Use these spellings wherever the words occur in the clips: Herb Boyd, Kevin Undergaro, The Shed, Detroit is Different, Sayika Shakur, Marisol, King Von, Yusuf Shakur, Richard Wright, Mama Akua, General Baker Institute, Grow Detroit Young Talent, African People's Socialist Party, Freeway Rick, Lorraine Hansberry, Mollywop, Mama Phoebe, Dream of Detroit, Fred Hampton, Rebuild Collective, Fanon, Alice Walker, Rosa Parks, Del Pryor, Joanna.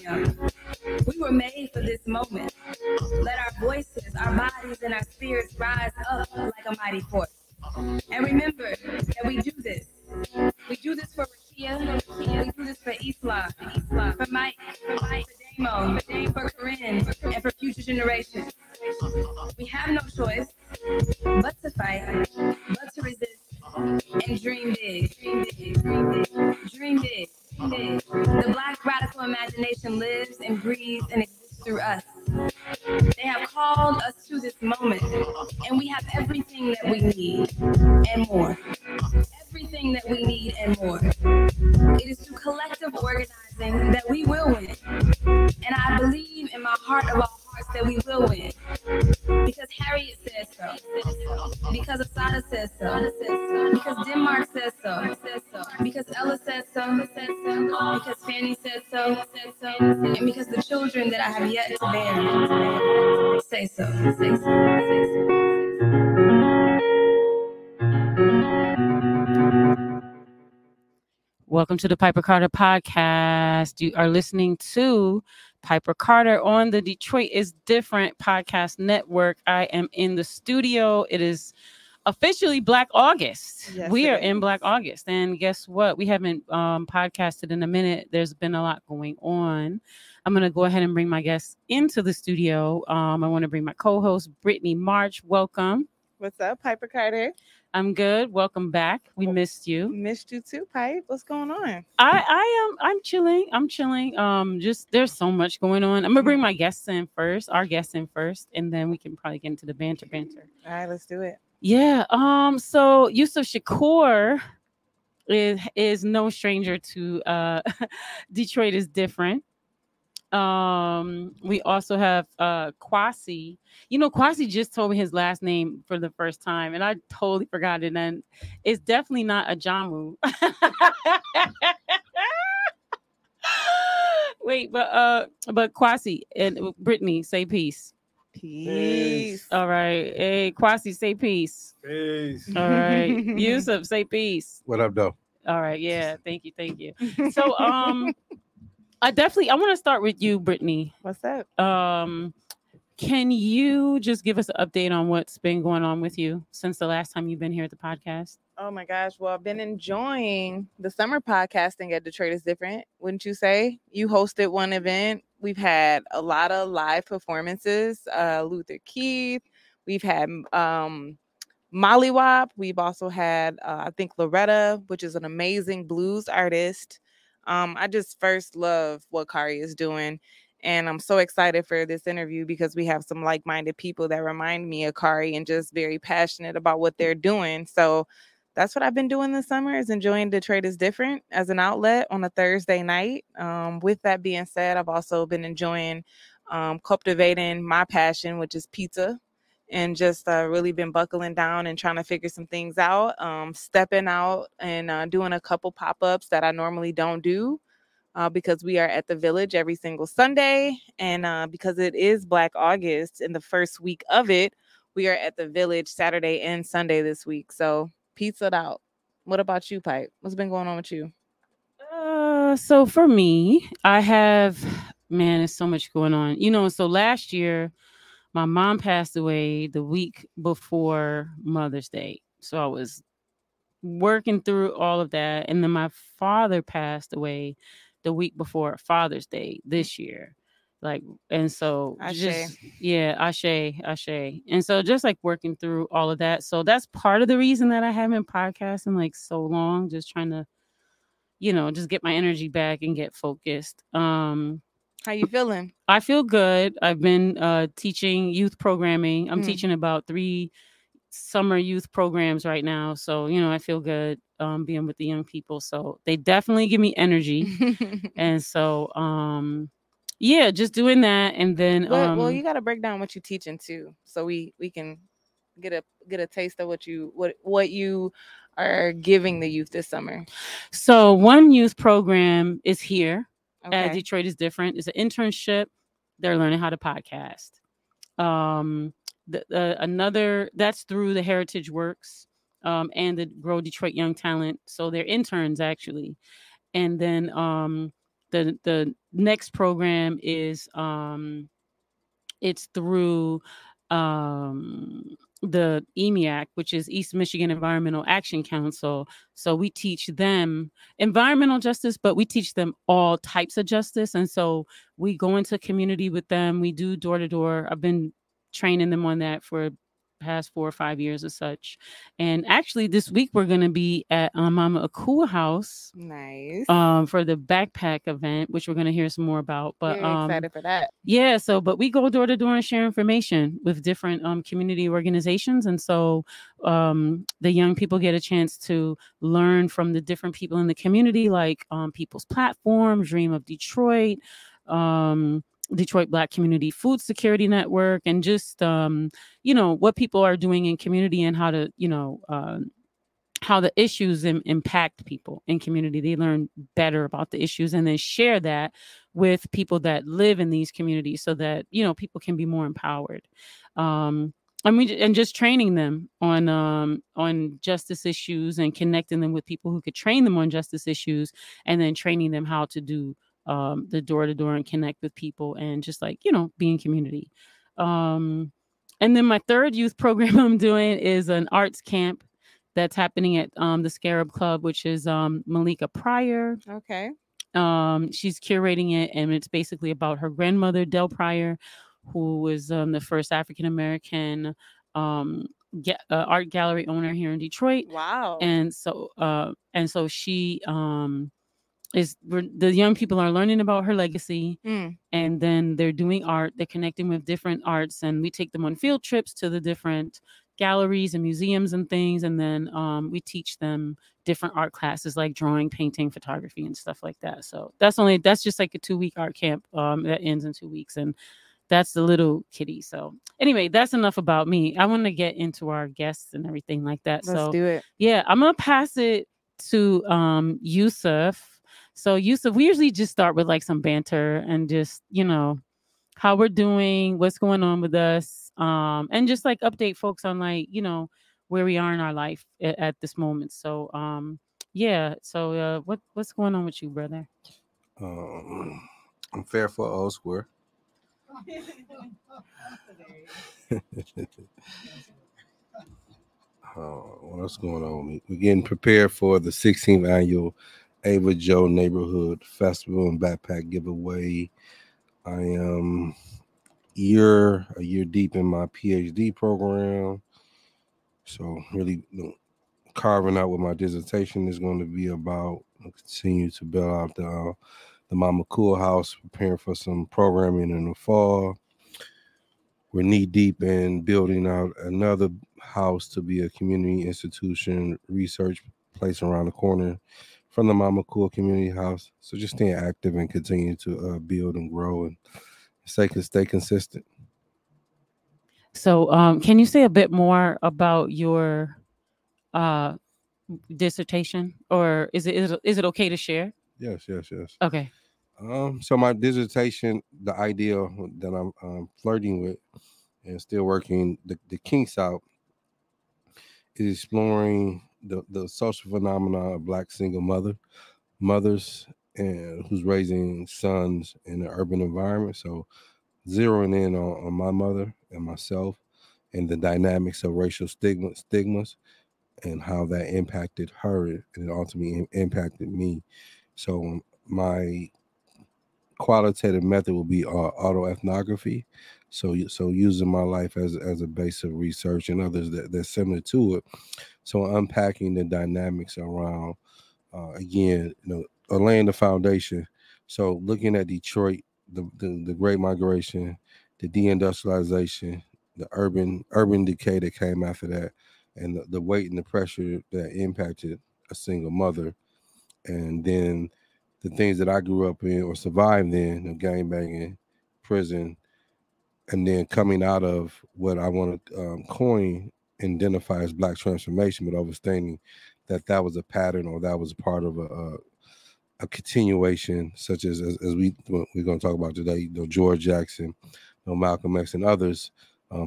triumph. We were made for this moment. Let our voices, our bodies, and our spirits rise up like a mighty force. And remember that we do this. We do this for Rakia. We do this for Isla, for Mike, for Damo, for Corinne, and for future generations. We have no choice but to fight, but to resist, and dream big. Dream big. Dream big. Dream big. The Black radical imagination lives and breathes and exists through us. They have called us to this moment, and we have everything that we need and more. Everything that we need and more. It is through collective organizing that we will win. And I believe in my heart of all hearts that we will win. Because Harriet says so. Because Assata says so. Because Denmark says so. Because Ella says so. Because Fanny says so. And because the children that I have yet to bear say so. Say so. Welcome to the Piper Carter podcast. You are listening to Piper Carter on the Detroit is Different podcast network. I am in the studio. It is officially Black August. Yes, we are in Black August. And guess what? We haven't podcasted in a minute. There's been a lot going on. I'm going to go ahead and bring my guests into the studio. I want to bring my co-host, Brittany March. Welcome. What's up, Piper Carter? I'm good. Welcome back. We missed you. Missed you too, Pipe. What's going on? I'm chilling. Just there's so much going on. I'm gonna bring my guests in first, and then we can probably get into the banter. All right, let's do it. Yeah. So Yusuf Shakur is no stranger to Detroit is Different. We also have Kwasi. You know, Kwasi just told me his last name for the first time, and I totally forgot it. And it's definitely not Ajamu. Wait, but Kwasi and Brittany, say peace. Peace. All right. Hey, Kwasi, say peace. Peace. All right. Yusuf, say peace. What up, though? All right. Yeah. Thank you. So, I want to start with you, Brittany. What's up? Can you just give us an update on what's been going on with you since the last time you've been here at the podcast? Oh, my gosh. Well, I've been enjoying the summer podcasting at Detroit is Different, wouldn't you say? You hosted one event. We've had a lot of live performances. Luther Keith. We've had Mollywop. We've also had, I think, Loretta, which is an amazing blues artist. I just first love what Kari is doing, and I'm so excited for this interview because we have some like-minded people that remind me of Kari and just very passionate about what they're doing. So that's what I've been doing this summer, is enjoying Detroit is Different as an outlet on a Thursday night. With that being said, I've also been enjoying cultivating my passion, which is pizza, and just really been buckling down and trying to figure some things out, stepping out and doing a couple pop-ups that I normally don't do because we are at the Village every single Sunday. And because it is Black August, in the first week of it, we are at the Village Saturday and Sunday this week. So pizzaed out. What about you, Pipe? What's been going on with you? So for me, I have, man, there's so much going on. You know, so last year, my mom passed away the week before Mother's Day. So I was working through all of that. And then my father passed away the week before Father's Day this year. And so Ashe. Ashe. And so just working through all of that. So that's part of the reason that I haven't podcasting so long, just trying to, just get my energy back and get focused. How you feeling? I feel good. I've been teaching youth programming. I'm teaching about 3 summer youth programs right now. So, I feel good being with the young people. So they definitely give me energy. And so, just doing that. And then well, you got to break down what you're teaching too. So we can get a taste of what you are giving the youth this summer. So one youth program is here. Okay. At Detroit is Different. It's an internship. They're learning how to podcast. That's through the Heritage Works and the Grow Detroit Young Talent. So they're interns, actually. And then the next program is it's through the EMEAC, which is East Michigan Environmental Action Council. So we teach them environmental justice, but we teach them all types of justice. And so we go into community with them. We do door to door. I've been training them on that for past 4 or 5 years or such. And actually this week we're going to be at Mama Akua house. Nice. For the backpack event, which we're going to hear some more about, but excited for that. Yeah, so but we go door to door and share information with different community organizations, and so the young people get a chance to learn from the different people in the community, like People's Platform, Dream of Detroit, Detroit Black Community Food Security Network, and just, you know, what people are doing in community and how to, you know, how the issues impact people in community. They learn better about the issues and then share that with people that live in these communities so that, you know, people can be more empowered. And just training them on justice issues and connecting them with people who could train them on justice issues, and then training them how to do the door to door and connect with people and just, like, you know, be in community. And then my third youth program I'm doing is an arts camp that's happening at the Scarab Club, which is Malika Pryor. Okay. She's curating it, and it's basically about her grandmother, Del Pryor, who was the first African-American art gallery owner here in Detroit. Wow. And so she... the young people are learning about her legacy, and then they're doing art. They're connecting with different arts, and we take them on field trips to the different galleries and museums and things. And then we teach them different art classes like drawing, painting, photography, and stuff like that. So that's just like a 2-week art camp that ends in 2 weeks, and that's the little kitty. So anyway, that's enough about me. I want to get into our guests and everything like that. Let's do it. Yeah, I'm gonna pass it to Yusuf. So, Yusuf, we usually just start with like some banter and just, you know, how we're doing, what's going on with us, and just like update folks on, like, you know, where we are in our life at this moment. So, yeah. So, what's going on with you, brother? I'm fair for all square. What else going on? We're getting prepared for the 16th annual Ava Joe Neighborhood Festival and Backpack Giveaway. I am a year deep in my PhD program. So really, you know, carving out what my dissertation is going to be about. I'll continue to build out the Mama Cool House, preparing for some programming in the fall. We're knee deep in building out another house to be a community institution research place around the corner from the Mama Cool Community House. So just staying active and continue to build and grow and stay consistent. So can you say a bit more about your dissertation, or is it okay to share? Yes. Okay. So my dissertation, the idea that I'm flirting with and still working the kinks out, is exploring the social phenomena of Black single mothers and who's raising sons in an urban environment. So zeroing in on my mother and myself and the dynamics of racial stigmas and how that impacted her, and it ultimately impacted me. So my qualitative method will be autoethnography. So using my life as a base of research and others that's similar to it. So unpacking the dynamics around, again, you know, laying the foundation. So looking at Detroit, the Great Migration, the deindustrialization, the urban decay that came after that, and the weight and the pressure that impacted a single mother. And then the things that I grew up in or survived in, you know, gangbanging, prison, and then coming out of what I want to coin identify as Black transformation, but understanding that was a pattern, or that was part of a continuation, such as we're going to talk about today, you know, George Jackson, you know, Malcolm X, and others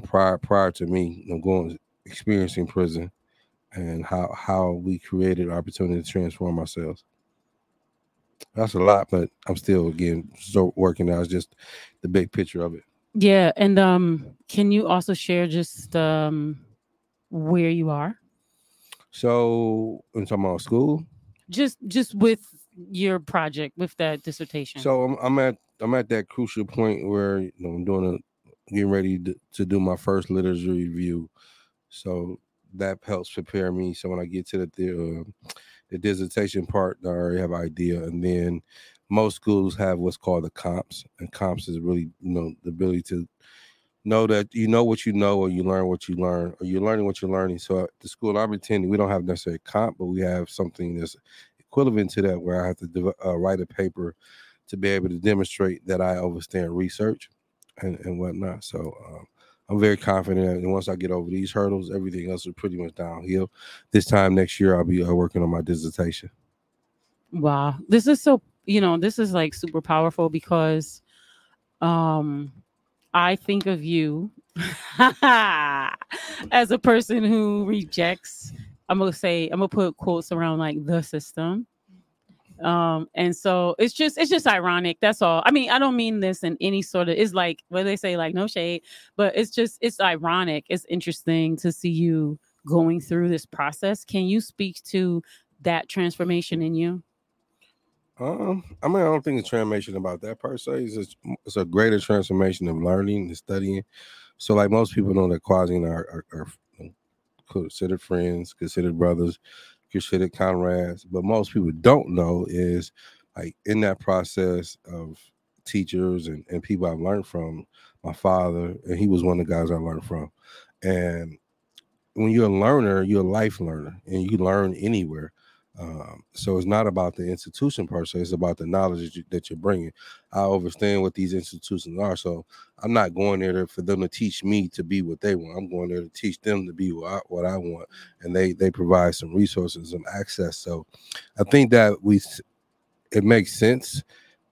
prior to me, you know, experiencing prison, and how we created opportunity to transform ourselves. That's a lot, but I'm still so working out. It's just the big picture of it. Yeah, and can you also share just where you are? So I'm talking about school. Just with your project, with that dissertation. So I'm at that crucial point where I'm getting ready to do my first literature review. So that helps prepare me. So when I get to the dissertation part, I already have an idea. And then most schools have what's called the comps, and comps is really the ability to know that you know what you know, or you learn what you learn, or you're learning what you're learning. So at the school I'm attending, we don't have necessarily a comp, but we have something that's equivalent to that, where I have to write a paper to be able to demonstrate that I understand research and whatnot. So I'm very confident that once I get over these hurdles, everything else is pretty much downhill. This time next year, I'll be working on my dissertation. Wow. This is so, this is like super powerful, because I think of you as a person who rejects, I'm going to put quotes around like the system. And so it's just ironic. That's all. I mean, I don't mean this in any sort of, it's like what they say, like no shade, but it's ironic. It's interesting to see you going through this process. Can you speak to that transformation in you? I don't think it's transformation about that per se. It's a greater transformation of learning and studying. So like most people know that Kwasi and I are considered friends, considered brothers, considered comrades, but most people don't know is like in that process of teachers and people I've learned from, my father, and he was one of the guys I learned from. And when you're a learner, you're a life learner, and you learn anywhere. So it's not about the institution per se, it's about the knowledge that you're bringing. I understand what these institutions are, so I'm not going there for them to teach me to be what they want. I'm going there to teach them to be what I want, and they provide some resources and access. So I think that it makes sense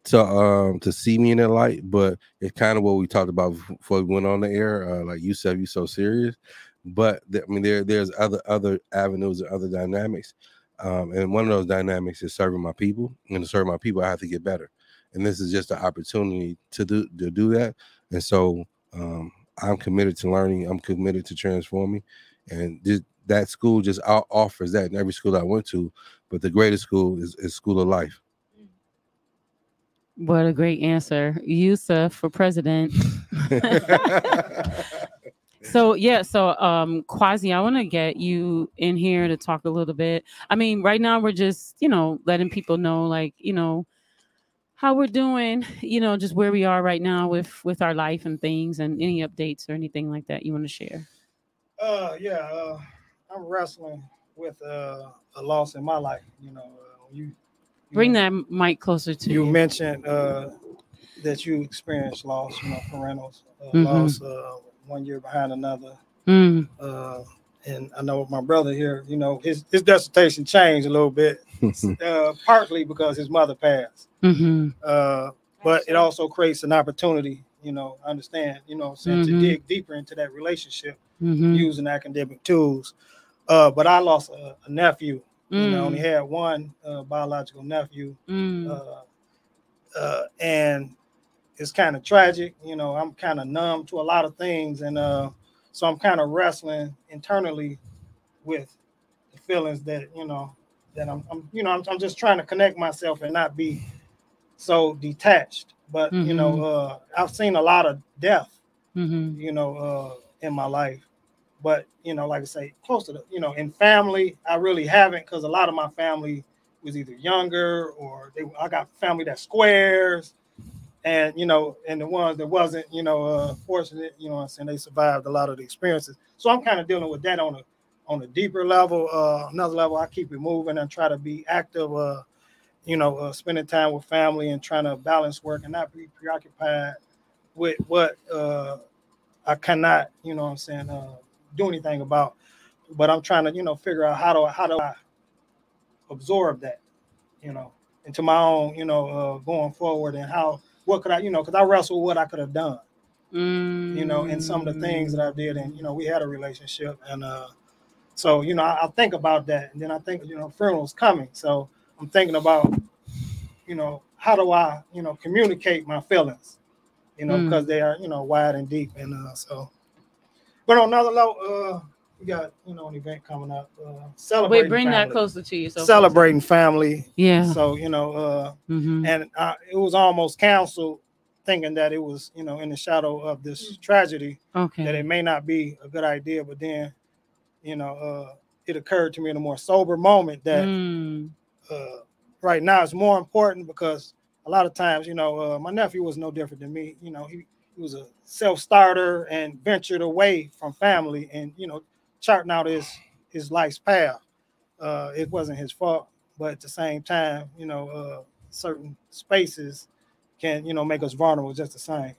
to see me in that light, but it's kind of what we talked about before we went on the air, like you said, you're so serious, but there's other avenues and other dynamics. And one of those dynamics is serving my people, and to serve my people, I have to get better. And this is just an opportunity to do that. And so I'm committed to learning. I'm committed to transforming. And that school just offers that in every school I went to. But the greatest school is School of Life. What a great answer. Yusuf for president. So, yeah. So, Kwasi, I want to get you in here to talk a little bit. I mean, right now we're just, letting people know, like, how we're doing, just where we are right now with our life and things, and any updates or anything like that you want to share. I'm wrestling with a loss in my life. You bring that mic closer to you. You mentioned that you experienced loss, parental loss, 1 year behind another. And I know my brother here, his dissertation changed a little bit, partly because his mother passed. But it also creates an opportunity, understand, to dig deeper into that relationship, using academic tools. But I lost a nephew. I only had one biological nephew. And it's kind of tragic, I'm kind of numb to a lot of things. And so I'm kind of wrestling internally with the feelings that, that I'm just trying to connect myself and not be so detached. But, I've seen a lot of death, in my life. But, like I say, close to the, in family, I really haven't, because a lot of my family was either younger or I got family that squares. And, and the ones that wasn't, fortunate, and they survived a lot of the experiences. So I'm kind of dealing with that on a deeper level. Another level, I keep it moving and try to be active, spending time with family and trying to balance work and not be preoccupied with what I cannot, do anything about. But I'm trying to, figure out how do I absorb that, into my own, going forward, and how. What could I, because I wrestled with what I could have done, and some of the things that I did. And, we had a relationship. And so, I think about that. And then I think, funeral's coming. So I'm thinking about you know, how do I, you know, communicate my feelings, you know, because they are, you know, wide and deep. And so, but on another level, we got, you know, an event coming up. Celebrating Wait, bring family. That closer to you. So celebrating closer. Family. Yeah. So, you know, and it was almost canceled, thinking that it was, you know, in the shadow of this tragedy, that it may not be a good idea. But then, you know, it occurred to me in a more sober moment that right now it's more important, because a lot of times, you know, my nephew was no different than me. You know, he was a self-starter and ventured away from family and, you know, charting out his life's path. It wasn't his fault, but at the same time, you know, certain spaces can, you know, make us vulnerable just the same.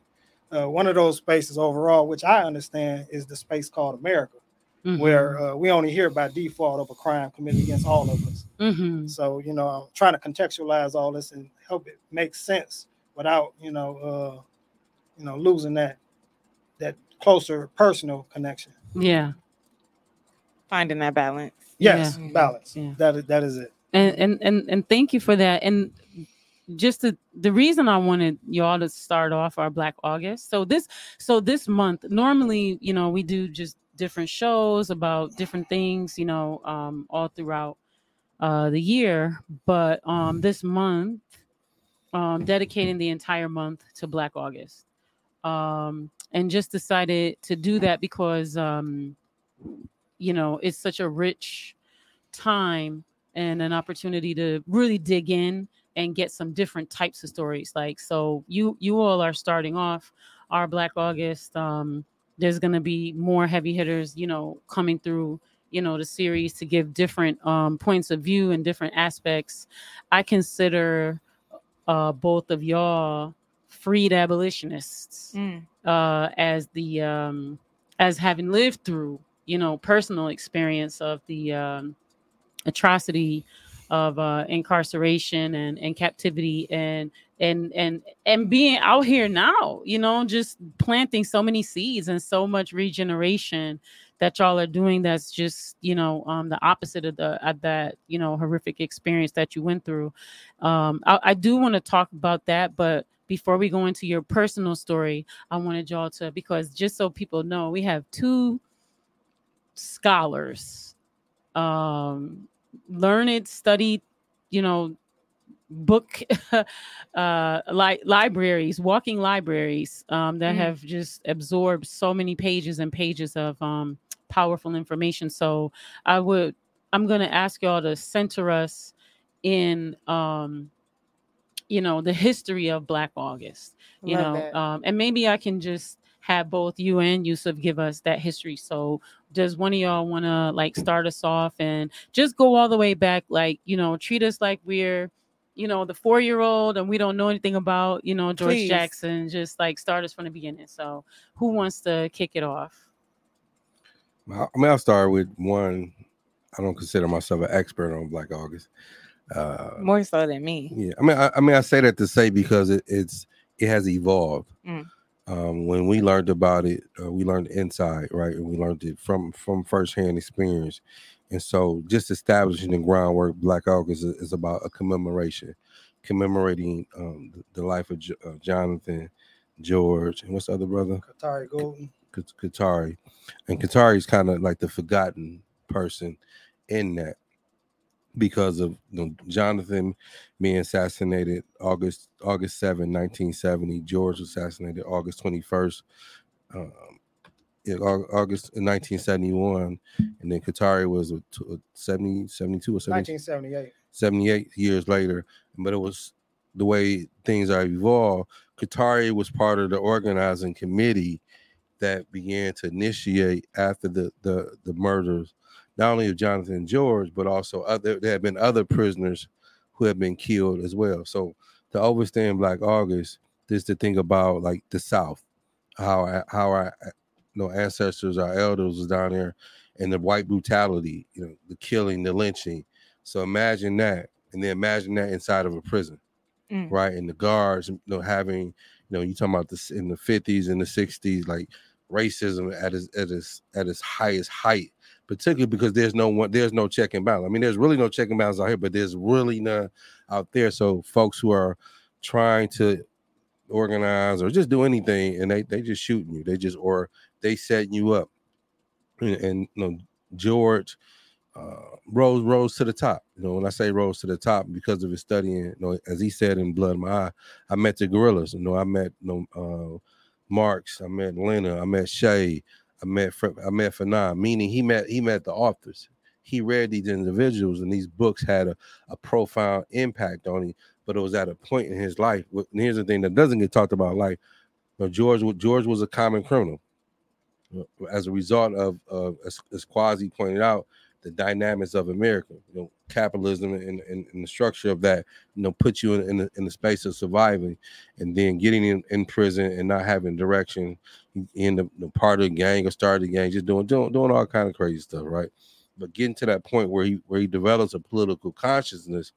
One of those spaces overall, which I understand, is the space called America, where we only hear by default of a crime committed against all of us. So, you know, I'm trying to contextualize all this and help it make sense without, you know, losing that closer personal connection. Yeah. Finding that balance. Yes, yeah. Balance. Yeah. That is it. And thank you for that. And just the reason I wanted y'all to start off our Black August. So this month, normally, you know, we do just different shows about different things, you know, all throughout the year. But this month, dedicating the entire month to Black August. And just decided to do that because, you know, it's such a rich time and an opportunity to really dig in and get some different types of stories. Like, so you all are starting off our Black August. There's going to be more heavy hitters, you know, coming through, you know, the series to give different points of view and different aspects. I consider both of y'all freed abolitionists, as having lived through, you know, personal experience of the atrocity of incarceration and captivity and being out here now, you know, just planting so many seeds and so much regeneration that y'all are doing. That's just, you know, the opposite of that, you know, horrific experience that you went through. I do want to talk about that, but before we go into your personal story, I wanted y'all to, because just so people know, we have two scholars, learned, studied, you know, book libraries, walking libraries that have just absorbed so many pages and pages of powerful information. So I'm going to ask y'all to center us in, you know, the history of Black August, you Love know, and maybe I can just have both you and Yusuf give us that history. So does one of y'all want to like start us off and just go all the way back? Like, you know, treat us like we're, you know, the 4-year-old and we don't know anything about, you know, George Please. Jackson, just like start us from the beginning. So who wants to kick it off? I mean, I'll start with one. I don't consider myself an expert on Black August. More so than me. Yeah. I say that to say because it has evolved. When we learned about it, we learned inside, right? And we learned it from firsthand experience. And so just establishing the groundwork, Black August is about a commemoration, commemorating the life of Jonathan, George, and what's the other brother? Katari Gaulden. Katari. And Katari is kind of like the forgotten person in that, because of, you know, Jonathan being assassinated August 7, 1970. George was assassinated August 21st, August 1971. And then Katari was 78 years later. But it was the way things are evolved. Katari was part of the organizing committee that began to initiate after the murders, not only of Jonathan and George, but also there have been other prisoners who have been killed as well. So to overstand Black August is to think about like the South, how our, you know, ancestors, our elders was down there, and the white brutality, you know, the killing, the lynching. So imagine that, and then imagine that inside of a prison, right? And the guards, you know, having, you know, you talking about this in the 50s and the 60s, like racism at its highest height. particularly because there's no check and balance. I mean, there's really no check and balance out here, but there's really none out there. So folks who are trying to organize or just do anything, and they just shooting you. They just, or they setting you up. And you know, George rose to the top. You know, when I say rose to the top, because of his studying, you know, as he said in Blood in My Eye, I met the guerrillas. You know, I met Marx, I met Lena, I met Shay, I met Fanon, meaning he met the authors. He read these individuals, and these books had a profound impact on him. But it was at a point in his life. And here's the thing that doesn't get talked about in life. You know, George was a common criminal. As a result of, as Kwasi pointed out, the dynamics of America, you know, capitalism and the structure of that, you know, put you in the space of surviving, and then getting in prison and not having direction, in the part of the gang or started the gang, just doing all kind of crazy stuff, right? But getting to that point where he develops a political consciousness,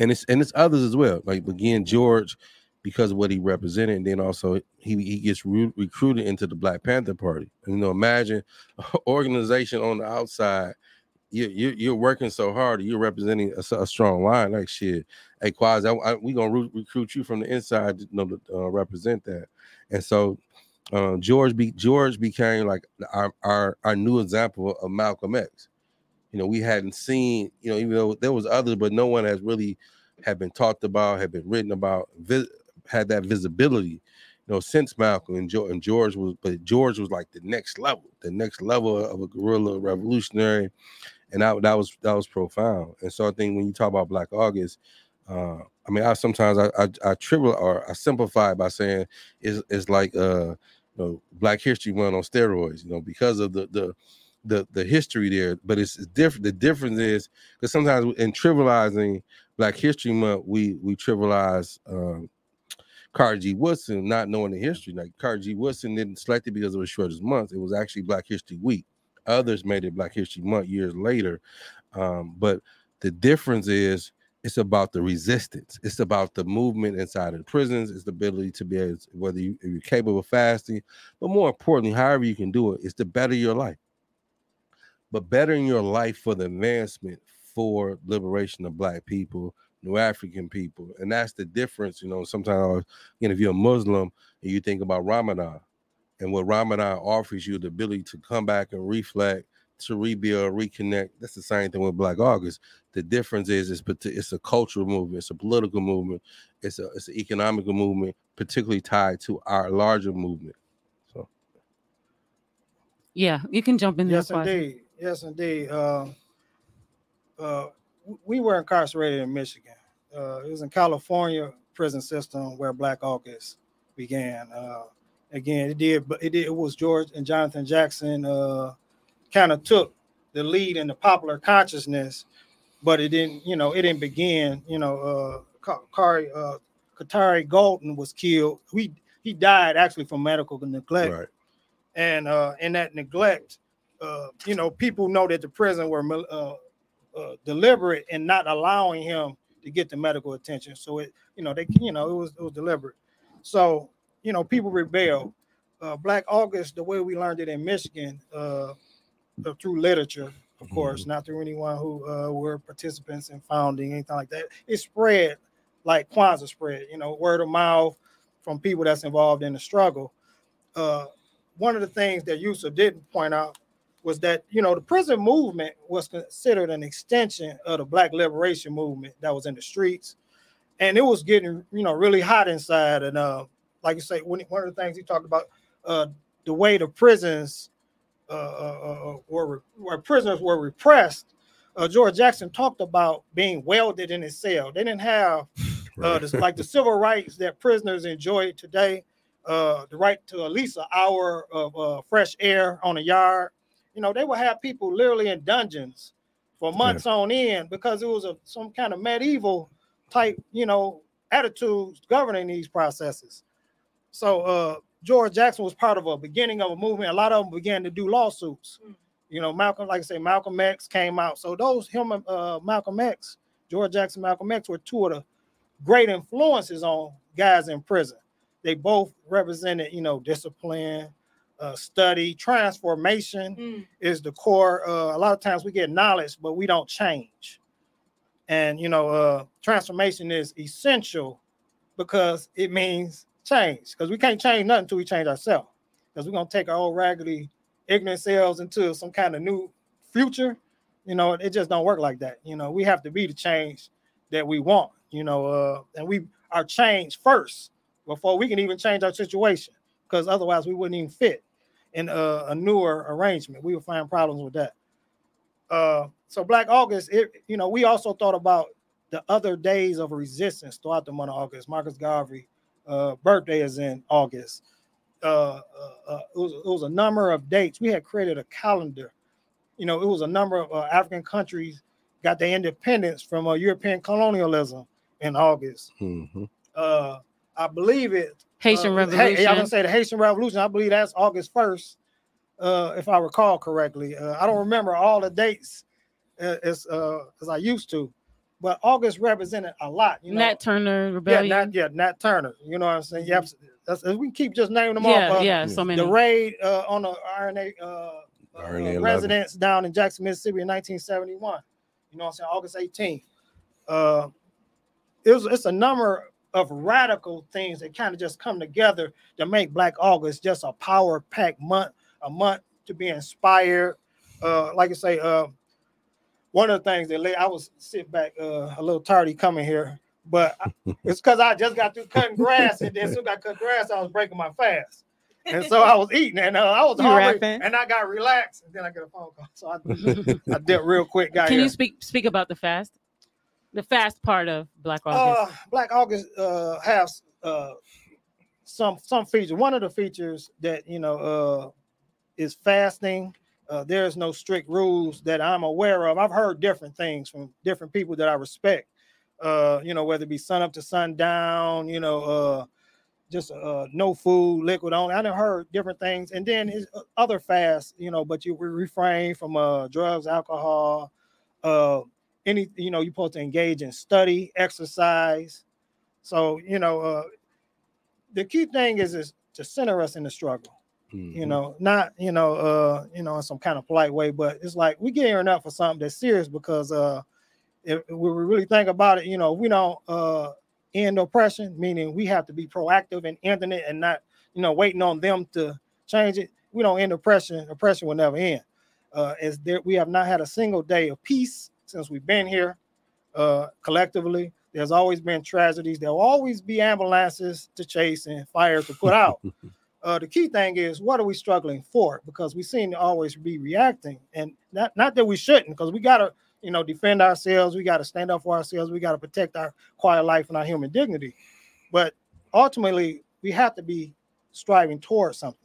and it's others as well. Like again, George, because of what he represented, and then also he gets recruited into the Black Panther Party. And, you know, imagine an organization on the outside. You're working so hard. You're representing a strong line, like shit. Hey, Kwasi, we gonna recruit you from the inside to, you know, to represent that. And so George became like our new example of Malcolm X. You know, we hadn't seen, you know, even though there was others, but no one has really had been talked about, had been written about, had that visibility, you know, since Malcolm. And George was like the next level of a guerrilla revolutionary. And that was profound. And so I think when you talk about Black August, I mean, I sometimes I trivial or I simplify it by saying it's like, you know, Black History Month on steroids, you know, because of the history there. But it's different. The difference is, because sometimes in trivializing Black History Month, we trivialize, Carter G. Woodson, not knowing the history. Like Carter G. Woodson didn't select it because it was shortest month. It was actually Black History Week. Others made it Black History Month years later. But the difference is, it's about the resistance. It's about the movement inside of the prisons. It's the ability to be able to, if you're capable of fasting, but more importantly, however you can do it, is to better your life. But bettering your life for the advancement, for liberation of Black people, New African people. And that's the difference. You know, sometimes, you know, if you're a Muslim and you think about Ramadan and what Ramadan offers you, the ability to come back and reflect, to rebuild, reconnect. That's the same thing with Black August. The difference is it's a cultural movement, it's a political movement, it's an economic movement, particularly tied to our larger movement. So, yeah, you can jump in there. Yes, indeed. We were incarcerated in Michigan. It was in California prison system where Black August began. Again, it was George and Jonathan Jackson kind of took the lead in the popular consciousness, but it didn't begin. You know, Katari Gaulden was killed. He died actually from medical neglect, right. And in that neglect, you know, people know that the prison were deliberate in not allowing him to get the medical attention. So it was deliberate. So, you know, people rebelled. Black August, the way we learned it in Michigan, through literature, of course, not through anyone who were participants in founding, anything like that. It spread like Kwanzaa spread, you know, word of mouth from people that's involved in the struggle. One of the things that Yusuf didn't point out was that, you know, the prison movement was considered an extension of the Black liberation movement that was in the streets. And it was getting, you know, really hot inside. And like you say, one of the things he talked about, the way the prisons where prisoners were repressed. George Jackson talked about being welded in his cell. They didn't have like the civil rights that prisoners enjoy today, the right to at least an hour of fresh air on the yard. You know, they would have people literally in dungeons for months on end because it was some kind of medieval type, you know, attitudes governing these processes. So, George Jackson was part of a beginning of a movement. A lot of them began to do lawsuits. You know, Malcolm X came out. So those Malcolm X, George Jackson, Malcolm X were two of the great influences on guys in prison. They both represented, you know, discipline, study. Transformation is the core. A lot of times we get knowledge, but we don't change. And, you know, transformation is essential because it means change. Because we can't change nothing until we change ourselves. Because we're going to take our old raggedy, ignorant selves into some kind of new future. You know, it just don't work like that. You know, we have to be the change that we want, you know, and we are changed first before we can even change our situation, because otherwise we wouldn't even fit in a newer arrangement. We would find problems with that. So Black August, you know, we also thought about the other days of resistance throughout the month of August. Marcus Garvey's birthday is in August. It was a number of dates. We had created a calendar. You know, it was a number of African countries got their independence from European colonialism in August. Mm-hmm. I believe it. Haitian Revolution. I was going to say the Haitian Revolution. I believe that's August 1st, if I recall correctly. I don't remember all the dates as I used to, but August represented a lot. You know? Nat Turner Rebellion. Nat Turner. You know what I'm saying? Yep. We keep just naming them off. So many. The raid on the RNA residents down in Jackson, Mississippi in 1971. You know what I'm saying? August 18th. It's a number of radical things that kind of just come together to make Black August just a power-packed month, a month to be inspired. Like I say, one of the things that I was sit back a little tardy coming here, but it's because I just got through cutting grass, and then soon I cut grass, I was breaking my fast. And so I was eating, and I was hungry, and I got relaxed, and then I got a phone call. So I did real quick. Can you speak about the fast? The fast part of Black August. Black August has some features. One of the features that, you know, is fasting. There's no strict rules that I'm aware of. I've heard different things from different people that I respect. You know, whether it be sun up to sundown, you know, just no food, liquid only. I done heard different things. And then his other fasts, you know, but you refrain from drugs, alcohol, any, you know, you're supposed to engage in study, exercise. So, you know, the key thing is to center us in the struggle. Mm-hmm. You know, not, you know, in some kind of polite way, but it's like we get gearing up for something that's serious, because if we really think about it, you know, we don't end oppression, meaning we have to be proactive in ending it and not, you know, waiting on them to change it. We don't end oppression. Oppression will never end. We have not had a single day of peace since we've been here collectively. There's always been tragedies. There'll always be ambulances to chase and fires to put out. The key thing is, what are we struggling for? Because we seem to always be reacting, and not that we shouldn't, because we got to, you know, defend ourselves. We got to stand up for ourselves. We got to protect our quiet life and our human dignity. But ultimately, we have to be striving towards something.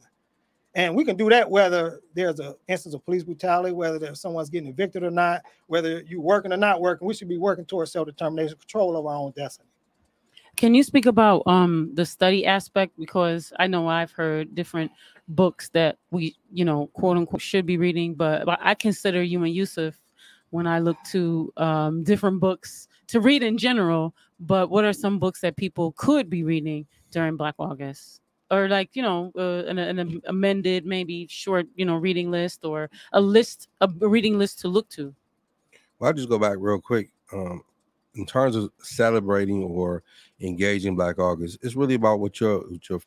And we can do that whether there's an instance of police brutality, whether there's someone's getting evicted or not, whether you're working or not working. We should be working towards self-determination, control of our own destiny. Can you speak about the study aspect? Because I know I've heard different books that we, you know, quote unquote, should be reading. But I consider you and Yusuf, when I look to different books to read in general. But what are some books that people could be reading during Black August? Or like, you know, an amended, maybe short, you know, reading list, or a reading list to look to. Well, I'll just go back real quick. In terms of celebrating or engaging Black August, it's really about what your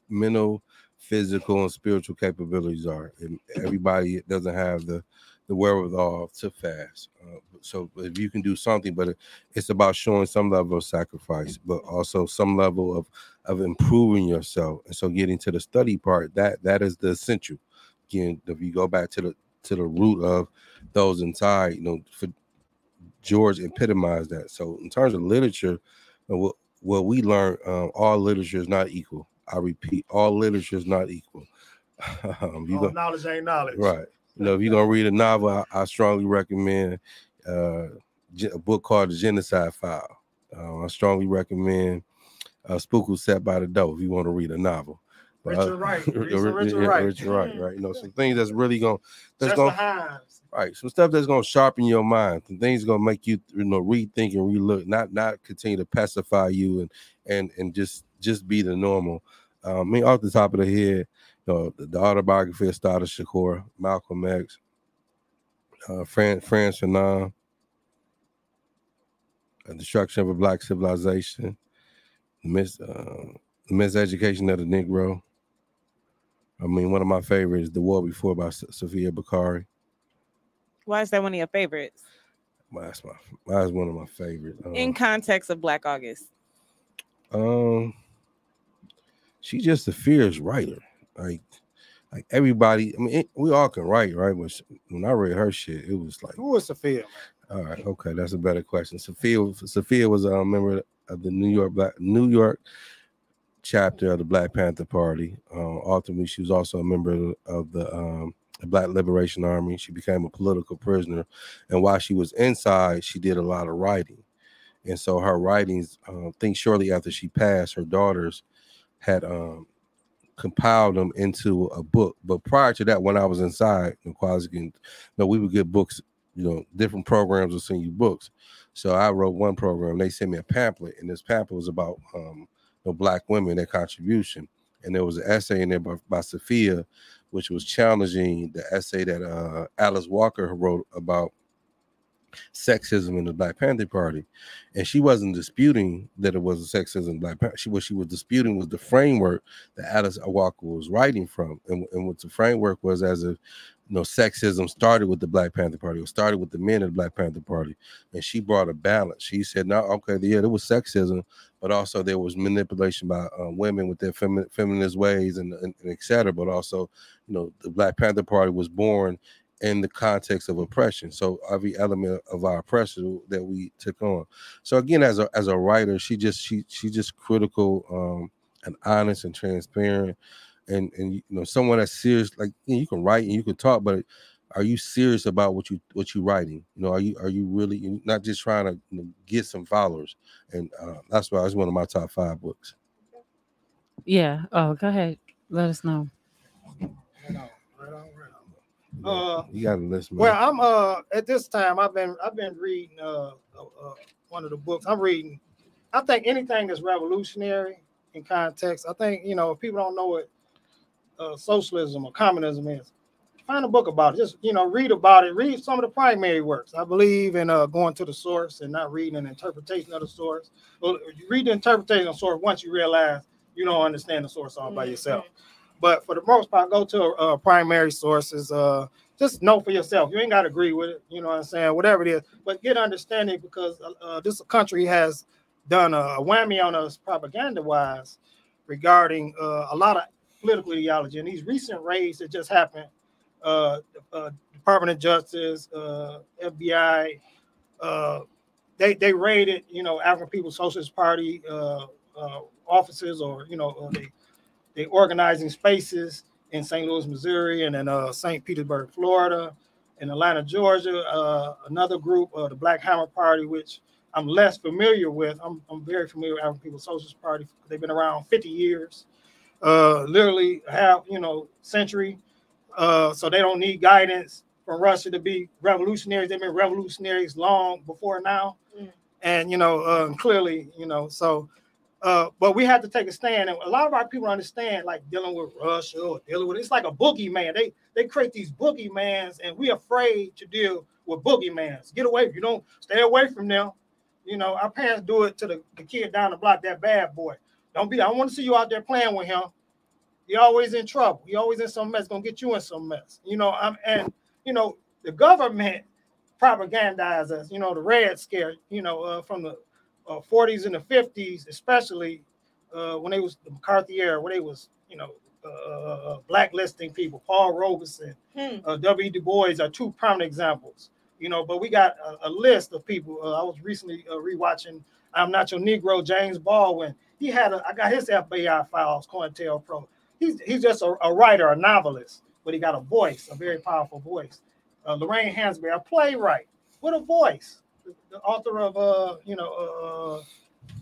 mental, physical, and spiritual capabilities are. And everybody doesn't have the wherewithal to fast. So if you can do something, but it's about showing some level of sacrifice, but also some level of improving yourself. And so getting to the study part, that is the essential. Again, if you go back to the root of those inside, you know, for George epitomized that. So in terms of literature, what we learned, all literature is not equal. I repeat, all literature is not equal. Knowledge ain't knowledge. Right. You know, if you're going to read a novel, I strongly recommend a book called The Genocide File. I strongly recommend Spookle Sat by the Door if you want to read a novel. Richard Wright. Richard Wright, right? You know, some things that's really going to... Right, some stuff that's going to sharpen your mind. Some things going to make you, you know, rethink and relook, not continue to pacify you and just be the normal. I mean, off the top of the head, the autobiography of Assata Shakur, Malcolm X, France and Nam, The Destruction of a Black Civilization, Miseducation of the Negro. I mean, one of my favorites, The War Before by Safiya Bukhari. Why is that one of your favorites? That's one of my favorites. In context of Black August. She's just a fierce writer. Like everybody, I mean, we all can write, right? But when I read her shit, it was like... Who was Safiya? All right, okay, that's a better question. Safiya was a member of the New York chapter of the Black Panther Party. Ultimately, she was also a member of the Black Liberation Army. She became a political prisoner, and while she was inside, she did a lot of writing. And so her writings, I think shortly after she passed, her daughters had compiled them into a book. But prior to that, when I was inside, we would get books. You know, different programs will send you books. So I wrote one program. They sent me a pamphlet, and this pamphlet was about Black women, their contribution. And there was an essay in there by Safiya, which was challenging the essay that Alice Walker wrote about sexism in the Black Panther Party. And she wasn't disputing that it was a sexism in Black Panther. What she was disputing was the framework that Alice Walker was writing from. And what the framework was, as if, you know, sexism started with the Black Panther Party. It started with the men of the Black Panther Party. And she brought a balance. She said, no, okay, yeah, there was sexism, but also there was manipulation by women with their feminist ways and et cetera. But also, you know, the Black Panther Party was born in the context of oppression, so every element of our oppression that we took on. So again, as a writer, she's just critical and honest and transparent, and you know, someone that's serious. Like, you can write and you can talk, but are you serious about what you're writing? You know, are you really not just trying to, you know, get some followers? And that's why it's one of my top 5 books. Yeah. Oh, go ahead. Let us know. Right on. You got to listen. Well, I'm at this time I've been reading one of the books I'm reading. I think anything that's revolutionary in context. I think, you know, if people don't know what socialism or communism is, find a book about it. Just, you know, read about it. Read some of the primary works. I believe in going to the source and not reading an interpretation of the source. Well, you read the interpretation of the source once you realize you don't understand the source all by yourself. But for the most part, go to primary sources. Just know for yourself. You ain't got to agree with it. You know what I'm saying? Whatever it is. But get understanding, because this country has done a whammy on us propaganda-wise regarding a lot of political ideology. And these recent raids that just happened, Department of Justice, FBI, they raided, you know, African People's Socialist Party offices, or, you know, they organizing spaces in St. Louis, Missouri, and in St. Petersburg, Florida, in Atlanta, Georgia. Another group, the Black Hammer Party, which I'm less familiar with. I'm very familiar with African People's Socialist Party. They've been around 50 years, literally half, you know, century. So they don't need guidance from Russia to be revolutionaries. They've been revolutionaries long before now. Mm. And, you know, clearly, you know, so... but we have to take a stand, and a lot of our people understand, like dealing with Russia or dealing with, it's like a boogeyman. They create these boogeymans, and we're afraid to deal with boogeymans. Get away! If you don't, stay away from them. You know, our parents do it to the kid down the block, that bad boy. I don't want to see you out there playing with him. You're always in trouble. You're always in some mess. Gonna get you in some mess. You know, and you know, the government propagandized us. You know, the Red Scare. You know, from the 40s and the 50s, especially when they was the McCarthy era, when they was, you know, blacklisting people. Paul Robeson, W.E. Du Bois are two prominent examples, you know, but we got a list of people. I was recently rewatching I'm Not Your Negro, James Baldwin. He had I got his FBI files, COINTELPRO. He's just a writer, a novelist, but he got a voice, a very powerful voice. Lorraine Hansberry, a playwright with a voice. The author of,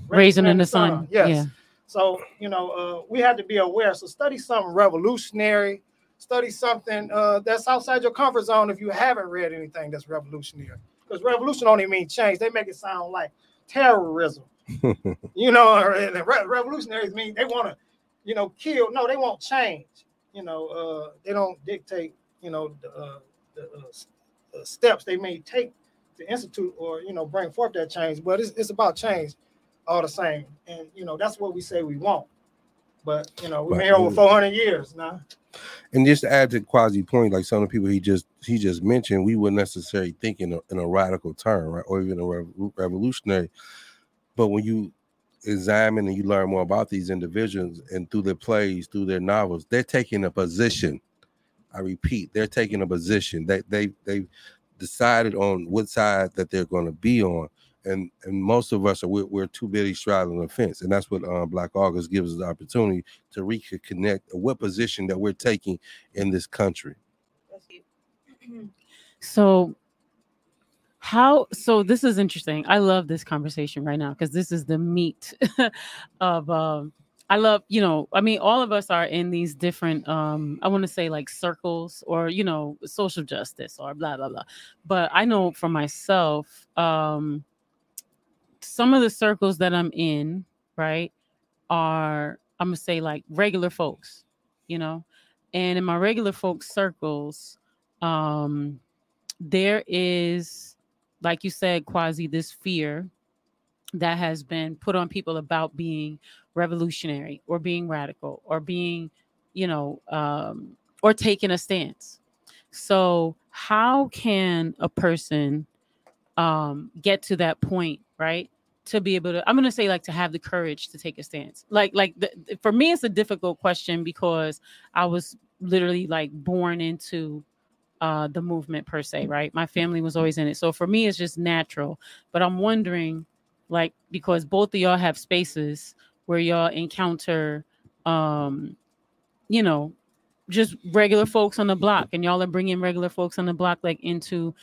Raisin in the Sun. Yes. Yeah. So, you know, we have to be aware. So study something revolutionary. Study something that's outside your comfort zone if you haven't read anything that's revolutionary. Because revolution only means change. They make it sound like terrorism. You know, revolutionaries mean they want to, you know, kill. No, they want change. they don't dictate, the steps they may take to institute or, bring forth that change. But it's about change all the same. And, that's what we say we want. But, we've been here over 400 years now. And just to add to Kwasi's point, like some of the people he just mentioned, we wouldn't necessarily think in a radical term, right, or even a revolutionary. But when you examine and you learn more about these individuals and through their plays, through their novels, they're taking a position. I repeat, they're taking a position. They've decided on what side that they're going to be on. And most of us we're too busy straddling the fence, and that's what Black August gives us the opportunity to reconnect what position that we're taking in this country. So this is interesting. I love this conversation right now because this is the meat of. All of us are in these different, I want to say like circles or, social justice or blah, blah, blah. But I know for myself, some of the circles that I'm in, right, are, I'm going to say like regular folks, and in my regular folks circles, there is, like you said, Kwasi, this fear that has been put on people about being revolutionary or being radical or being, or taking a stance. So how can a person get to that point, right? To be able to, I'm going to say like to have the courage to take a stance. For me, it's a difficult question because I was literally like born into the movement per se, right? My family was always in it. So for me, it's just natural, but I'm wondering, like, because both of y'all have spaces where y'all encounter, just regular folks on the block, and y'all are bringing regular folks on the block, like into,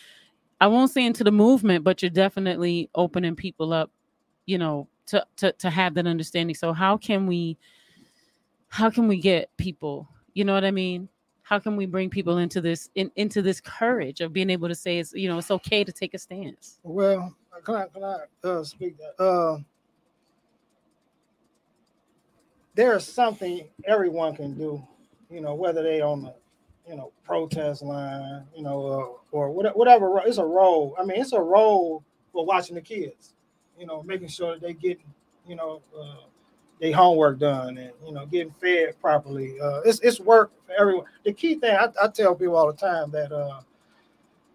I won't say into the movement, but you're definitely opening people up, to have that understanding. So how can we get people, you know what I mean? How can we bring people into this, into this courage of being able to say, it's, it's okay to take a stance? Well, can I speak that? There's something everyone can do, whether they on the, protest line, or whatever. It's a role. I mean, it's a role for watching the kids, making sure that they get, their homework done and, getting fed properly. It's work for everyone. The key thing I tell people all the time that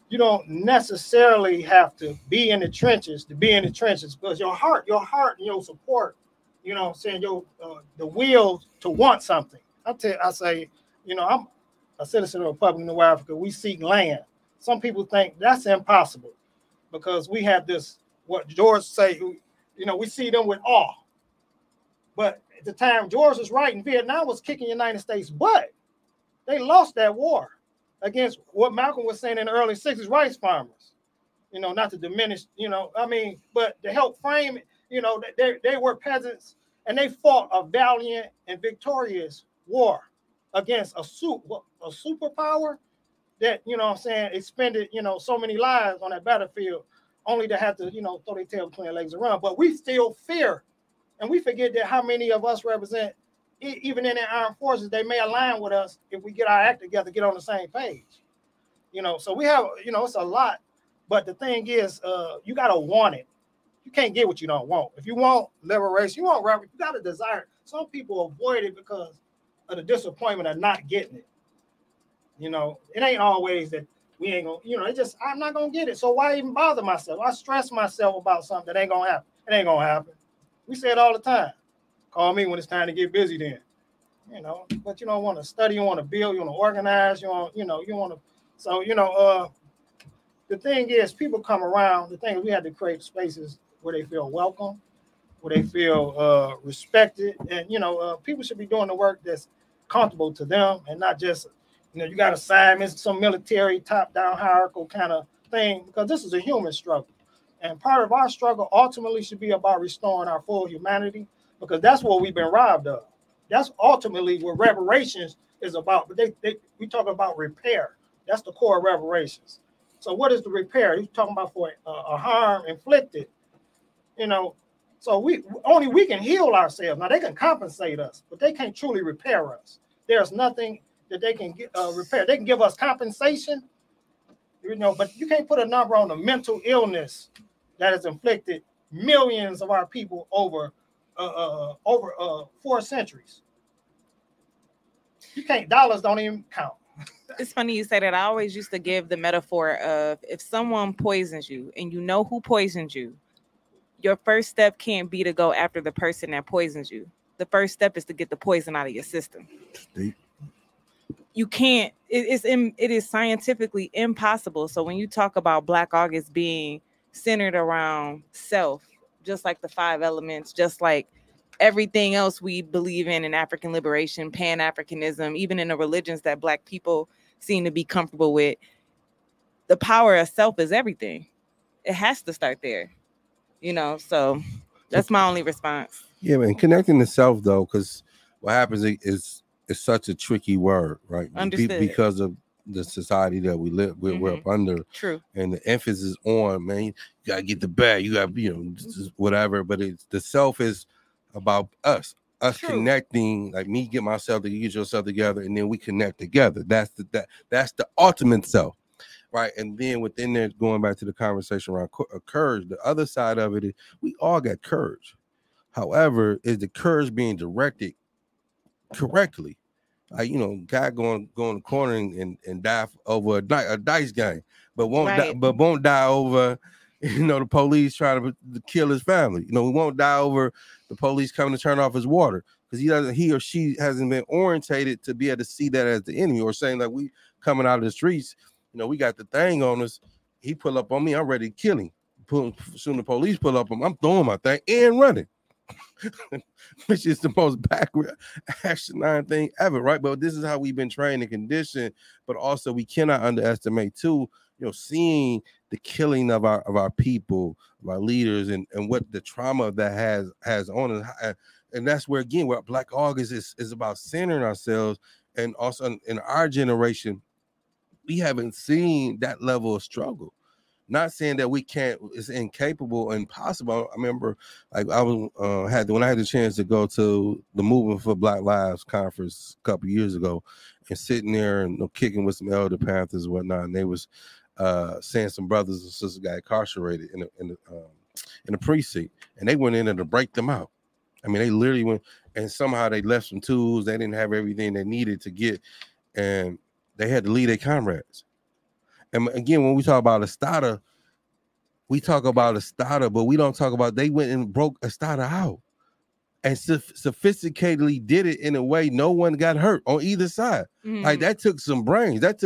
you don't necessarily have to be in the trenches to be in the trenches, because your heart and your support, your the will to want something. I say, I'm a citizen of the Republic of New Africa. We seek land. Some people think that's impossible because we have this, what George say, we see them with awe. But at the time George was writing, Vietnam was kicking the United States butt. They lost that war against what Malcolm was saying in the early 60s, rice farmers. Not to diminish, but to help frame it, they were peasants and they fought a valiant and victorious war against a superpower that, expended, so many lives on that battlefield, only to have to, throw their tail between their legs and run. But we still fear. And we forget that how many of us represent, even in their armed forces, they may align with us if we get our act together, get on the same page. So we have, it's a lot. But the thing is, you got to want it. You can't get what you don't want. If you want liberation, you got to desire it. Some people avoid it because of the disappointment of not getting it. It ain't always that we ain't going to, it's just, I'm not going to get it. So why even bother myself? I stress myself about something that ain't going to happen. It ain't going to happen. We say it all the time. Call me when it's time to get busy then, but you don't want to study, you want to build, you want to organize, the thing is people come around. The thing is we have to create spaces where they feel welcome, where they feel respected. And, people should be doing the work that's comfortable to them and not just, you got assignments, some military top-down hierarchical kind of thing, because this is a human struggle. And part of our struggle ultimately should be about restoring our full humanity, because that's what we've been robbed of. That's ultimately what reparations is about. But we talk about repair. That's the core of reparations. So what is the repair? You're talking about for a harm inflicted, So we can heal ourselves. Now, they can compensate us, but they can't truly repair us. There's nothing that they can get repair. They can give us compensation, you know, but you can't put a number on the mental illness that has inflicted millions of our people over over 4 centuries. You can't. Dollars don't even count. It's funny you say that. I always used to give the metaphor of if someone poisons you and you know who poisoned you, your first step can't be to go after the person that poisons you. The first step is to get the poison out of your system. Deep. You can't. It is scientifically impossible. So when you talk about Black August being centered around self, just like the 5 elements, just like everything else we believe in African liberation, Pan-Africanism, even in the religions that Black people seem to be comfortable with, the power of self is everything. It has to start there, you know, so that's my only response. Yeah, man, connecting to self, though, because what happens is it's such a tricky word, right? Understood. Because of the society that we live, we're up under. True. And the emphasis on, man, you got to get the bag, you got to, you know, whatever, but it's, the self is about us True. Connecting, like me get myself to get yourself together, and then we connect together. That's the ultimate self, right? And then within there, going back to the conversation around courage, the other side of it is we all got courage. However, is the courage being directed correctly? Like, you know, guy go in the corner and die over a dice game, but won't die over, you know, the police trying to kill his family. You know, he won't die over the police coming to turn off his water because he or she hasn't been orientated to be able to see that as the enemy, or saying like, we coming out of the streets, you know, we got the thing on us. He pull up on me, I'm ready to kill him. Soon the police pull up on him, I'm throwing my thing and running, which is the most backward asinine thing ever, right? But this is how we've been trained and conditioned. But also, we cannot underestimate too, you know, seeing the killing of our people, of our leaders, and what the trauma that has on us. And that's where, again, where Black August is about centering ourselves. And also in our generation, we haven't seen that level of struggle. Not saying that we can't, it's incapable, impossible. I remember, like, I was when I had the chance to go to the Movement for Black Lives conference a couple years ago, and sitting there and, you know, kicking with some Elder Panthers and whatnot, and they was saying some brothers and sisters got incarcerated in the precinct, and they went in there to break them out. I mean, they literally went, and somehow they left some tools. They didn't have everything they needed to get, and they had to leave their comrades. And again, when we talk about Assata, but we don't talk about they went and broke Assata out and sophisticatedly did it in a way no one got hurt on either side. Mm-hmm. Like, that took some brains. That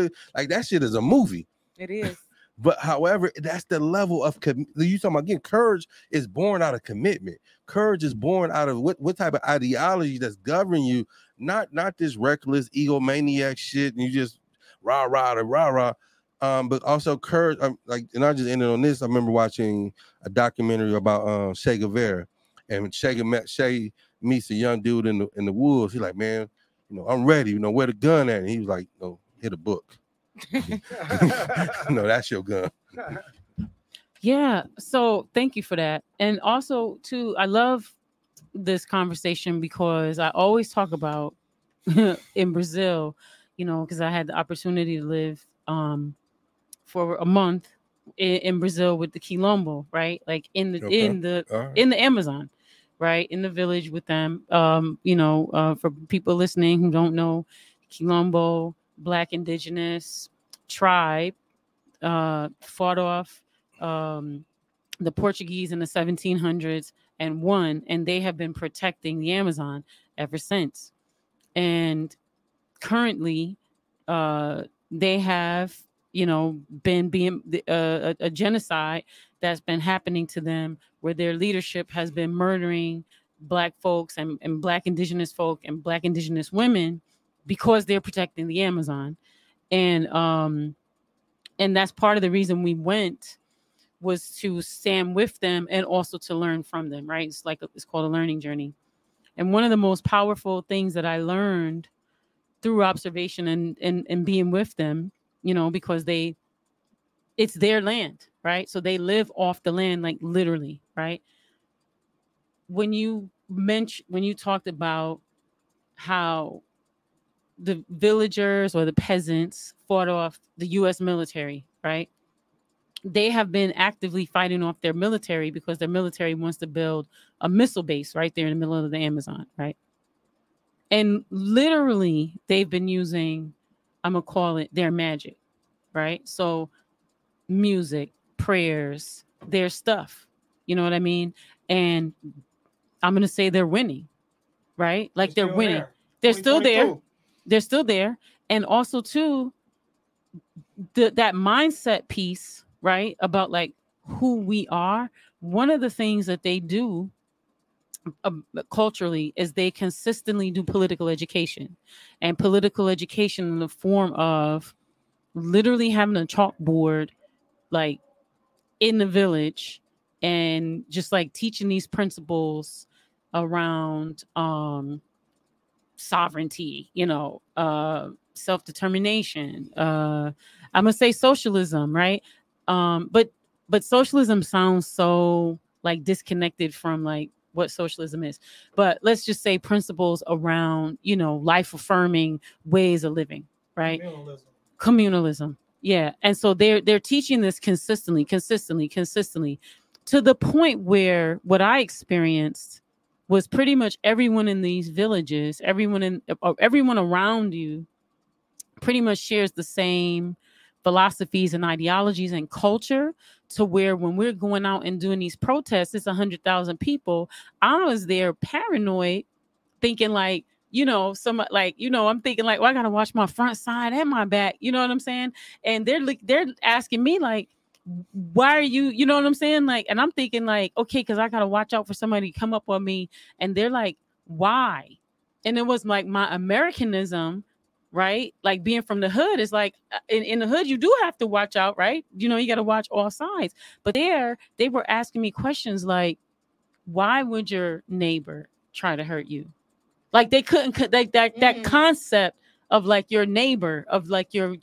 shit is a movie. It is. But however, that's the level of you talking about. Again, courage is born out of commitment. Courage is born out of what type of ideology that's governing you, not this reckless egomaniac shit and you just rah rah. But also courage, like, and I just ended on this. I remember watching a documentary about Che Guevara, and Che meets a young dude in the woods. He's like, man, you know, I'm ready. You know, where the gun at? And he was like, no, hit a book. No, that's your gun. Yeah. So thank you for that. And also, too, I love this conversation because I always talk about in Brazil, you know, because I had the opportunity to live for a month in Brazil with the Quilombo, right? Like in the Amazon, right? In the village with them. You know, for people listening who don't know, Quilombo, Black indigenous tribe, fought off the Portuguese in the 1700s and won, and they have been protecting the Amazon ever since. And currently, they have, you know, been being a genocide that's been happening to them, where their leadership has been murdering Black folks and Black indigenous folk and Black indigenous women because they're protecting the Amazon. And that's part of the reason we went, was to stand with them and also to learn from them, right? It's called a learning journey. And one of the most powerful things that I learned through observation and being with them, you know, because it's their land, right? So they live off the land, like, literally, right? When you talked about how the villagers or the peasants fought off the U.S. military, right? They have been actively fighting off their military because their military wants to build a missile base right there in the middle of the Amazon, right? And literally, they've been using, I'm going to call it their magic, right? So music, prayers, their stuff, you know what I mean? And I'm going to say they're winning, right? Like they're winning. They're still there. They're still there. And also, too, that mindset piece, right, about like who we are, one of the things that they do culturally is they consistently do political education, and political education in the form of literally having a chalkboard like in the village and just like teaching these principles around sovereignty, you know, self-determination, I'm gonna say socialism, right? But socialism sounds so like disconnected from like what socialism is, but let's just say principles around, you know, life affirming ways of living, right? Communalism. Yeah. And so they're teaching this consistently to the point where what I experienced was pretty much everyone in these villages, everyone around you pretty much shares the same philosophies and ideologies and culture, to where when we're going out and doing these protests, it's 100,000 people. I was there paranoid, thinking like, you know, I'm thinking like, well, I gotta watch my front side and my back. You know what I'm saying? And they're asking me like, why are you? You know what I'm saying? Like, and I'm thinking like, okay, because I gotta watch out for somebody to come up on me. And they're like, why? And it was like my Americanism. Right? Like being from the hood is like in the hood, you do have to watch out, right? You know, you got to watch all sides. But there, they were asking me questions like, why would your neighbor try to hurt you? Like they couldn't, like that concept of like your neighbor, of like your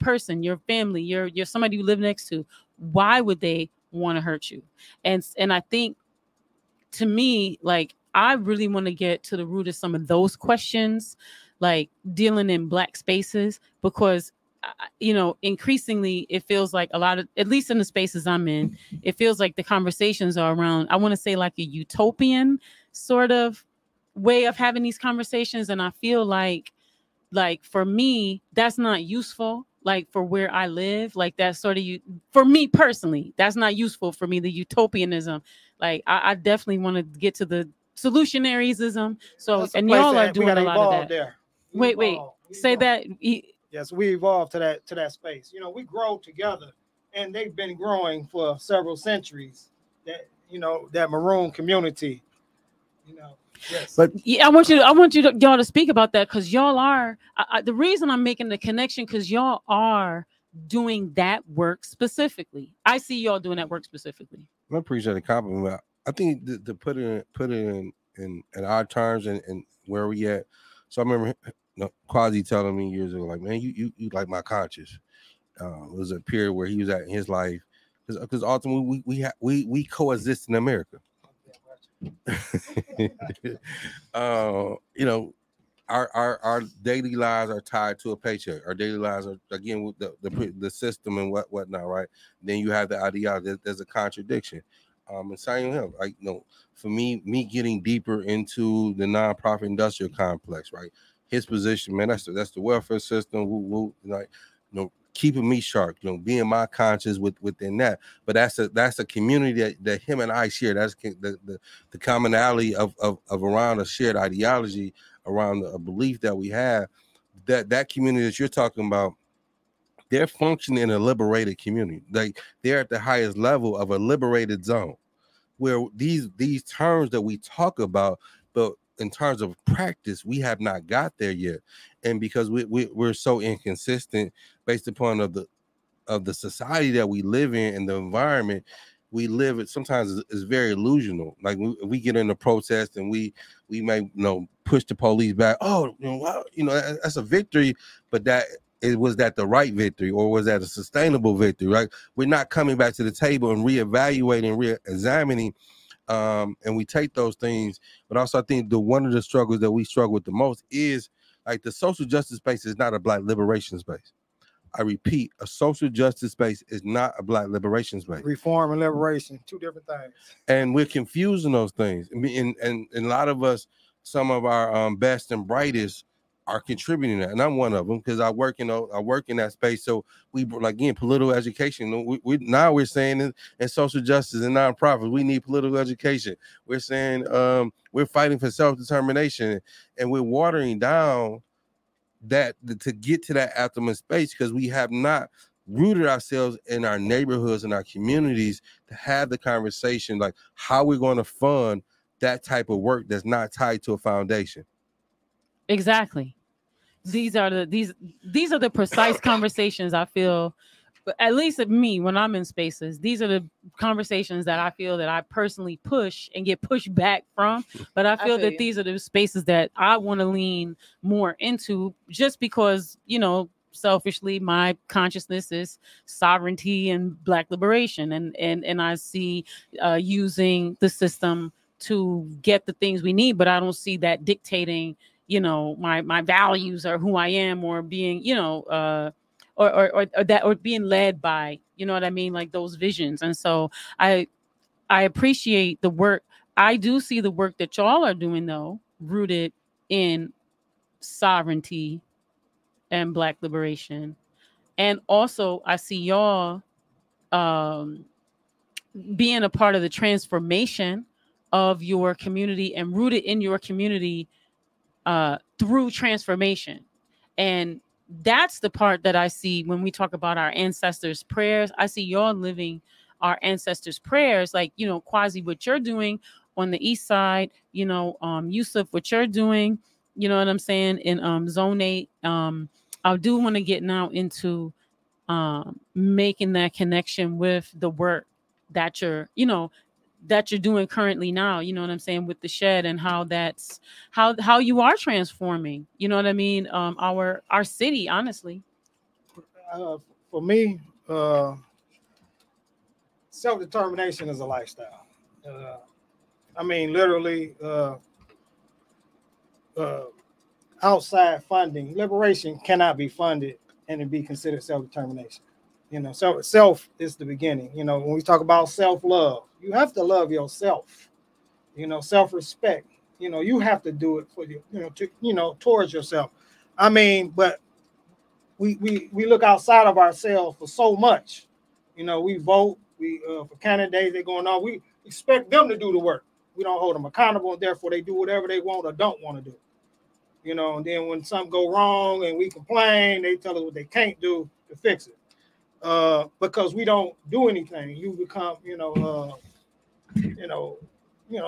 person, your family, your somebody you live next to. Why would they want to hurt you? And I think to me, like I really want to get to the root of some of those questions, like dealing in Black spaces, because, you know, increasingly it feels like a lot of, at least in the spaces I'm in, it feels like the conversations are around, I want to say like a utopian sort of way of having these conversations. And I feel like for me, that's not useful. Like for where I live, like that sort of, for me personally, that's not useful for me, the utopianism. Like I definitely want to get to the solutionaryism. So, and y'all are doing a lot of that. There. Yes, we evolved to that space. You know, we grow together, and they've been growing for several centuries. That, you know, that maroon community. You know, yes. But yeah, I want you y'all to speak about that, because y'all are the reason I'm making the connection, because y'all are doing that work specifically. I see y'all doing that work specifically. I appreciate the compliment. I think to put it in our terms and where we at. So I remember Kwasi telling me years ago, like, man, you like my conscience. It was a period where he was at in his life, because ultimately we coexist in America. You know, our daily lives are tied to a paycheck. Our daily lives are, again, with the system and whatnot, right? Then you have the ideology. There's a contradiction. And Simon Hill, like, you know, for me getting deeper into the nonprofit industrial complex, right? His position, man, that's the welfare system, like, you know, keeping me sharp, you know, being my conscience within that. But that's a community that him and I share. That's the commonality of around a shared ideology, around a belief that we have. That community that you're talking about, they're functioning in a liberated community. Like they're at the highest level of a liberated zone, where these terms that we talk about, but in terms of practice, we have not got there yet. And because we're so inconsistent based upon of the society that we live in and the environment we live in, sometimes is very illusional. Like we get in a protest and we may, you know, push the police back. Oh, you know, wow, you know, that's a victory, but that. It was that the right victory, or was that a sustainable victory, right? We're not coming back to the table and reevaluating, reexamining, and we take those things. But also I think one of the struggles that we struggle with the most is Like, the social justice space is not a Black liberation space. I repeat, a social justice space is not a Black liberation space. Reform and liberation, two different things. And we're confusing those things. And a lot of us, some of our best and brightest are contributing that. And I'm one of them because I work in that space. So we, like, again, political education. Now we're saying in social justice and nonprofits, we need political education. We're saying we're fighting for self-determination, and we're watering down that to get to that optimum space because we have not rooted ourselves in our neighborhoods and our communities to have the conversation like how we're going to fund that type of work that's not tied to a foundation. Exactly. These are the precise conversations I feel, at least of me when I'm in spaces, these are the conversations that I feel that I personally push and get pushed back from. But I feel that these are the spaces that I want to lean more into just because, you know, selfishly, my consciousness is sovereignty and Black liberation. And I see using the system to get the things we need, but I don't see that dictating, you know, my values or who I am or being, you know, or being led by, you know what I mean? Like those visions. And so I appreciate the work. I do see the work that y'all are doing though, rooted in sovereignty and Black liberation. And also I see y'all being a part of the transformation of your community and rooted in your community through transformation. And that's the part that I see when we talk about our ancestors' prayers. I see y'all living our ancestors' prayers. Like, you know, Kwasi, what you're doing on the East Side, you know, Yusuf, what you're doing, you know what I'm saying, in Zone 8. I do want to get now into making that connection with the work that you're doing currently now, you know what I'm saying, with the Shed and how that's how you are transforming, you know what I mean, our city, honestly. For me, self-determination is a lifestyle. I mean, literally, outside funding, liberation cannot be funded and it be considered self-determination. You know, so self is the beginning. You know, when we talk about self-love, you have to love yourself, you know, self-respect, you know, you have to do it for you, you know, to, you know, towards yourself. I mean, but we look outside of ourselves for so much, you know, we vote, we for candidates, they're going on, we expect them to do the work. We don't hold them accountable, and therefore they do whatever they want or don't want to do, you know, and then when something go wrong and we complain, they tell us what they can't do to fix it. Because we don't do anything, you become,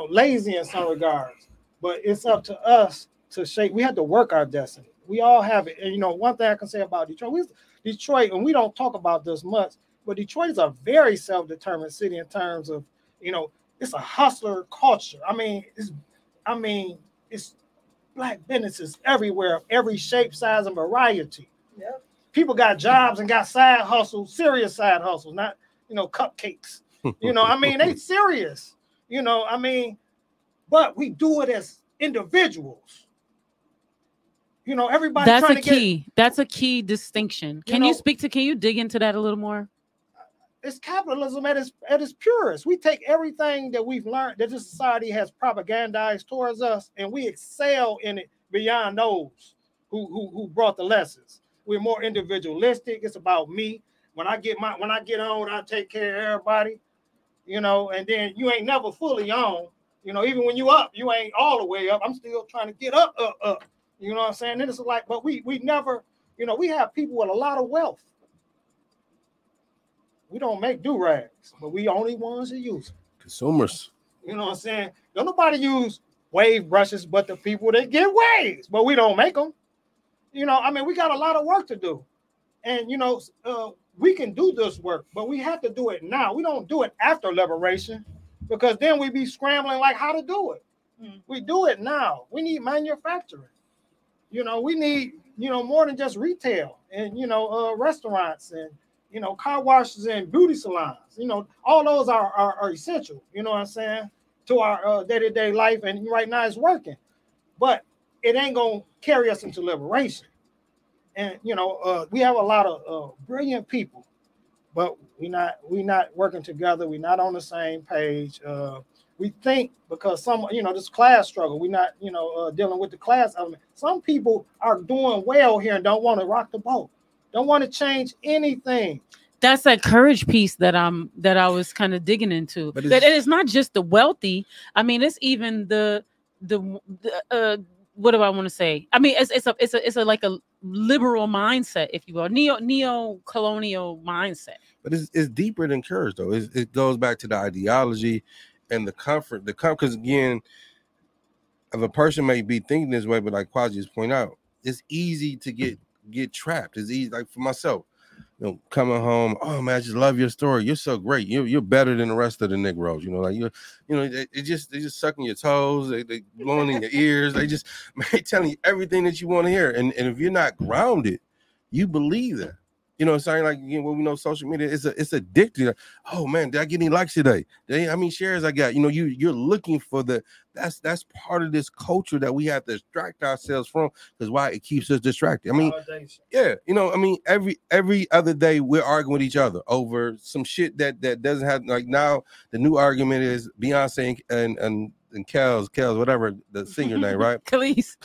lazy in some regards. But it's up to us to shape. We have to work our destiny. We all have it. And you know, one thing I can say about Detroit, and we don't talk about this much, but Detroit is a very self-determined city in terms of, you know, it's a hustler culture. I mean, it's Black businesses everywhere, of every shape, size, and variety. Yeah. People got jobs and got side hustles, serious side hustles, not, you know, cupcakes. You know, I mean, they serious, you know, I mean, but we do it as individuals. You know, everybody. That's a key. That's a key distinction. Can you dig into that a little more? It's capitalism at its purest. We take everything that we've learned that this society has propagandized towards us, and we excel in it beyond those who brought the lessons. We're more individualistic. It's about me. When I get on, I take care of everybody, you know, and then you ain't never fully on, you know, even when you up, you ain't all the way up. I'm still trying to get up, you know what I'm saying? And it's like, but we never, you know, we have people with a lot of wealth. We don't make do-rags, but we only ones that use them. Consumers. You know what I'm saying? Don't nobody use wave brushes but the people that get waves, but we don't make them. You know, I mean, we got a lot of work to do, and, you know, we can do this work, but we have to do it now. We don't do it after liberation because then we be scrambling like how to do it. Mm-hmm. We do it now. We need manufacturing. You know, we need, you know, more than just retail and, you know, restaurants and, you know, car washes and beauty salons. You know, all those are essential, you know what I'm saying, to our day-to-day life. And right now it's working. But it ain't going to carry us into liberation. And, you know, we have a lot of brilliant people, but we're not working together. We're not on the same page. We think because some, you know, this class struggle, we're not, you know, dealing with the class element. Some people are doing well here and don't want to rock the boat, don't want to change anything. That's that courage piece that I was kind of digging into. But it's not just the wealthy. I mean, it's even the what do I want to say? I mean, it's a like a liberal mindset, if you will, neo-colonial mindset. But it's deeper than courage, though. It goes back to the ideology and the comfort. Because again, if a person may be thinking this way, but like Kwasi just pointed out, it's easy to get trapped. It's easy, like for myself. You know, coming home, oh man, I just love your story. You're so great. You're better than the rest of the Negroes. You know, like they're just sucking your toes, they blowing in your ears. They just telling you everything that you want to hear. And if you're not grounded, you believe that. You know what I'm saying? Like again, what we know, social media it's addictive. Like, oh man, did I get any likes today? How many shares I got? You know, you're looking for that's part of this culture that we have to distract ourselves from, because why it keeps us distracted. I mean, yeah, you know, I mean, every other day we're arguing with each other over some shit that doesn't have, like now the new argument is Beyonce and Kels, whatever the singer name, right? Khalees.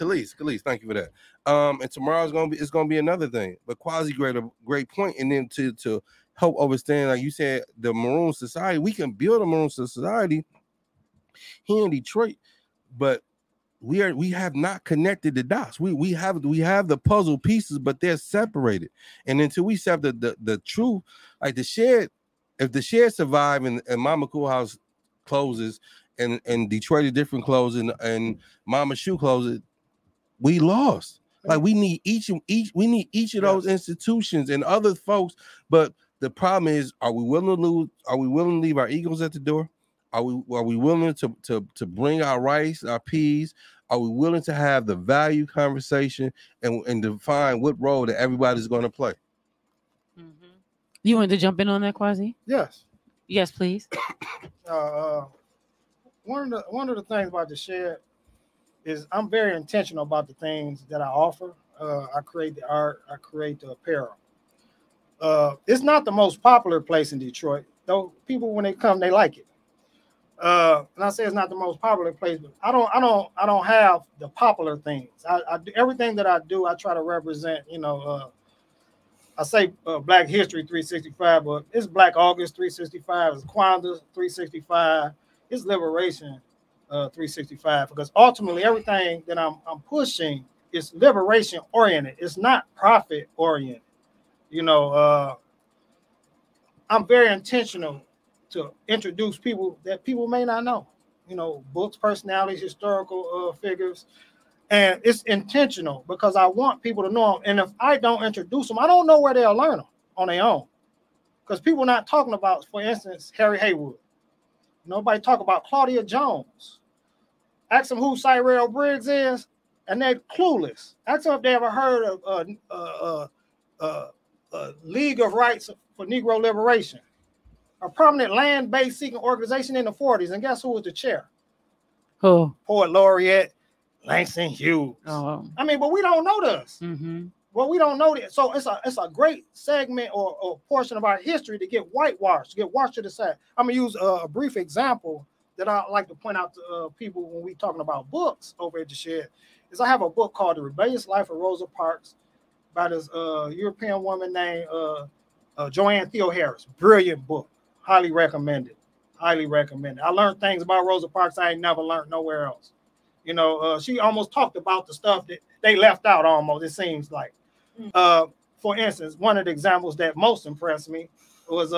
Thank you for that. And tomorrow's gonna be another thing. But Kwasi great point, and then to help understand, like you said, the Maroon Society, we can build a Maroon Society here in Detroit, but we have not connected the dots. We have the puzzle pieces, but they're separated. And until we set the truth, like the Shed, if the Shed survive and Mama Cool House closes and Detroit is Different closes and Mama Shoe closes, we lost. Like we need each of those institutions and other folks. But the problem is, are we willing to lose? Are we willing to leave our egos at the door? Are we willing to bring our rice, our peas? Are we willing to have the value conversation and define what role that everybody's going to play? Mm-hmm. You wanted to jump in on that, Kwasi? Yes, please. One of the things about the Shed is I'm very intentional about the things that I offer. I create the art, I create the apparel. It's not the most popular place in Detroit, though people, when they come, they like it. And I say it's not the most popular place, but I don't have the popular things. I do everything that I do. I try to represent, you know, I say Black History 365, but it's Black August 365, it's Kwanzaa 365, it's Liberation 365, because ultimately everything that I'm pushing is liberation oriented. It's not profit oriented. You know, I'm very intentional to introduce people that people may not know. You know, books, personalities, historical figures, and it's intentional because I want people to know them. And if I don't introduce them, I don't know where they'll learn them on their own, because people are not talking about, for instance, Harry Haywood. Nobody talk about Claudia Jones. Ask them who Cyrell Briggs is, and they're clueless. Ask them if they ever heard of League of Rights for Negro Liberation, a prominent land-based seeking organization in the 40s. And guess who was the chair? Who? Poet Laureate Langston Hughes. Oh, wow. I mean, but we don't know this. Mm-hmm. Well, we don't know that. So it's a great segment or portion of our history to get whitewashed, to get washed to the side. I'm going to use a brief example that I like to point out to people when we're talking about books over at the Shed. Is I have a book called The Rebellious Life of Rosa Parks by this European woman named Joanne Theo Harris. Brilliant book. Highly recommended. Highly recommended. I learned things about Rosa Parks I ain't never learned nowhere else. You know, she almost talked about the stuff that they left out almost, it seems like. For instance, one of the examples that most impressed me was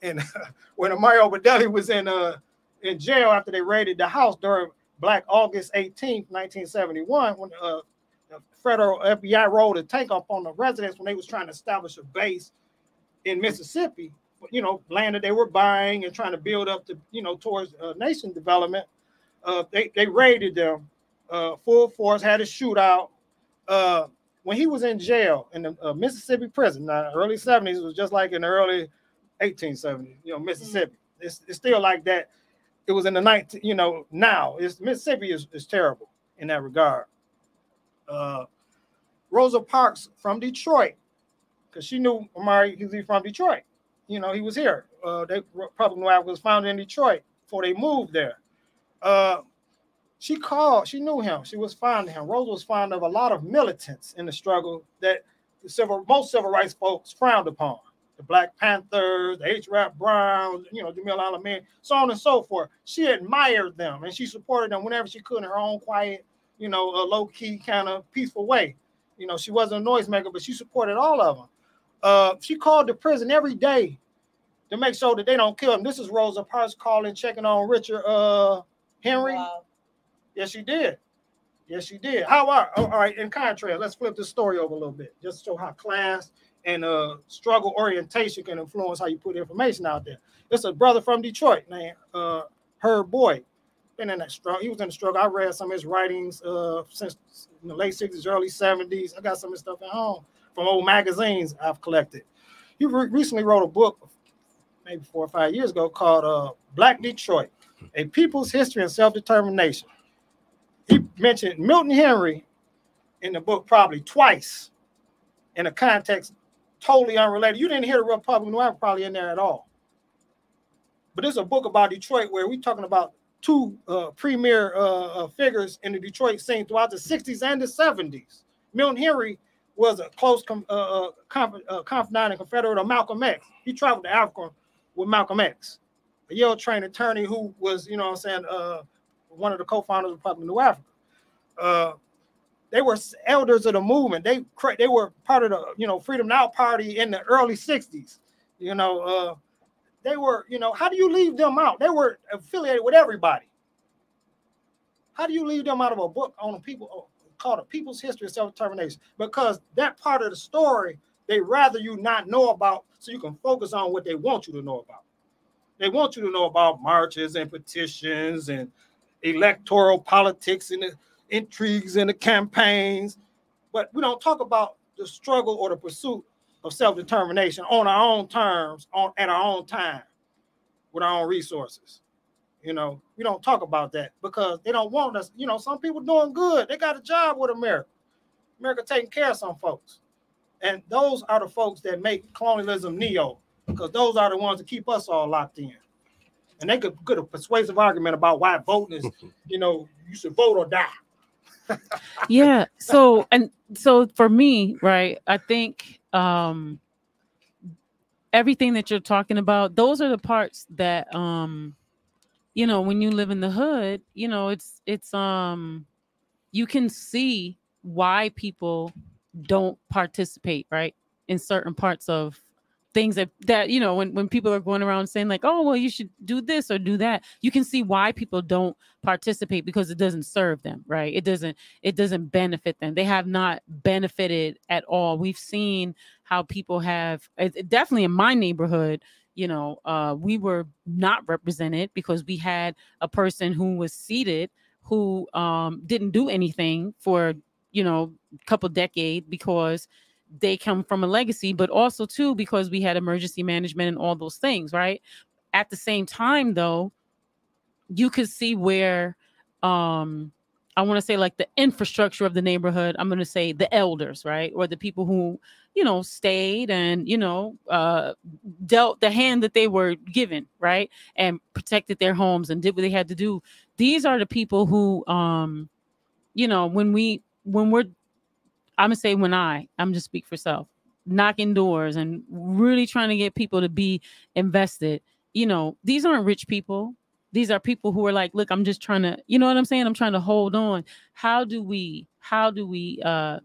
when Amari Obadeli was in jail after they raided the house during Black August 18th, 1971, when the federal FBI rolled a tank up on the residents when they was trying to establish a base in Mississippi, you know, land that they were buying and trying to build up to, you know, towards nation development. They raided them full force, had a shootout. When he was in jail in the Mississippi prison, now early 70s was just like in the early 1870s, you know, Mississippi. Mm-hmm. It's still like that. It was in the 19, you know, now. Mississippi is terrible in that regard. Rosa Parks from Detroit, because she knew Omari, he was from Detroit. You know, he was here. They probably knew I was founded in Detroit before they moved there. She called, she knew him, she was fond of him. Rosa was fond of a lot of militants in the struggle that the most civil rights folks frowned upon. The Black Panthers, the H. Rap Browns, you know, Jamil Alameen, so on and so forth. She admired them and she supported them whenever she could in her own quiet, you know, a low-key kind of peaceful way. You know, she wasn't a noisemaker, but she supported all of them. She called the prison every day to make sure that they don't kill him. This is Rosa Parks calling, checking on Richard Henry. Wow. Yes, she did. Yes, she did. All right, in contrast, let's flip this story over a little bit, just to show how class and struggle orientation can influence how you put information out there. It's a brother from Detroit named Herb Boyd. Been in that struggle. He was in the struggle. I read some of his writings since the late 60s, early 70s. I got some of his stuff at home from old magazines I've collected. He recently wrote a book maybe 4 or 5 years ago called Black Detroit, A People's History and Self-Determination. He mentioned Milton Henry in the book probably twice in a context totally unrelated. You didn't hear the Republic of New Africa probably in there at all. But it's a book about Detroit where we're talking about two premier figures in the Detroit scene throughout the 60s and the 70s. Milton Henry was a close confidant and confederate of Malcolm X. He traveled to Africa with Malcolm X, a Yale-trained attorney who was, you know what I'm saying, one of the co-founders of the Republic of New Africa. They were elders of the movement. They were part of the, you know, Freedom Now Party in the early 60s. You know, they were, you know, how do you leave them out? They were affiliated with everybody. How do you leave them out of a book on a people called A People's History of Self-Determination? Because that part of the story, they rather you not know about so you can focus on what they want you to know about. They want you to know about marches and petitions and electoral politics and the intrigues and the campaigns, but we don't talk about the struggle or the pursuit of self-determination on our own terms, at our own time, with our own resources. You know, we don't talk about that because they don't want us. You know, some people doing good. They got a job with America. America taking care of some folks. And those are the folks that make colonialism neo, because those are the ones that keep us all locked in. And they could get a persuasive argument about why voting is, you know, you should vote or die. Yeah. So for me, right, I think everything that you're talking about, those are the parts that, you know, when you live in the hood, you know, it's you can see why people don't participate, right, in certain parts of things that you know, when people are going around saying like, oh, well, you should do this or do that, you can see why people don't participate, because it doesn't serve them, right? It doesn't benefit them. They have not benefited at all. We've seen how people have, definitely in my neighborhood, you know, we were not represented because we had a person who was seated who didn't do anything for, you know, a couple decades, because they come from a legacy, but also too, because we had emergency management and all those things, right? At the same time though, you could see where, I want to say like the infrastructure of the neighborhood, I'm going to say the elders, right? Or the people who, you know, stayed and, you know, dealt the hand that they were given, right? And protected their homes and did what they had to do. These are the people who, you know, I'm just speak for self, knocking doors and really trying to get people to be invested. You know, these aren't rich people. These are people who are like, look, I'm just trying to, you know what I'm saying? I'm trying to hold on. How do we, you know,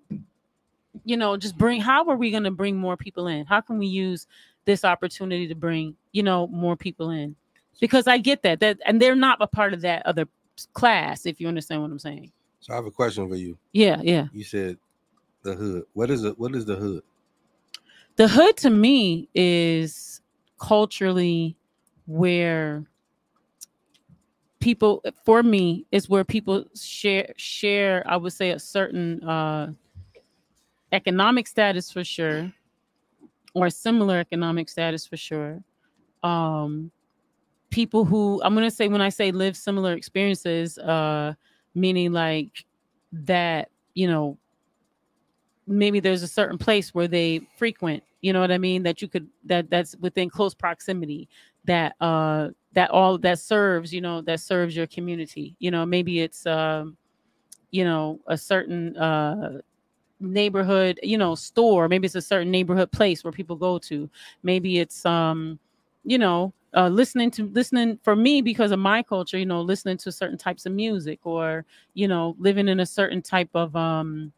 just bring, how are we going to bring more people in? How can we use this opportunity to bring, you know, more people in? Because I get that, and they're not a part of that other class, if you understand what I'm saying. So I have a question for you. Yeah. You said the hood. What is the hood? The hood to me is culturally where people, for me, is where people share, I would say, a certain economic status for sure, or a similar economic status for sure. People who, I'm going to say, when I say live similar experiences, meaning like that, you know, maybe there's a certain place where they frequent, you know what I mean, that you could, that's within close proximity, that that all that serves, you know, that serves your community. You know, maybe it's you know, a certain neighborhood, you know, store. Maybe it's a certain neighborhood place where people go to. Maybe it's you know, listening for me, because of my culture, you know, listening to certain types of music, or, you know, living in a certain type of environment.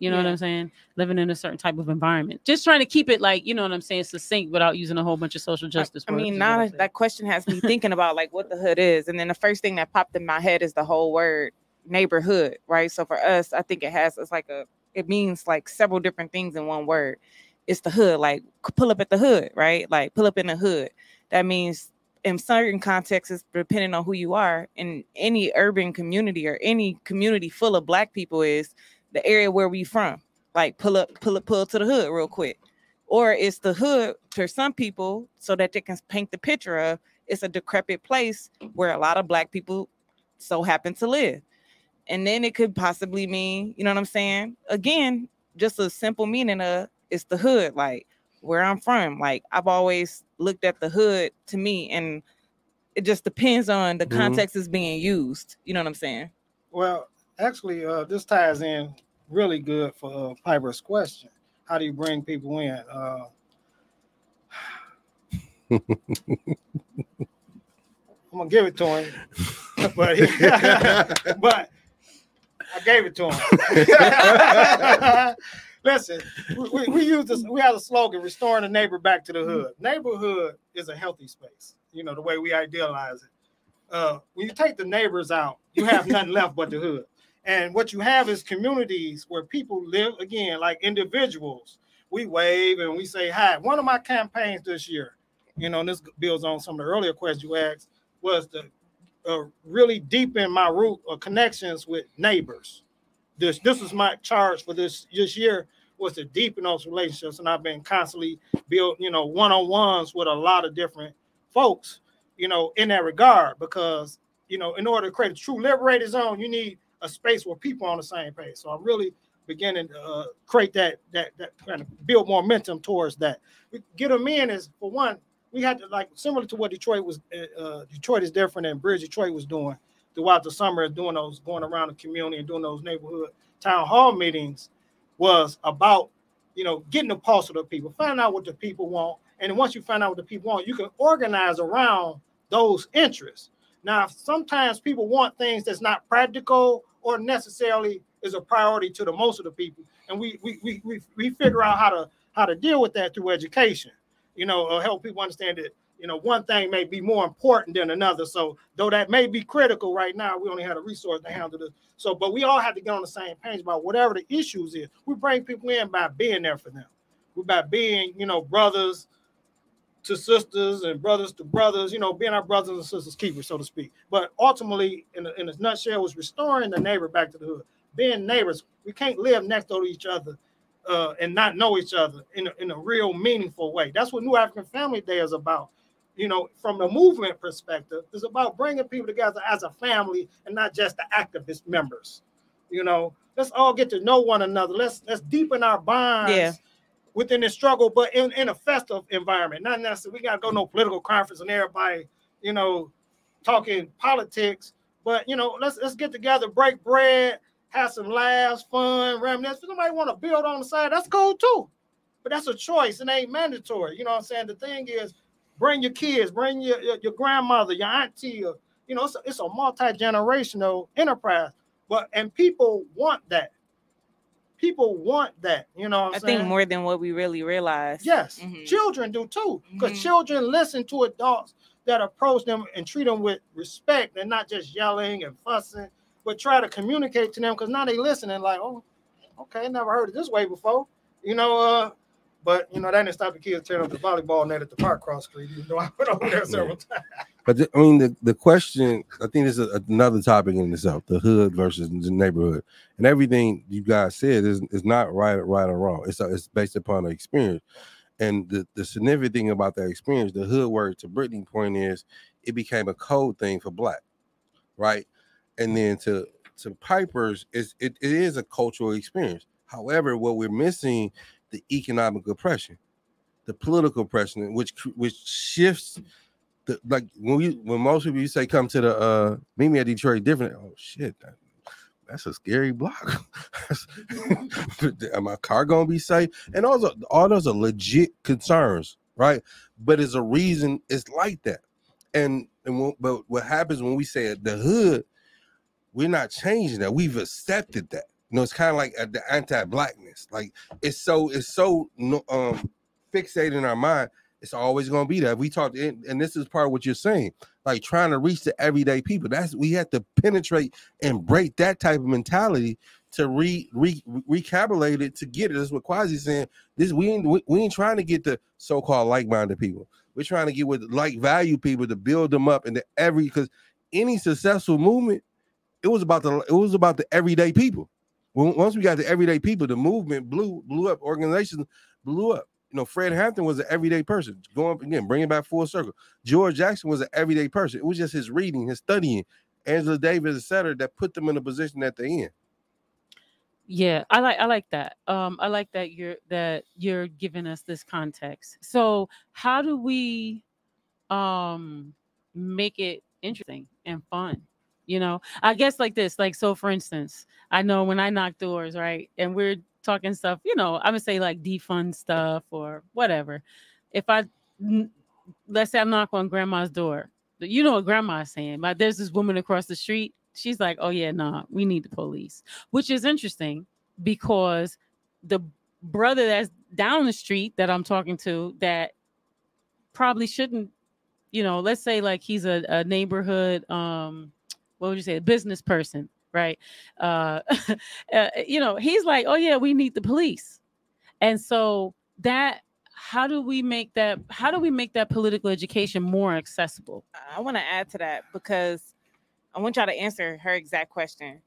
You know what I'm saying? Living in a certain type of environment. Just trying to keep it, like, you know what I'm saying, succinct without using a whole bunch of social justice. I mean, now that question has me thinking about, like, what the hood is. And then the first thing that popped in my head is the whole word neighborhood, right? So for us, I think it means like several different things in one word. It's the hood, like pull up at the hood, right? Like pull up in the hood. That means in certain contexts, depending on who you are, in any urban community or any community full of Black people is the area where we from, like pull to the hood real quick. Or it's the hood for some people so that they can paint the picture of it's a decrepit place where a lot of Black people so happen to live. And then it could possibly mean, you know what I'm saying? Again, just a simple meaning of it's the hood, like where I'm from. Like I've always looked at the hood to me, and it just depends on the context that's being used. You know what I'm saying? Well, actually, this ties in really good for Piper's question. How do you bring people in? I'm going to give it to him. But I gave it to him. Listen, we use this. We have a slogan, restoring the neighbor back to the hood. Neighborhood is a healthy space. You know, the way we idealize it. When you take the neighbors out, you have nothing left but the hood. And what you have is communities where people live, again, like individuals. We wave and we say hi. One of my campaigns this year, you know, and this builds on some of the earlier questions you asked, was to really deepen my root or connections with neighbors. This was my charge for this year, was to deepen those relationships. And I've been constantly building, you know, one-on-ones with a lot of different folks, you know, in that regard, because, you know, in order to create a true liberator zone, you need a space where people are on the same page. So I'm really beginning to create that kind of build momentum towards that. We get them in is, for one, we had to, like, similar to what Detroit was, Detroit is Different, and Bridge Detroit was doing throughout the summer, doing those, going around the community and doing those neighborhood town hall meetings, was about, you know, getting the pulse of the people, finding out what the people want. And once you find out what the people want, you can organize around those interests. Now, sometimes people want things that's not practical or necessarily is a priority to the most of the people. And we figure out how to deal with that through education, you know, or help people understand that, you know, one thing may be more important than another. So though that may be critical right now, we only had a resource to handle this. So, but we all have to get on the same page about whatever the issues is. We bring people in by being there for them. We're by being, you know, brothers to sisters and brothers to brothers, you know, being our brothers and sisters keepers, so to speak. But ultimately, in a nutshell, was restoring the neighbor back to the hood. Being neighbors, we can't live next door to each other and not know each other in a real meaningful way. That's what New African Family Day is about. You know, from the movement perspective, it's about bringing people together as a family and not just the activist members. You know, let's all get to know one another. Let's deepen our bonds within the struggle, but in a festive environment. Not necessarily we got to go no political conference and everybody, you know, talking politics. But, you know, let's get together, break bread, have some laughs, fun, reminisce. If somebody want to build on the side, that's cool too. But that's a choice. It ain't mandatory. You know what I'm saying? The thing is, bring your kids, bring your grandmother, your auntie. Or, you know, it's a multi-generational enterprise. And people want that. People want that. You know what I'm saying? I think more than what we really realize. Yes. Mm-hmm. Children do too. Because children listen to adults that approach them and treat them with respect and not just yelling and fussing, but try to communicate to them, because now they listening like, oh, okay, never heard it this way before. You know, but, you know, that didn't stop the kids tearing up the volleyball net at the park cross street. You know, I went over there several times. But, I mean, the question, I think this is another topic in itself, the hood versus the neighborhood. And everything you guys said is not right or wrong. It's based upon an experience. And the significant thing about that experience, the hood word, to Brittany's point, is it became a code thing for Black, right? And then to to Piper's, it is a cultural experience. However, what we're missing, the economic oppression, the political oppression, which shifts the, like when most people you say come to the meet me at Detroit Different. Oh shit, that's a scary block. My car gonna be safe? And also all those are legit concerns, right? But it's a reason it's like that. But what happens when we say the hood, we're not changing that. We've accepted that. You know, it's kind of like the anti-blackness. Like it's so fixated in our mind. It's always going to be that. We talked, and this is part of what you're saying, like trying to reach the everyday people. That's, we have to penetrate and break that type of mentality to recalibrate it to get it. That's what Kwasi's saying. This we ain't trying to get the so-called like-minded people. We're trying to get with like-value people to build them up into every, because any successful movement, it was about the everyday people. Once we got the everyday people, the movement blew up. Organizations blew up. You know, Fred Hampton was an everyday person. Going again, bringing back full circle. George Jackson was an everyday person. It was just his reading, his studying, Angela Davis, et cetera, that put them in a position at the end. Yeah, I like that. I like that you're giving us this context. So how do we make it interesting and fun? You know, I guess like this, like, so for instance, I know when I knock doors, right, and we're talking stuff, you know, I'm gonna say like defund stuff or whatever. If I, let's say I knock on grandma's door, you know what grandma's saying, like there's this woman across the street, she's like, oh yeah, nah, we need the police, which is interesting because the brother that's down the street that I'm talking to that probably shouldn't, you know, let's say like he's a neighborhood, what would you say, a business person, right? You know, he's like, oh yeah, we need the police. And so that, how do we make that political education more accessible? I want to add to that because I want y'all to answer her exact question,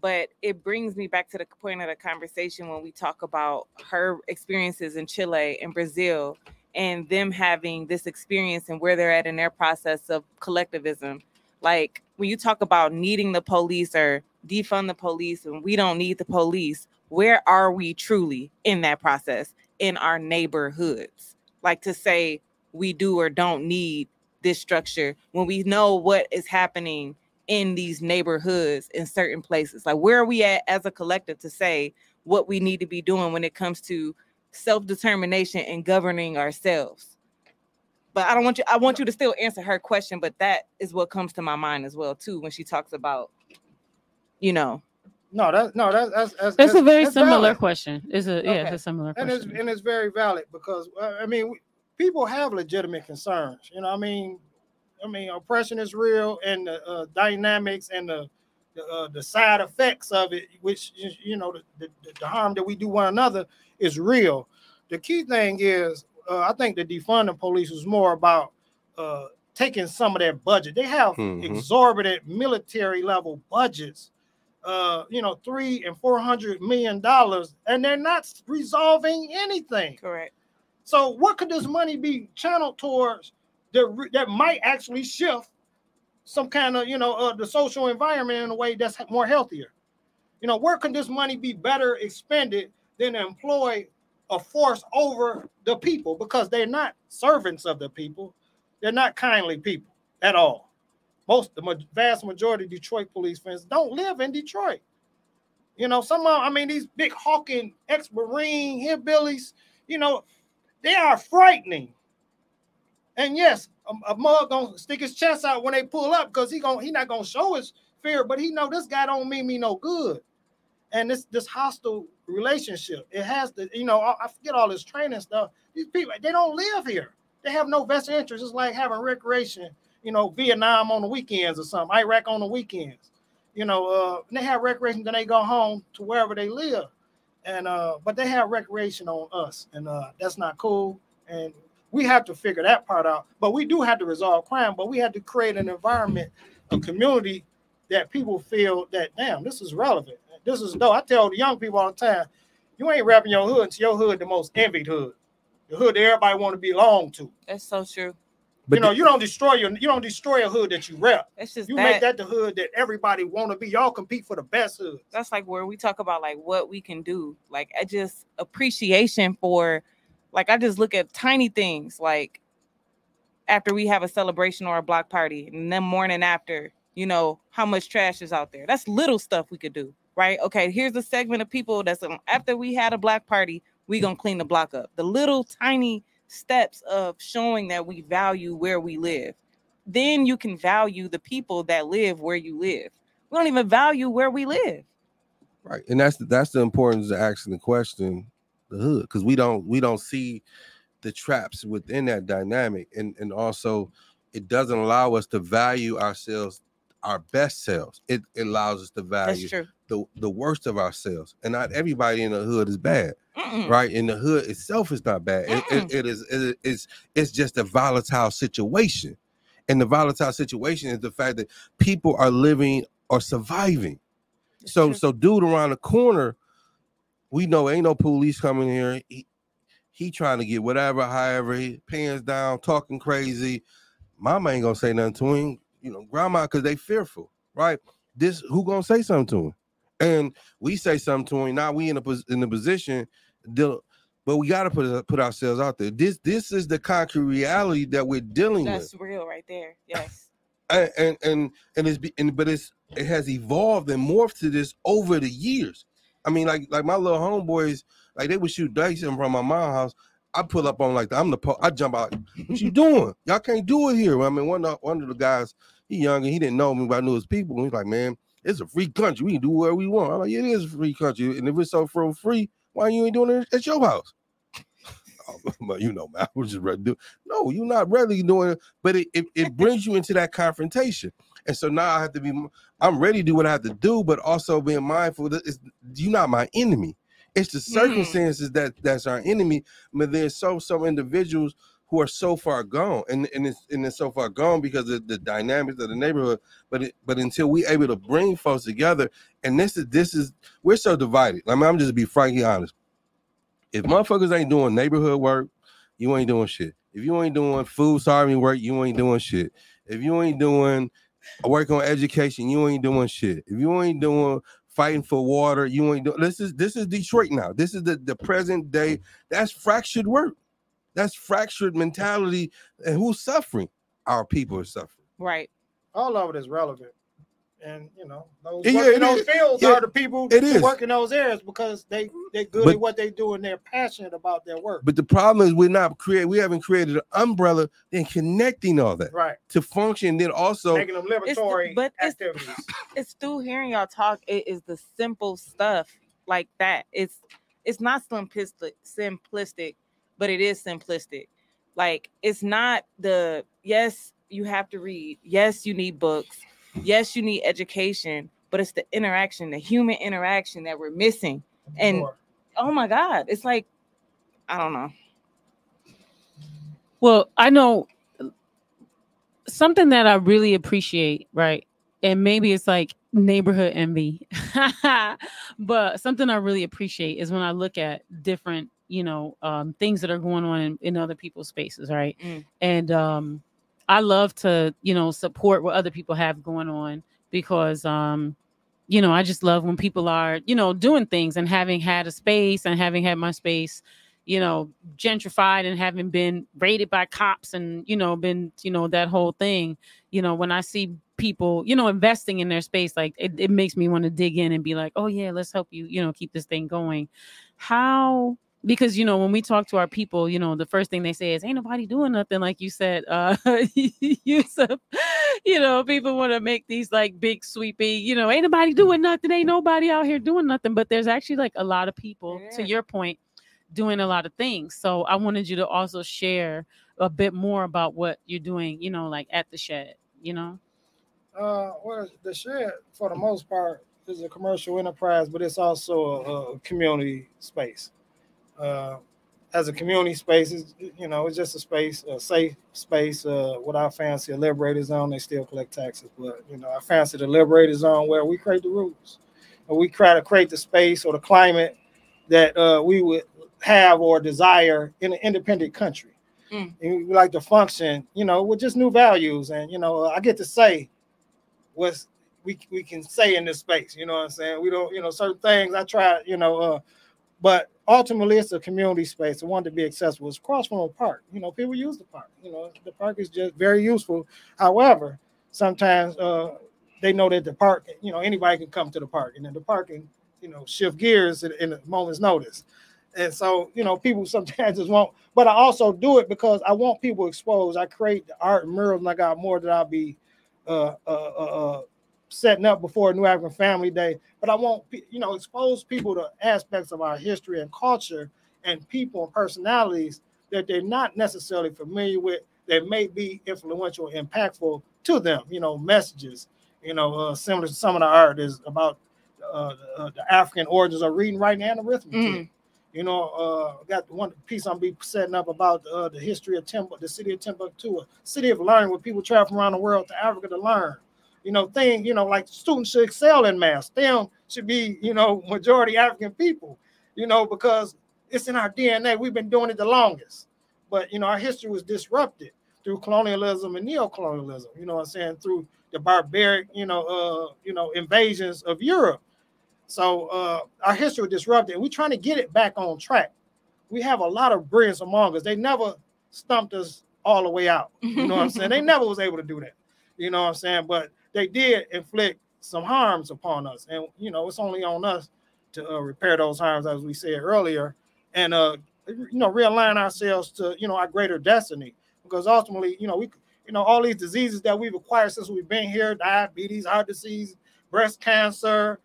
but it brings me back to the point of the conversation when we talk about her experiences in Chile and Brazil and them having this experience and where they're at in their process of collectivism. Like when you talk about needing the police or defund the police and we don't need the police, where are we truly in that process in our neighborhoods? Like to say we do or don't need this structure when we know what is happening in these neighborhoods in certain places. Like where are we at as a collective to say what we need to be doing when it comes to self-determination and governing ourselves? But I want you to still answer her question, but that is what comes to my mind as well too when she talks about, you know. That's a very similar question. It's a similar question. And it's very valid because I mean people have legitimate concerns. You know, I mean oppression is real, and the dynamics and the side effects of it, which is, you know, the harm that we do one another is real. The key thing is, I think the defunding police was more about taking some of their budget. They have exorbitant military level budgets, you know, $300 and $400 million, and they're not resolving anything. Correct. So what could this money be channeled towards that might actually shift some kind of, you know, the social environment in a way that's more healthier? You know, where could this money be better expended than to employ a force over the people, because they're not servants of the people. They're not kindly people at all. The vast majority of Detroit police fans don't live in Detroit. You know, somehow, I mean, these big hawking ex-Marine hillbillies, you know, they are frightening. And yes, a mug gonna stick his chest out when they pull up because he not gonna show his fear, but he know this guy don't mean me no good. And this hostile relationship, it has to, you know, I forget all this training stuff. These people, they don't live here. They have no vested interest. It's like having recreation, you know, Vietnam on the weekends or something, Iraq on the weekends. You know, and they have recreation, then they go home to wherever they live. And but they have recreation on us, and that's not cool. And we have to figure that part out. But we do have to resolve crime, but we have to create an environment, a community that people feel that, damn, this is relevant. This is dope. I tell the young people all the time, you ain't rapping your hood until your hood the most envied hood. The hood that everybody want to belong to. That's so true. But you know, you don't destroy a hood that you rep. Make that the hood that everybody want to be. Y'all compete for the best hood. That's like where we talk about like what we can do. Like I just appreciation for, like I just look at tiny things. Like after we have a celebration or a block party, and then morning after, you know how much trash is out there. That's little stuff we could do, right? Okay, here's a segment of people that's after we had a block party, we gonna clean the block up. The little tiny steps of showing that we value where we live. Then you can value the people that live where you live. We don't even value where we live. Right. And that's the importance of asking the question, the hood, because we don't see the traps within that dynamic. And also it doesn't allow us to value ourselves, our best selves. It allows us to value the worst of ourselves. And not everybody in the hood is bad. Mm-mm. Right, and the hood itself is not bad. It's just a volatile situation, and the volatile situation is the fact that people are living or surviving. That's so true. So dude around the corner, we know ain't no police coming here. He trying to get whatever, however, he pants down, talking crazy. Mama ain't gonna say nothing to him, you know, grandma, because they fearful, right? This who gonna say something to him? And we say something to him. Now we in the position. But we got to put ourselves out there. This is the concrete reality that we're dealing with. That's real right there. Yes. But it has evolved and morphed to this over the years. I mean, like my little homeboys, like they would shoot dice in from my mom's house. I pull up on like I jump out. What you doing? Y'all can't do it here. I mean, one of the guys, he young and he didn't know me, but I knew his people. And he's like, man, it's a free country. We can do whatever we want. I'm like, yeah, it is a free country, and if it's so for free, why you ain't doing it at your house? Oh, you know, man, I was just ready to do it. No, you're not ready doing it, but it brings you into that confrontation. And so now I'm ready to do what I have to do, but also being mindful that you're not my enemy. It's the circumstances that's our enemy. But there's so individuals who are so far gone, and it's so far gone because of the dynamics of the neighborhood. But until we able to bring folks together, and this is we're so divided. I mean, I'm just be frankly honest. If motherfuckers ain't doing neighborhood work, you ain't doing shit. If you ain't doing food sovereignty work, you ain't doing shit. If you ain't doing work on education, you ain't doing shit. If you ain't doing fighting for water, you ain't doing. This is Detroit now. This is the present day. That's fractured work. That's fractured mentality. And who's suffering? Our people are suffering. Right. All of it is relevant. And, you know, those fields are the people working those areas because they're good at what they do and they're passionate about their work. But the problem is we haven't created an umbrella and connecting all that. Right. To function, then also making them liberatory activities. It's through hearing y'all talk. It is the simple stuff like that. It's not simplistic. But it is simplistic. Like, it's not the, yes, you have to read. Yes, you need books. Yes, you need education. But it's the interaction, the human interaction that we're missing. And, oh, my God, it's like, I don't know. Well, I know something that I really appreciate, right? And maybe it's like neighborhood envy. But something I really appreciate is when I look at different, you know, things that are going on in other people's spaces, right? Mm. And I love to, you know, support what other people have going on because, you know, I just love when people are, you know, doing things and having had a space and having had my space, you know, gentrified and having been raided by cops and, you know, been, you know, that whole thing. You know, when I see people, you know, investing in their space, like it makes me want to dig in and be like, oh, yeah, let's help you, you know, keep this thing going. How... Because, you know, when we talk to our people, you know, the first thing they say is, ain't nobody doing nothing. Like you said, Yusuf, you know, people want to make these like big sweepy, you know, ain't nobody doing nothing. Ain't nobody out here doing nothing. But there's actually like a lot of people, to your point, doing a lot of things. So I wanted you to also share a bit more about what you're doing, you know, like at the Shed, you know. Well, the Shed, for the most part, is a commercial enterprise, but it's also a community space. As a community space, you know, it's just a space, a safe space. What I fancy a liberated zone. They still collect taxes, but you know, I fancy the liberated zone where we create the rules, and we try to create the space or the climate that we would have or desire in an independent country. and we like to function, you know, with just new values. And, you know, I get to say what we can say in this space, you know what I'm saying? We don't, you know, certain things I try, you know, but ultimately it's a community space. I want to be accessible. It's across from a park. You know, people use the park. You know, the park is just very useful. However, sometimes they know that the park, you know, anybody can come to the park, and then the park can, you know, shift gears in a moment's notice. And so, you know, people sometimes just won't. But I also do it because I want people exposed. I create the art and murals, and I got more that I'll be setting up before New African Family Day. But I want, you know, expose people to aspects of our history and culture and people and personalities that they're not necessarily familiar with that may be influential, impactful to them, you know, messages, you know, similar to some of the art is about the African origins of reading, writing, and arithmetic. You know, got one piece I'm be setting up about the history of the city of Timbuktu, a city of learning where people travel from around the world to Africa to learn. You know, thing, you know, like students should excel in math. STEM should be, you know, majority African people, you know, because it's in our DNA. We've been doing it the longest. But, you know, our history was disrupted through colonialism and neocolonialism, you know what I'm saying, through the barbaric, you know, invasions of Europe. So our history was disrupted, and we're trying to get it back on track. We have a lot of brilliance among us. They never stumped us all the way out. You know what I'm saying? They never was able to do that. You know what I'm saying? But they did inflict some harms upon us. And, you know, it's only on us to repair those harms, as we said earlier, and, you know, realign ourselves to, you know, our greater destiny. Because ultimately, you know, we, you know, all these diseases that we've acquired since we've been here, diabetes, heart disease, breast cancer,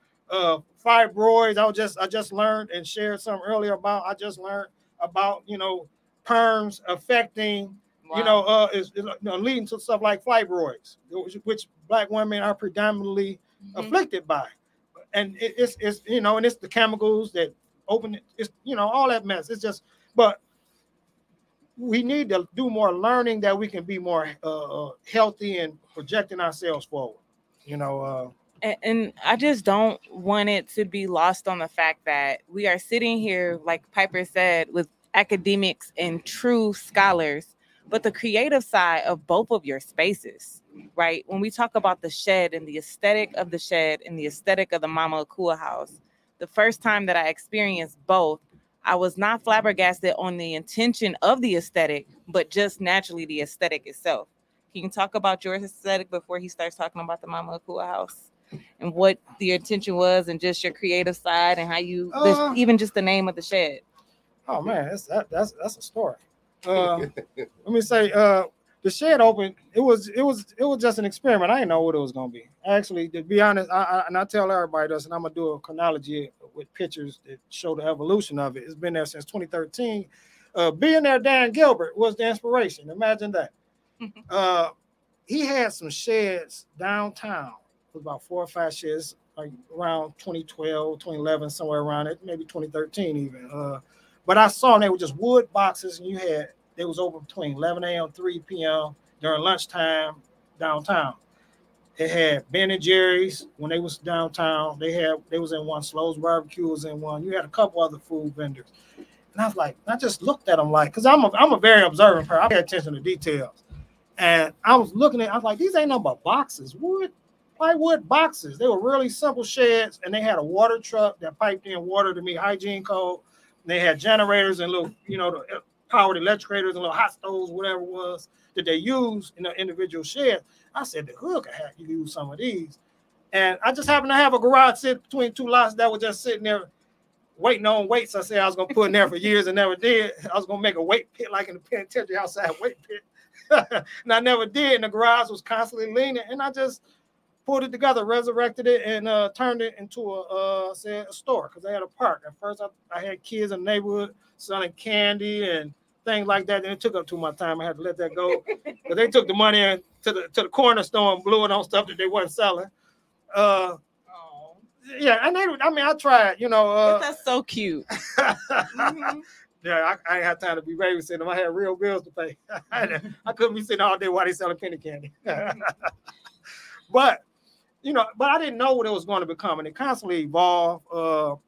fibroids. I just learned and shared some earlier about. I just learned about, you know, perms affecting, you know, is you know, leading to stuff like fibroids, which Black women are predominantly afflicted by, and it's you know, and it's the chemicals that open it. It's, you know, all that mess. It's just, but we need to do more learning that we can be more healthy and projecting ourselves forward. You know. And I just don't want it to be lost on the fact that we are sitting here, like Piper said, with academics and true scholars, but the creative side of both of your spaces, right? When we talk about the Shed and the aesthetic of the Shed and the aesthetic of the Mama Akua house, the first time that I experienced both, I was not flabbergasted on the intention of the aesthetic, but just naturally the aesthetic itself. Can you talk about your aesthetic before he starts talking about the Mama Akua house? And what the intention was, and just your creative side, and how you even just the name of the Shed. Oh man, that's a story. Let me say, the Shed opened. It was just an experiment. I didn't know what it was gonna be. Actually, to be honest, I tell everybody this, and I'm gonna do a chronology with pictures that show the evolution of it. It's been there since 2013. Billionaire Dan Gilbert was the inspiration. Imagine that. He had some sheds downtown. About 4 or 5 sheds, like around 2012, 2011, somewhere around it, maybe 2013 even. But I saw they were just wood boxes, and they was open between 11 a.m. and 3 p.m. during lunchtime downtown. It had Ben and Jerry's when they was downtown. They was in one. Slow's Barbecue was in one. You had a couple other food vendors, and I was like, I just looked at them like, because I'm a very observant person. I pay attention to details, and I was looking at. I was like, these ain't nothing but boxes, wood. Plywood boxes. They were really simple sheds, and they had a water truck that piped in water to meet hygiene code. And they had generators and little, you know, the powered electricators and little hot stoves, whatever it was that they used in the individual sheds. I said, the hood could have you use some of these. And I just happened to have a garage sit between two lots that were just sitting there waiting on weights. I said I was gonna put in there for years and never did. I was gonna make a weight pit like in the penitentiary outside weight pit, and I never did. And the garage was constantly leaning, and I just pulled it together, resurrected it, and turned it into a store, because they had a park. At first, I had kids in the neighborhood selling candy and things like that, and it took up too much time. I had to let that go, but they took the money in to the corner store and blew it on stuff that they weren't selling. Yeah, and I tried, you know. That's so cute. Mm-hmm. Yeah, I ain't had time to be babysitting. I had real bills to pay. I couldn't be sitting all day while they selling penny candy. But you know, but I didn't know what it was going to become, and it constantly evolved.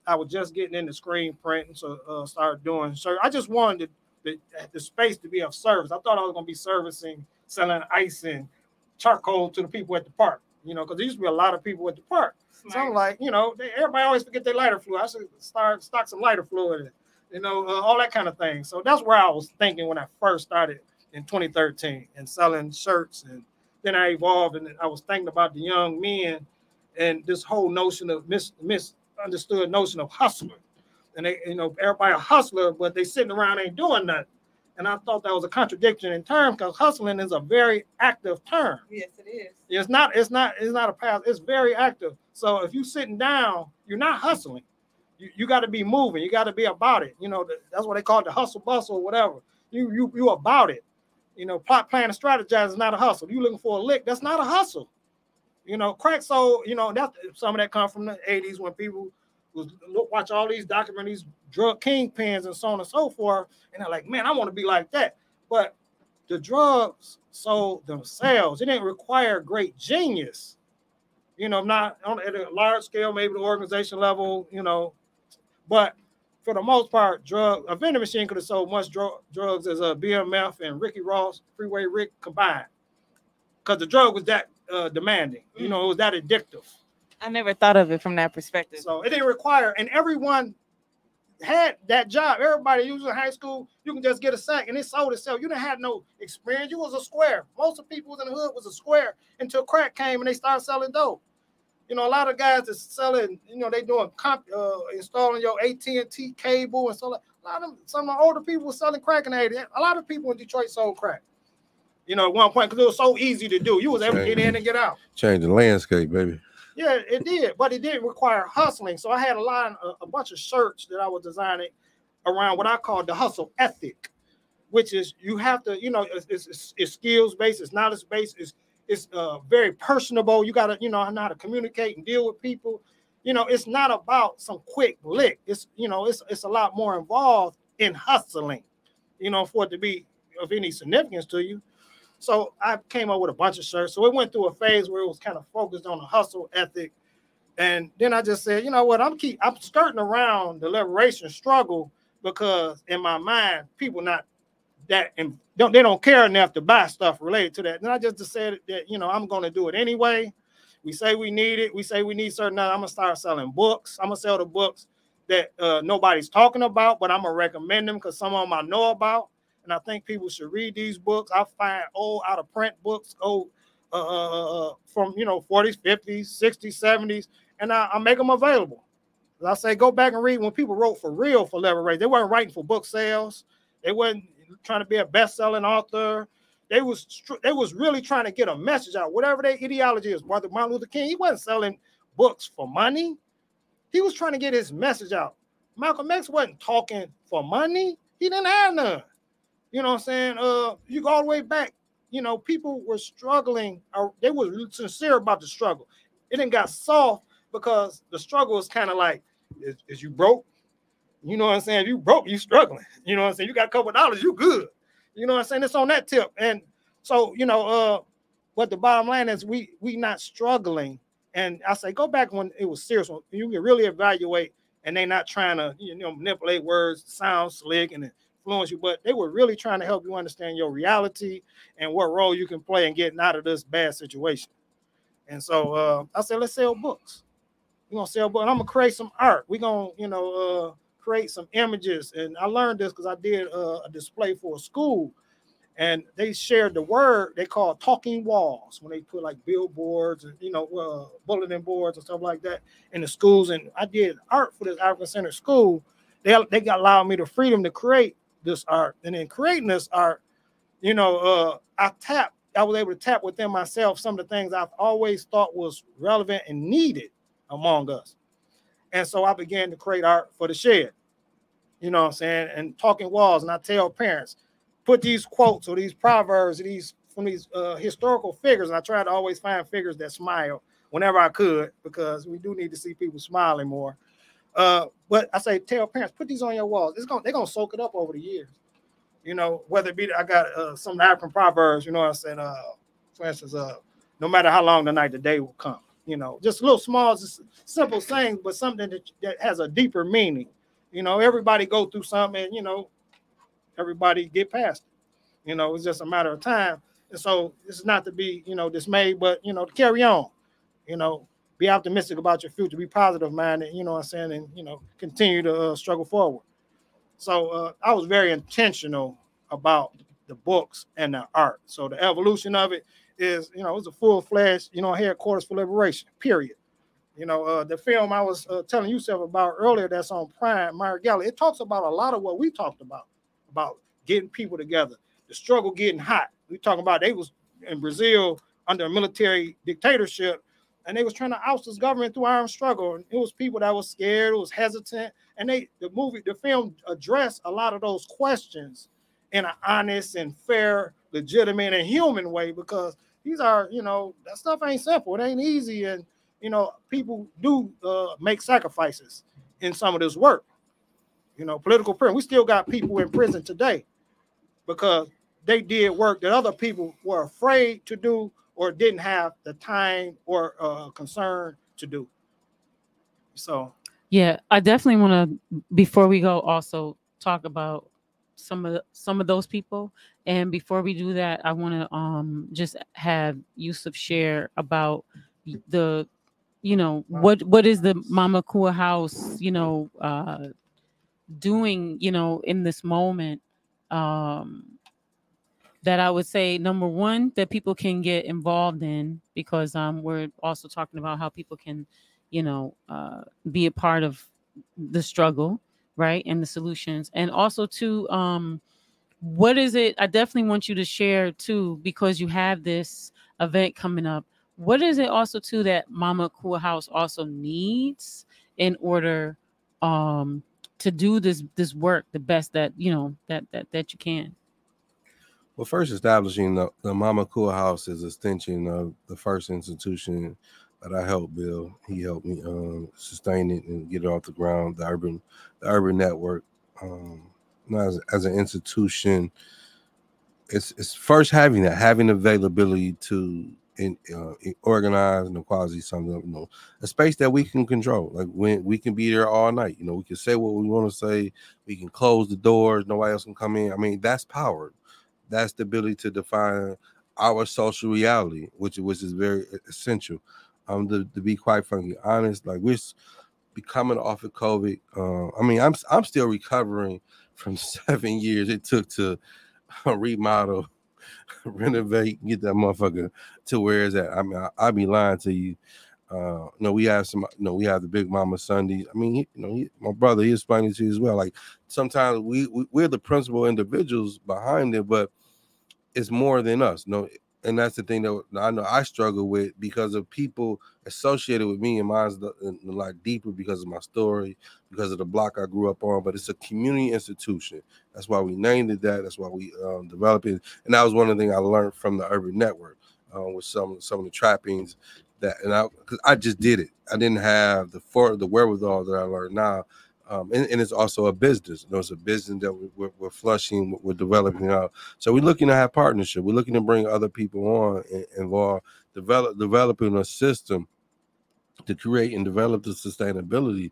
I was just getting into screen printing, so started doing. So I just wanted the space to be of service. I thought I was going to be servicing, selling ice and charcoal to the people at the park, because there used to be a lot of people at the park. Right. So I'm like, everybody always forget their lighter fluid. I should stock some lighter fluid, and, all that kind of thing. So that's where I was thinking when I first started in 2013 and selling shirts. And then I evolved, and I was thinking about the young men and this whole notion of misunderstood notion of hustling. And they, everybody a hustler, but they sitting around ain't doing nothing. And I thought that was a contradiction in terms, because hustling is a very active term. Yes, it is. It's not a passive. It's very active. So if you sitting down, you're not hustling. You got to be moving. You got to be about it. That's what they call it, the hustle bustle or whatever. You about it. Plot, plan, and strategize is not a hustle. You looking for a lick? That's not a hustle. Crack. So that's some of that come from the 80s when people watch all these documentaries, drug kingpins, and so on and so forth, and they're like, man, I want to be like that. But the drugs sold themselves. It didn't require great genius, not at a large scale, maybe the organization level, but for the most part, a vending machine could have sold much drugs as a BMF and Ricky Ross, Freeway Rick combined, because the drug was that demanding, it was that addictive. I never thought of it from that perspective. So it didn't require, and everyone had that job. Everybody usually in high school, you can just get a sack and it sold itself. You didn't have no experience. You was a square. Most of the people in the hood was a square until crack came and they started selling dope. A lot of guys that's selling, they doing installing your AT&T cable and so on. A lot of some of the older people were selling crack in the 80s. A lot of people in Detroit sold crack. At one point, because it was so easy to do. You was able to get in and get out. Change the landscape, baby. Yeah, it did, but it did require hustling. So I had a bunch of shirts that I was designing around what I call the hustle ethic, which is you have to, it's skills-based, it's knowledge-based, it's very personable. You got to, know how to communicate and deal with people. It's not about some quick lick. It's, it's a lot more involved in hustling, for it to be of any significance to you. So I came up with a bunch of shirts. So it went through a phase where it was kind of focused on the hustle ethic. And then I just said, I'm skirting around the liberation struggle because in my mind, people not that and they don't care enough to buy stuff related to that. Then I just decided that, I'm going to do it anyway. We say we need it. We say we need certain. I'm going to start selling books. I'm going to sell the books that nobody's talking about, but I'm going to recommend them because some of them I know about. And I think people should read these books. I find old, out of print books, from 40s, 50s, 60s, 70s, and I make them available. As I say, go back and read when people wrote for real for liberation. They weren't writing for book sales. They wasn't trying to be a best-selling author. They was really trying to get a message out, whatever their ideology is. Brother Martin Luther King, he wasn't selling books for money. He was trying to get his message out. Malcolm X wasn't talking for money. He didn't have none. What I'm saying? You go all the way back, people were struggling. They were sincere about the struggle. It didn't got soft because the struggle is kind of like, is you broke? What I'm saying? If you broke, you struggling. What I'm saying? You got a couple of dollars, you good. What I'm saying? It's on that tip. And so, but the bottom line is we not struggling. And I say, go back when it was serious. When you can really evaluate and they not trying to, manipulate words, sound slick and influence you, but they were really trying to help you understand your reality and what role you can play in getting out of this bad situation. And so I said, let's sell books. We're gonna sell books. And I'm gonna create some art. We're gonna, create some images. And I learned this because I did a display for a school, and they shared the word they call talking walls when they put like billboards and bulletin boards and stuff like that in the schools. And I did art for this African Center school. They allowed me the freedom to create this art, and in creating this art, I was able to tap within myself some of the things I've always thought was relevant and needed among us. And so I began to create art for the Shed, what I'm saying, and talking walls. And I tell parents, put these quotes or these proverbs or these from these historical figures. And I try to always find figures that smile whenever I could, because we do need to see people smiling more. But I say, tell parents, put these on your walls. They're going to soak it up over the years. Whether it be, I got some African proverbs, I said, for instance, no matter how long the night, the day will come. Just little small, just simple things, but something that has a deeper meaning. Everybody go through something, and, everybody get past it. You know, it's just a matter of time. And so it's not to be, you know, dismayed, but, you know, to carry on, you know, be optimistic about your future, be positive minded, you know what I'm saying, and, you know, continue to struggle forward. So I was very intentional about the books and the art. So the evolution of it is, you know, it was a full-fledged, you know, headquarters for liberation, period. You know, the film I was telling Yusuf about earlier that's on Prime, Myra Galley, it talks about a lot of what we talked about getting people together, the struggle getting hot. We talking about they was in Brazil under a military dictatorship, and they was trying to oust this government through armed struggle. And it was people that was scared, it was hesitant. And the film addressed a lot of those questions in an honest and fair, legitimate and human way, because these are, you know, that stuff ain't simple. It ain't easy. And, you know, people do make sacrifices in some of this work. You know, political prison. We still got people in prison today because they did work that other people were afraid to do or didn't have the time or concern to do. So, yeah, I definitely want to, before we go, also talk about some of those people. And before we do that, I want to just have Yusuf share about the, you know, what is the Mama Akua House, you know, doing, you know, in this moment, that I would say, number one, that people can get involved in, because we're also talking about how people can, you know, be a part of the struggle, right, and the solutions. And also, too, what is it? I definitely want you to share, too, because you have this event coming up. What is it also, too, that Mama Akua House also needs in order to do this work the best that, you know, that you can? Well, first, establishing the Mama Akua House is an extension of the first institution that I helped build. He helped me sustain it and get it off the ground, the Urban Network. As an institution, it's first having availability to organize and quasi something, you know, a space that we can control. Like, when we can be there all night, you know, we can say what we want to say, we can close the doors, nobody else can come in. I mean, that's power. That's the ability to define our social reality, which is very essential. To be quite frankly honest, like, we're coming off of COVID. I mean, I'm still recovering from 7 years it took to remodel, renovate, get that motherfucker to where it's at. I mean, I'll be lying to you. We have the Big Mama Sundays. I mean, you know, my brother, he explained to you as well. Like, sometimes we're the principal individuals behind it, but it's more than us. No, and that's the thing that I know I struggle with, because of people associated with me, and mine's a lot deeper because of my story, because of the block I grew up on. But it's a community institution. That's why we named it that. That's why we developed it. And that was one of the things I learned from the Urban Network, with some of the trappings. That, and I just did it. I didn't have the wherewithal that I learned now, and it's also a business. You know, it's a business that we're flushing, we're developing out. So we're looking to have partnership. We're looking to bring other people on and involved, developing a system to create and develop the sustainability,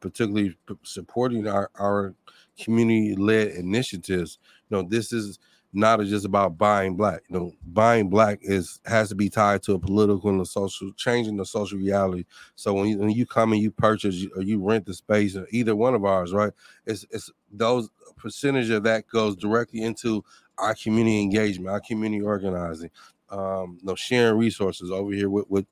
particularly supporting our community-led initiatives. You know, this is not just about buying black. You know, buying black has to be tied to a political and a social, changing the social reality. So when you come and you purchase or you rent the space, or either one of ours, right? It's those percentage of that goes directly into our community engagement, our community organizing, sharing resources over here with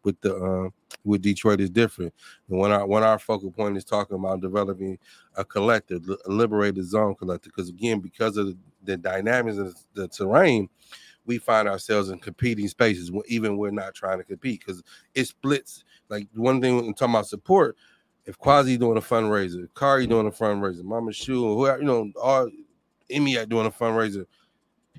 Detroit is Different. And when our focal point is talking about developing a collective, a liberated zone collective, because again, because of the dynamics of the terrain, we find ourselves in competing spaces, even we're not trying to compete, because it splits. Like, one thing when talking about support, if Kwasi doing a fundraiser, if Kari doing a fundraiser, Mama Shu, whoever, you know, all EMEA doing a fundraiser,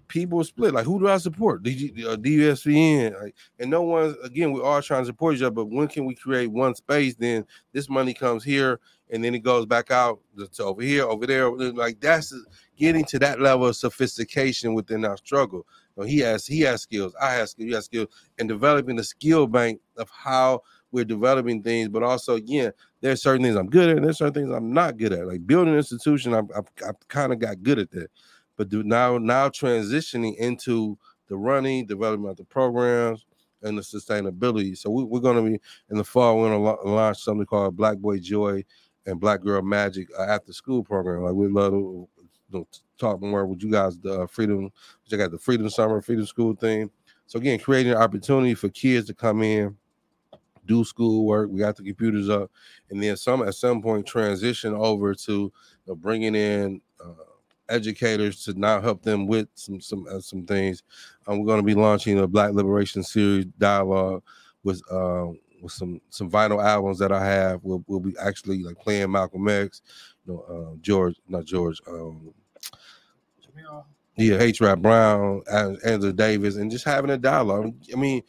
people split. Like, who do I support? DUSVN. Like, and no one's, again, we're all trying to support each other, but when can we create one space? Then this money comes here, and then it goes back out to over here, over there. Like, that's getting to that level of sophistication within our struggle. You know, he has skills. I have skills. You have skills. And developing the skill bank of how we're developing things. But also, again, there's certain things I'm good at, and there's certain things I'm not good at. Like, building an institution, I've kind of got good at that. but now transitioning into the running, development of the programs, and the sustainability. So we're going to be, in the fall, we're going to launch something called Black Boy Joy and Black Girl Magic after school program. Like, we'd love to talk more with you guys, the freedom, check out the Freedom Summer, Freedom School thing. So again, creating an opportunity for kids to come in, do schoolwork. We got the computers up, and then some at some point transition over to bringing in educators to now help them with some things. We're going to be launching a Black Liberation Series dialogue with some vinyl albums that I have. We'll be actually like playing Malcolm X, H. Rod Brown, Angela Davis, and just having a dialogue. I mean,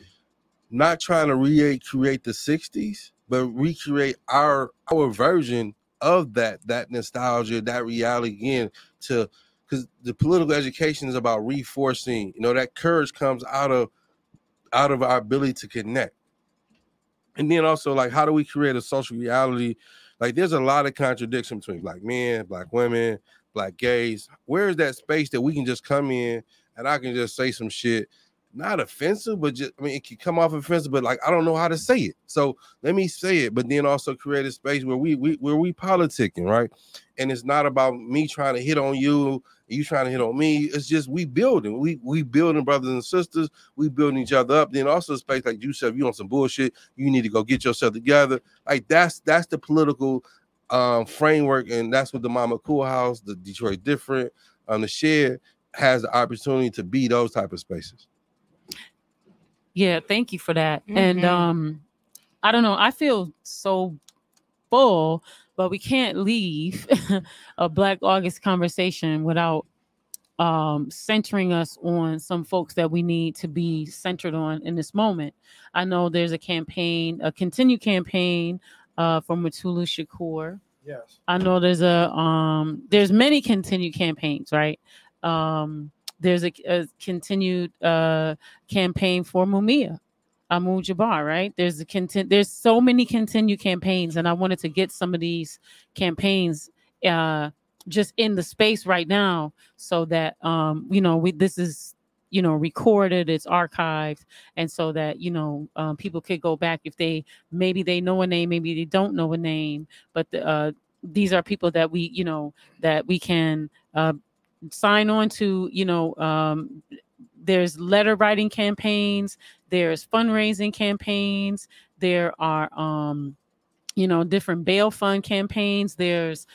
not trying to recreate the 60s, but recreate our version of that nostalgia, that reality again, because the political education is about reforcing. You know, that courage comes out of our ability to connect. And then also, like, how do we create a social reality? Like, there's a lot of contradiction between Black men, Black women, Black gays. Where is that space that we can just come in and I can just say some shit, not offensive, but just, I mean, it can come off offensive, but like, I don't know how to say it, so let me say it. But then also create a space where we politicking, right? And it's not about me trying to hit on you, you trying to hit on me. It's just we building brothers and sisters, we building each other up. Then also space like you said, you on some bullshit, you need to go get yourself together. Like that's the political framework, and that's what the Mama Cool House, the Detroit is Different, the Shed has the opportunity to be those type of spaces. Yeah, thank you for that. Mm-hmm. And I don't know, I feel so full, but we can't leave a Black August conversation without centering us on some folks that we need to be centered on in this moment. I know there's a continued campaign. For Mutulu Shakur. Yes. I know there's there's many continued campaigns, right? There's a continued campaign for Mumia Abu-Jamal, right? There's so many continued campaigns, and I wanted to get some of these campaigns just in the space right now so that this is recorded, it's archived, and so that people could go back if they know a name, maybe they don't know a name, but these are people that we can sign on to. There's letter writing campaigns, there's fundraising campaigns, there are different bail fund campaigns. There's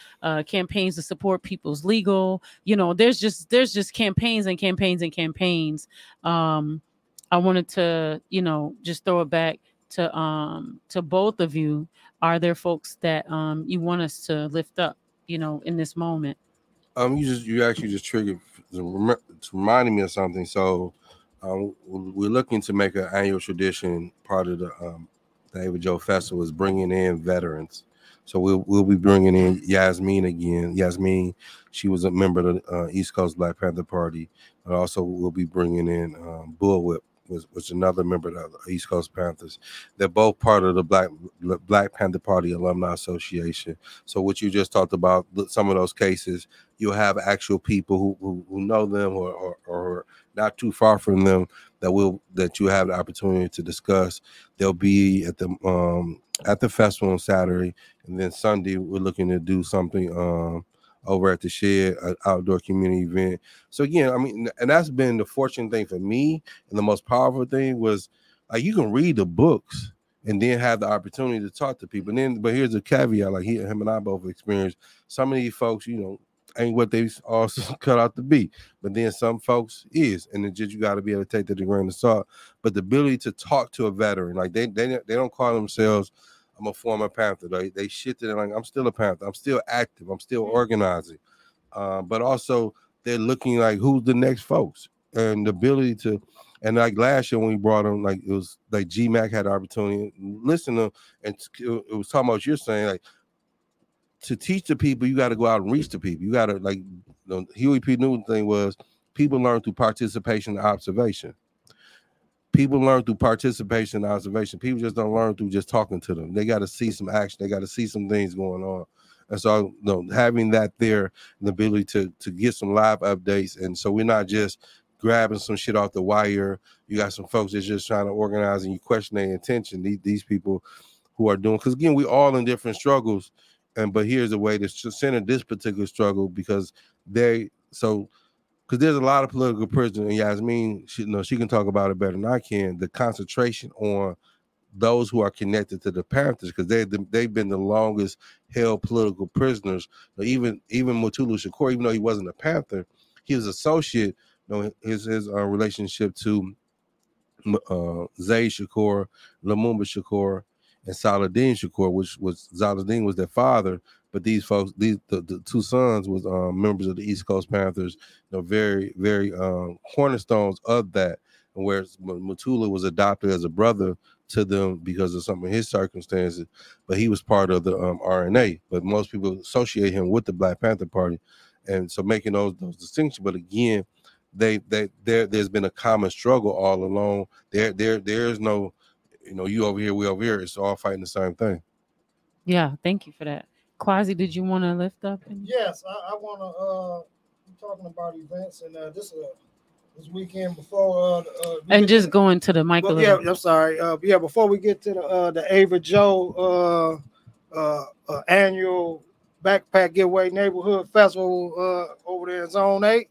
campaigns to support people's legal. There's just campaigns and campaigns and campaigns. I wanted to just throw it back to both of you. Are there folks that you want us to lift up in this moment? You actually just triggered to reminding me of something. So we're looking to make an annual tradition part of the. David Joe Festival is bringing in veterans, so we'll be bringing in Yasmin again. Yasmin, she was a member of the East Coast Black Panther Party, but also we'll be bringing in Bullwhip, was another member of the East Coast Panthers. They're both part of the Black Panther Party Alumni Association. So what you just talked about, some of those cases, you'll have actual people who know them or not too far from them that you have the opportunity to discuss. They'll be at the festival on Saturday, and then Sunday we're looking to do something over at the Shed, an outdoor community event. So again, I mean, and that's been the fortunate thing for me, and the most powerful thing was you can read the books and then have the opportunity to talk to people. But here's a caveat: like him and I both experienced some of these folks, ain't what they all cut out to be, but then some folks is, and it's just you got to be able to take the grain of salt. But the ability to talk to a veteran, like they don't call themselves, I'm a former Panther. They shit to them like, I'm still a Panther. I'm still active. I'm still organizing. But also they're looking like, who's the next folks? And the ability to, and like last year when we brought them, like it was like G-Mac had the opportunity to listen to them, and it was talking about what you're saying, like to teach the people, you got to go out and reach the people. You got to the Huey P. Newton thing was people learn through participation and observation. People learn through participation and observation. People just don't learn through just talking to them. They got to see some action. They got to see some things going on. And so, you know, having that there, the ability to get some live updates. And so we're not just grabbing some shit off the wire. You got some folks that's just trying to organize, and you question their intention. These people who are doing, because again, we all in different struggles, but here's a way to center this particular struggle, because because there's a lot of political prisoners, and Yasmin, she can talk about it better than I can. The concentration on those who are connected to the Panthers, because they've been the longest held political prisoners. Even Mutulu Shakur, even though he wasn't a Panther, he was associate. His relationship to Zayd Shakur, Lumumba Shakur, and Saladin Shakur, which was Saladin was their father, but these folks, the two sons, was members of the East Coast Panthers. Very, very cornerstones of that. And where Mutulu was adopted as a brother to them because of some of his circumstances, but he was part of the RNA. But most people associate him with the Black Panther Party, and so making those distinctions. But again, there's been a common struggle all along. There's no, you over here, we over here. It's all fighting the same thing. Yeah, thank you for that. Kwasi, did you want to lift up? Yes, I want to. I'm talking about events, and this weekend before. And just going to the mic. I'm sorry. Before we get to the Ava Joe annual backpack giveaway neighborhood festival over there in Zone 8.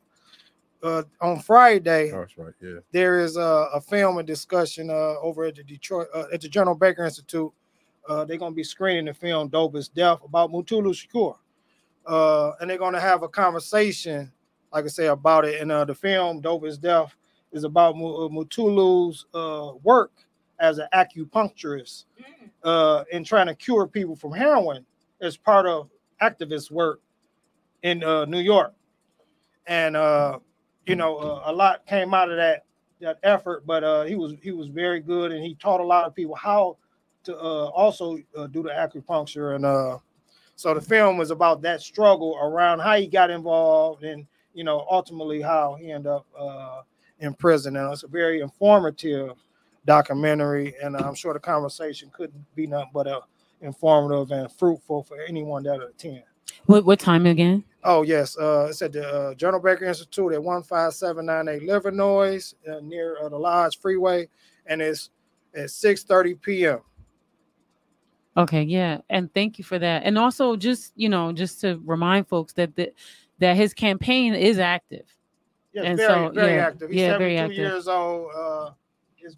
On Friday, that's right, yeah. There is a film and discussion over at the Detroit at the General Baker Institute. They're going to be screening the film "Dope Is Death" about Mutulu Shakur, and they're going to have a conversation, like I say, about it. And the film "Dope Is Death" is about Mutulu's work as an acupuncturist and trying to cure people from heroin as part of activist work in New York, and. A lot came out of that effort, but he was very good, and he taught a lot of people how to also do the acupuncture. And so the film was about that struggle around how he got involved, and ultimately how he ended up in prison. And it's a very informative documentary, and I'm sure the conversation couldn't be nothing but informative and fruitful for anyone that attend. What time again? Oh, yes. It's at the Journal Baker Institute at 15798 Livernois near the Lodge Freeway, and it's at 6:30 p.m. Okay, yeah, and thank you for that. And also just to remind folks that his campaign is active. Yes, and very active. He's 72 years old.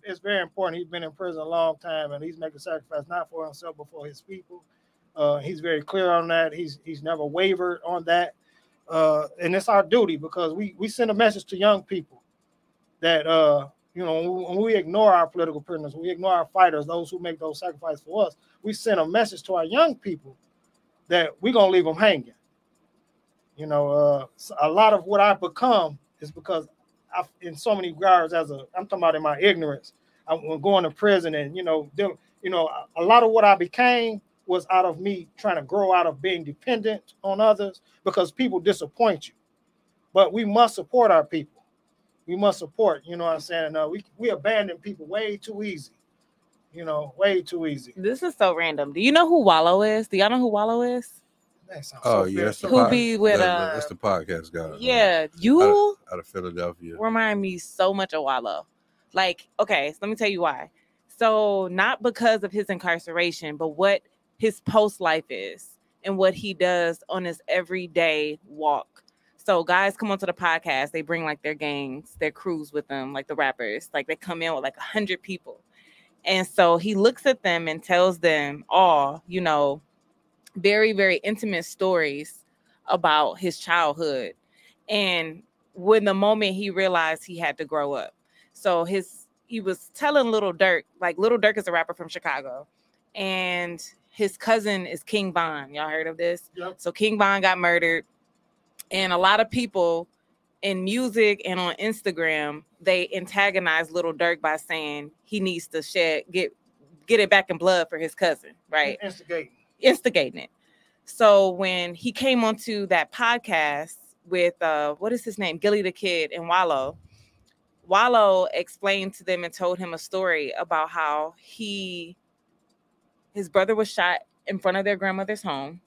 It's very important. He's been in prison a long time, and he's making sacrifice not for himself but for his people. He's very clear on that. He's never wavered on that. And it's our duty, because we send a message to young people that, when we ignore our political prisoners, we ignore our fighters, those who make those sacrifices for us, we send a message to our young people that we're going to leave them hanging. A lot of what I've become is because in so many regards, I'm talking about in my ignorance, I was going to prison, and, a lot of what I became was out of me trying to grow out of being dependent on others, because people disappoint you. But we must support our people. We must support, we abandon people way too easy. Way too easy. This is so random. Do you know who Wallow is? Do y'all know who Wallow is? Oh, yes. Yeah, who be with that's the podcast guy. Yeah, you out of Philadelphia. Remind me so much of Wallow. Like, okay, so let me tell you why. So not because of his incarceration, but what his post-life is and what he does on his everyday walk. So guys come onto the podcast, they bring like their gangs, their crews with them, like the rappers, like they come in with like 100 people. And so he looks at them and tells them all, very, very intimate stories about his childhood. And when the moment he realized he had to grow up. So he was telling Lil Durk, like Lil Durk is a rapper from Chicago, and his cousin is King Von. Y'all heard of this? Yep. So King Von got murdered. And a lot of people in music and on Instagram, they antagonize Lil Durk by saying he needs to get it back in blood for his cousin, right? Instigating it. So when he came onto that podcast with, what is his name? Gilly the Kid and Wallow explained to them and told him a story about how his brother was shot in front of their grandmother's home,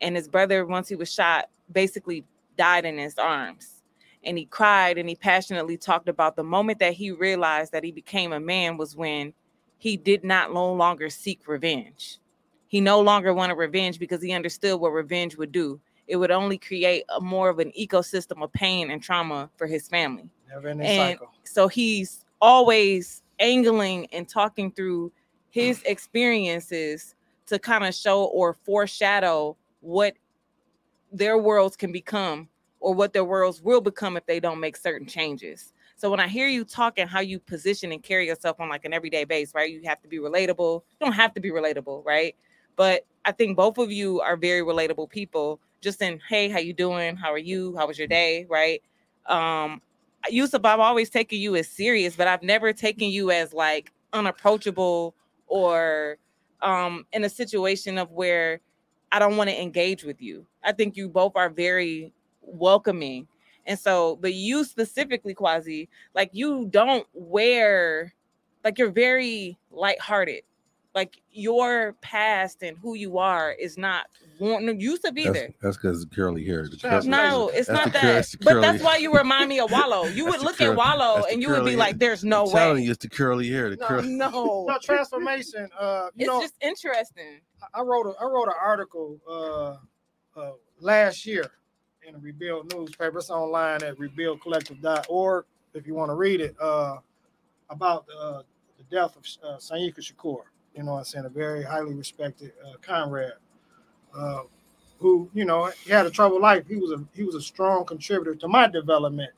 And his brother, once he was shot, basically died in his arms. And he cried and he passionately talked about the moment that he realized that he became a man was when he did not no longer seek revenge. He no longer wanted revenge because he understood what revenge would do. It would only create a more of an ecosystem of pain and trauma for his family. Never ending cycle. So he's always angling and talking through his experiences to kind of show or foreshadow what their worlds can become or what their worlds will become if they don't make certain changes. So when I hear you talking, how you position and carry yourself on like an everyday base, right? You have to be relatable. You don't have to be relatable, right? But I think both of you are very relatable people. Just in, hey, how you doing? How are you? How was your day? Right? Yusuf, I've always taken you as serious, but I've never taken you as like unapproachable or in a situation of where I don't want to engage with you. I think you both are very welcoming. And so, but you specifically, Kwasi, like you don't wear, like you're very lighthearted. Like your past and who you are is not Yusuf either. That's because Curly here. No, it's not that. But that's why you remind me of Wallow. You would look at Wallow and you would be like, "There's no way." I'm telling you, it's the curly hair. No transformation. It's just interesting. I wrote an article last year in the Rebuild newspaper. It's online at rebuildcollective.org if you want to read it about the death of Sayika Shakur. You know what I'm saying, a very highly respected comrade who, you know, he had a troubled life. He was a strong contributor to my development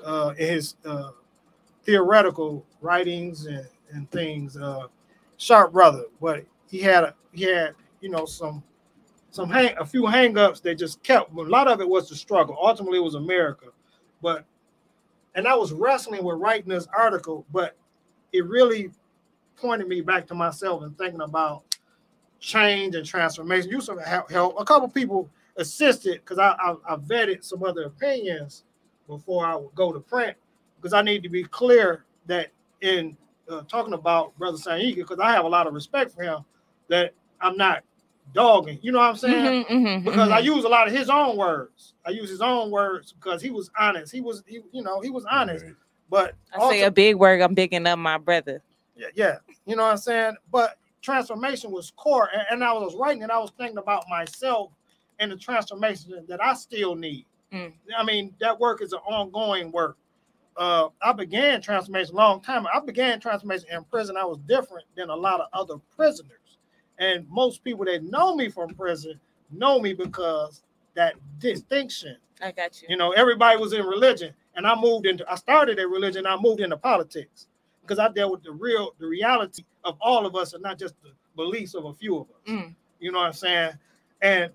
in his theoretical writings and things. Sharp brother, but he had you know a few hangups that just kept. A lot of it was the struggle. Ultimately, it was America, and I was wrestling with writing this article, but it really pointed me back to myself and thinking about change and transformation. You sort of help. A couple people assisted because I vetted some other opinions before I would go to print, because I need to be clear that in talking about Brother Sayika, because I have a lot of respect for him, that I'm not dogging. You know what I'm saying? Because I use a lot of his own words. I use his own words because he was honest. He was honest. Right. But I say a big word. I'm bigging up my brother. Yeah, you know what I'm saying? But transformation was core, and I was writing and I was thinking about myself and the transformation that I still need. Mm. I mean, that work is an ongoing work. I began transformation a long time. I began transformation in prison. I was different than a lot of other prisoners. And most people that know me from prison know me because that distinction. I got you. You know, everybody was in religion, and I started at religion, I moved into politics. Because I dealt with the reality of all of us and not just the beliefs of a few of us. Mm. You know what I'm saying? And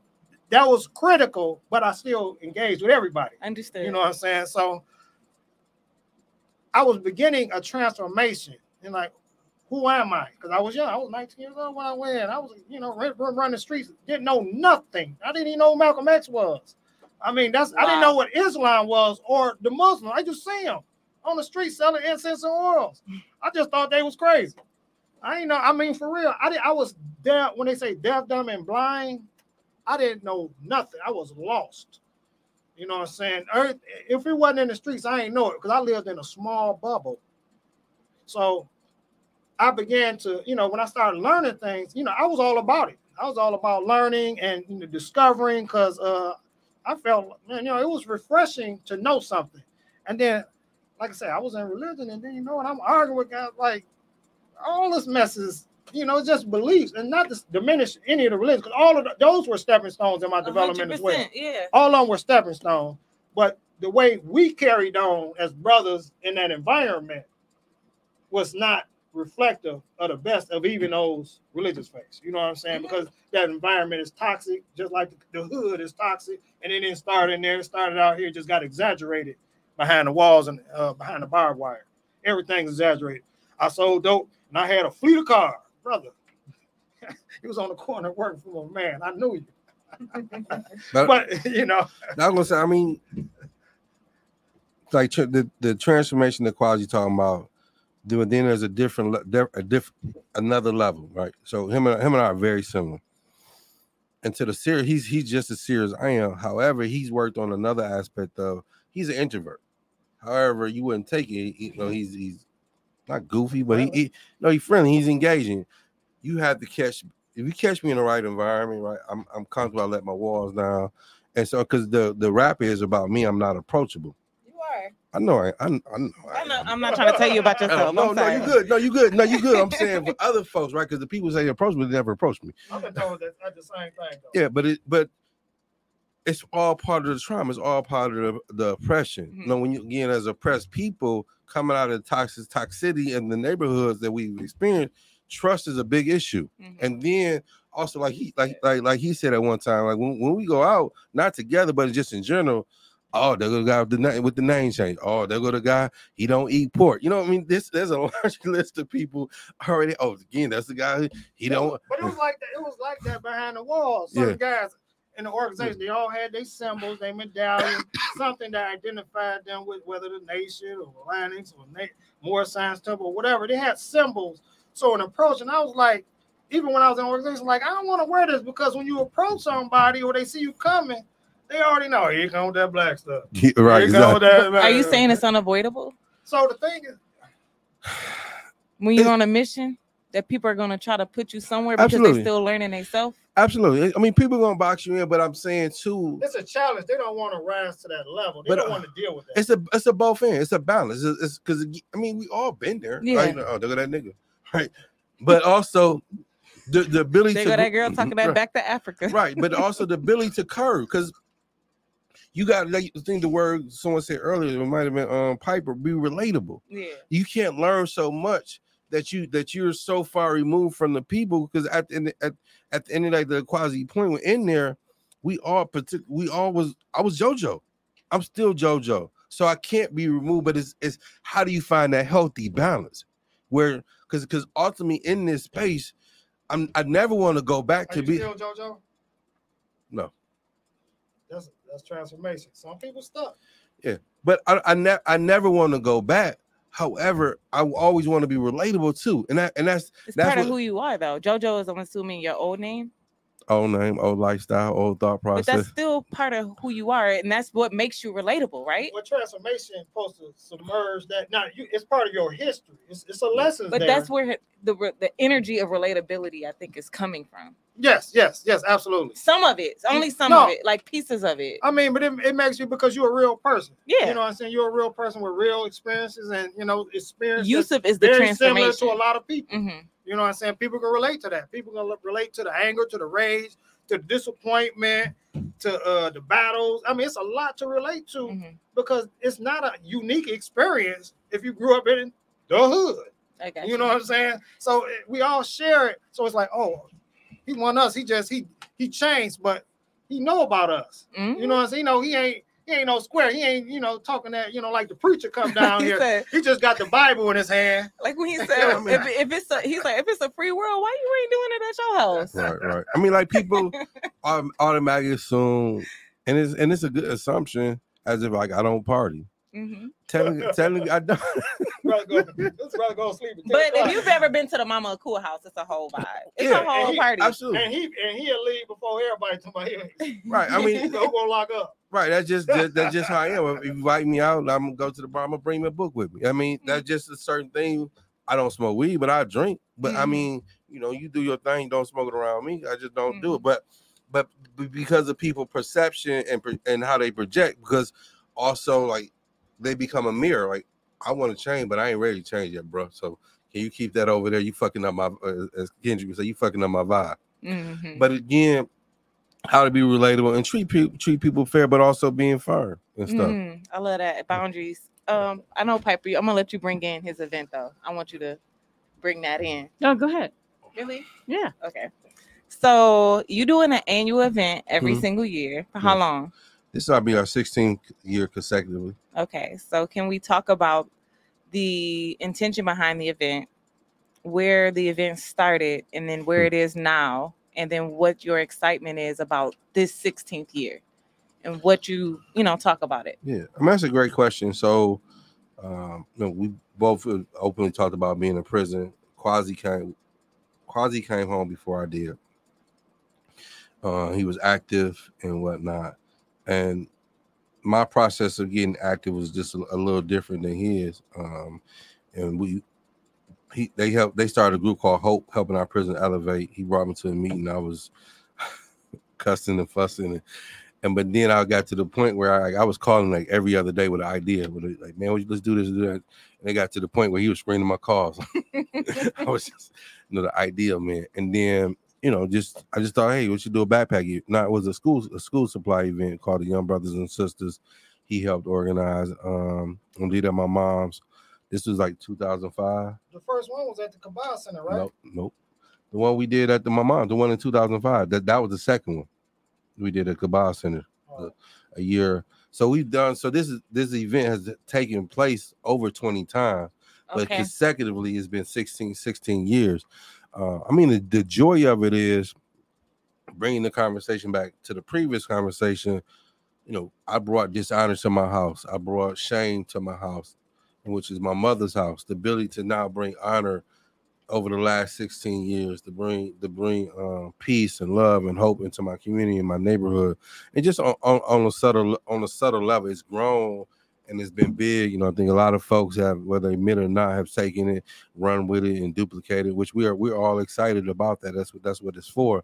that was critical, but I still engaged with everybody. Understood. You know what I'm saying? So I was beginning a transformation. And like, who am I? Because I was young. I was 19 years old when I went. I was, you know, running the streets. Didn't know nothing. I didn't even know who Malcolm X was. I mean, I didn't know what Islam was or the Muslim. I just see him on the street selling incense and oils. I just thought they was crazy. I ain't know. I mean, for real, I was deaf. When they say deaf, dumb, and blind, I didn't know nothing. I was lost. You know what I'm saying? If it wasn't in the streets, I ain't know it, because I lived in a small bubble. So I began to, you know, when I started learning things, you know, I was all about it. I was all about learning and, you know, discovering, because I felt, man, you know, it was refreshing to know something. And then, like I said, I was in religion, and then, you know, and I'm arguing with guys like, all this mess is, you know, just beliefs, and not to diminish any of the religion, because all of those were stepping stones in my development as well. Yeah. All of them were stepping stones, but the way we carried on as brothers in that environment was not reflective of the best of even those religious faiths. You know what I'm saying? Because that environment is toxic, just like the hood is toxic, and it didn't start in there. It started out here, just got exaggerated behind the walls and behind the barbed wire. Everything's exaggerated. I sold dope and I had a fleet of cars, brother. He was on the corner working for a man. I knew you. but you know. Now I'm gonna say, I mean, like the transformation that Kwasi talking about, then there's a different another level, right? So him and I are very similar. into the serious. He's just as serious as I am. However, he's worked on another aspect of, he's an introvert. However, you wouldn't take it. You know, he's not goofy, but he's friendly. He's engaging. You have to catch. If you catch me in the right environment, right, I'm comfortable. I let my walls down, and so because the rap is about me, I'm not approachable. You are. I know. I'm not trying to tell you about yourself. No, you good. I'm saying for other folks, right? Because the people say approachable, they never approach me. I've been told that the same thing. Though. Yeah, but it's all part of the trauma. It's all part of the oppression. Mm-hmm. You know, when you again as oppressed people coming out of toxicity in the neighborhoods that we've experienced. Trust is a big issue, mm-hmm. and then also like he said at one time, like when we go out, not together, but just in general, oh, there go the guy with the name change. Oh, there go the guy. He don't eat pork. You know what I mean? There's a large list of people already. Oh, again, that's the guy. He don't. But it was like that behind the walls. Some guys in the organization, they all had their symbols, their medallions, something that identified them with whether the nation or the linings or Morris Science Temple or whatever. They had symbols. So an approach, and I was like, even when I was in organization, like I don't want to wear this because when you approach somebody or they see you coming, they already know here comes that black stuff. Yeah, right. Exactly. Are you saying it's unavoidable? So the thing is, when you're on a mission, that people are going to try to put you somewhere because they're still learning themselves. Absolutely. I mean, people are going to box you in, but I'm saying too, it's a challenge. They don't want to rise to that level. They don't want to deal with that. It's a both end. It's a balance. It's because I mean we all been there. Yeah. Right? Oh, look at that nigga. Right, but also the ability to that girl talking about back to Africa. Right, but also the ability to curve because you got like the word someone said earlier. It might have been Piper. Be relatable. Yeah, you can't learn so much that you're so far removed from the people because at the end of like the Kwasi point we're in there, I was JoJo. I'm still JoJo, so I can't be removed. But it's how do you find that healthy balance where. Because ultimately in this space, I never want to go back to be. Still JoJo? No. That's transformation. Some people stuck. Yeah, but I never want to go back. However, I always want to be relatable too, and that's part of who you are though. JoJo is, I'm assuming, your old name. Old name, old lifestyle, old thought process. But that's still part of who you are, and that's what makes you relatable, right? Well, transformation is supposed to submerge that. Now, it's part of your history. It's a lesson. But that's where the energy of relatability, I think, is coming from. Yes, absolutely. Some of it, only some of it, like pieces of it. I mean, but it makes you because you're a real person. Yeah, you know what I'm saying. You're a real person with real experiences, and you know, experience. Yusuf is the transformation. Very similar to a lot of people. Mm-hmm. You know what I'm saying? People can relate to that. People can relate to the anger, to the rage, to the disappointment, to the battles. I mean, it's a lot to relate to mm-hmm. because it's not a unique experience if you grew up in the hood. Okay. You know what I'm saying? So we all share it. So it's like, oh, he won us. He just he changed, but he know about us. Mm-hmm. You know what I'm saying? You know, he ain't no square. He ain't, you know, talking that, you know, like the preacher come down he here. Said, he just got the Bible in his hand. Like when he said, you know I mean? If it's a free world, why you ain't doing it at your house? Right. I mean, like people automatically assume, and it's a good assumption as if like I don't party. Mm-hmm. Telling I don't. Let's go sleep. But if you've ever been to the Mama Akua house, it's a whole vibe. It's a whole party. Absolutely. And he'll leave before everybody to my head. Right. I mean, go lock up. Right. That's just how I am. If you invite me out, I'm gonna go to the bar. I'm gonna bring my book with me. I mean, that's just a certain thing. I don't smoke weed, but I drink. But mm-hmm. I mean, you know, you do your thing. Don't smoke it around me. I just don't mm-hmm. do it. But because of people's perception and how they project, because also like. They become a mirror. Like I want to change, but I ain't ready to change yet, bro. So can you keep that over there? You fucking up my, as Kendrick would say, you fucking up my vibe. Mm-hmm. But again, how to be relatable and treat people fair, but also being firm and stuff. Mm-hmm. I love that boundaries. I know Piper. I'm gonna let you bring in his event though. I want you to bring that in. No, go ahead. Really? Yeah. Okay. So you doing an annual event every mm-hmm. single year for how long? This will be our 16th year consecutively. Okay, so can we talk about the intention behind the event, where the event started, and then where it is now, and then what your excitement is about this 16th year, and what you know, talk about it. Yeah, I mean, that's a great question. So, you know, we both openly talked about being in prison. Kwasi came home before I did. He was active and whatnot. And my process of getting active was just a little different than his. They started a group called Hope, helping our prison elevate. He brought me to a meeting. I was cussing and fussing, but then I got to the point where I was calling like every other day with an idea, like, man, let's do this, do that. And it got to the point where he was screening my calls. I was just, the idea, man. And then, I just thought, hey, we should do a backpack event. No, it was a school supply event called the Young Brothers and Sisters. He helped organize. I did at my mom's. This was like 2005. The first one was at the Cabal Center, right? Nope. The one we did at my mom, the one in 2005. That was the second one we did at Cabal Center, a year. So we've done. So this event has taken place over 20 times, but consecutively it's been 16 years. The joy of it is bringing the conversation back to the previous conversation. I brought dishonor to my house. I brought shame to my house, which is my mother's house. The ability to now bring honor over the last 16 years, to bring peace and love and hope into my community and my neighborhood, and just on a subtle level, it's grown and it's been big. I think a lot of folks have, whether they admit or not, have taken it, run with it, and duplicated it, which we're all excited about that. That's what it's for.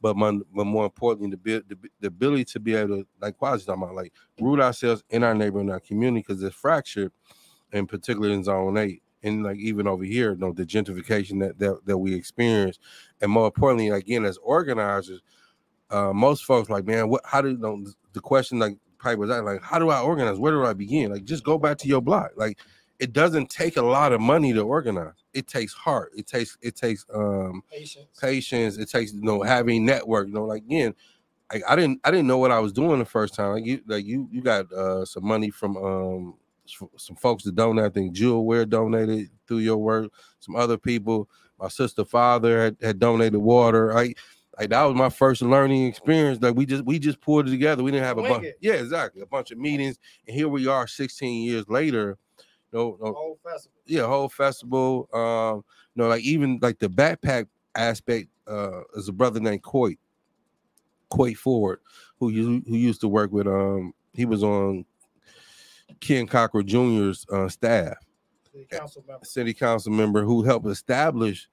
But more importantly, the ability to be able to, like Kwasi talking about, like, root ourselves in our neighborhood, in our community, because it's fractured, in particular in Zone 8. And like even over here, the gentrification that we experience. And more importantly, again, as organizers, most folks like, man, the question like Piper was asking, like, how do I organize? Where do I begin? Like, just go back to your block. Like, it doesn't take a lot of money to organize. It takes heart. It takes patience. It takes having network. I didn't know what I was doing the first time. You got some money from some folks that donate. I think Jewel Ware donated through your work. Some other people. My sister's father had donated water. That was my first learning experience. Like, we just pulled it together. We didn't have a bunch of meetings, and here we are 16 years later. Whole festival. Yeah, whole festival. Even like the backpack aspect. Is a brother named Coit Ford, who used to work with. He was on Ken Cockrell Jr.'s staff, city council member, who helped establish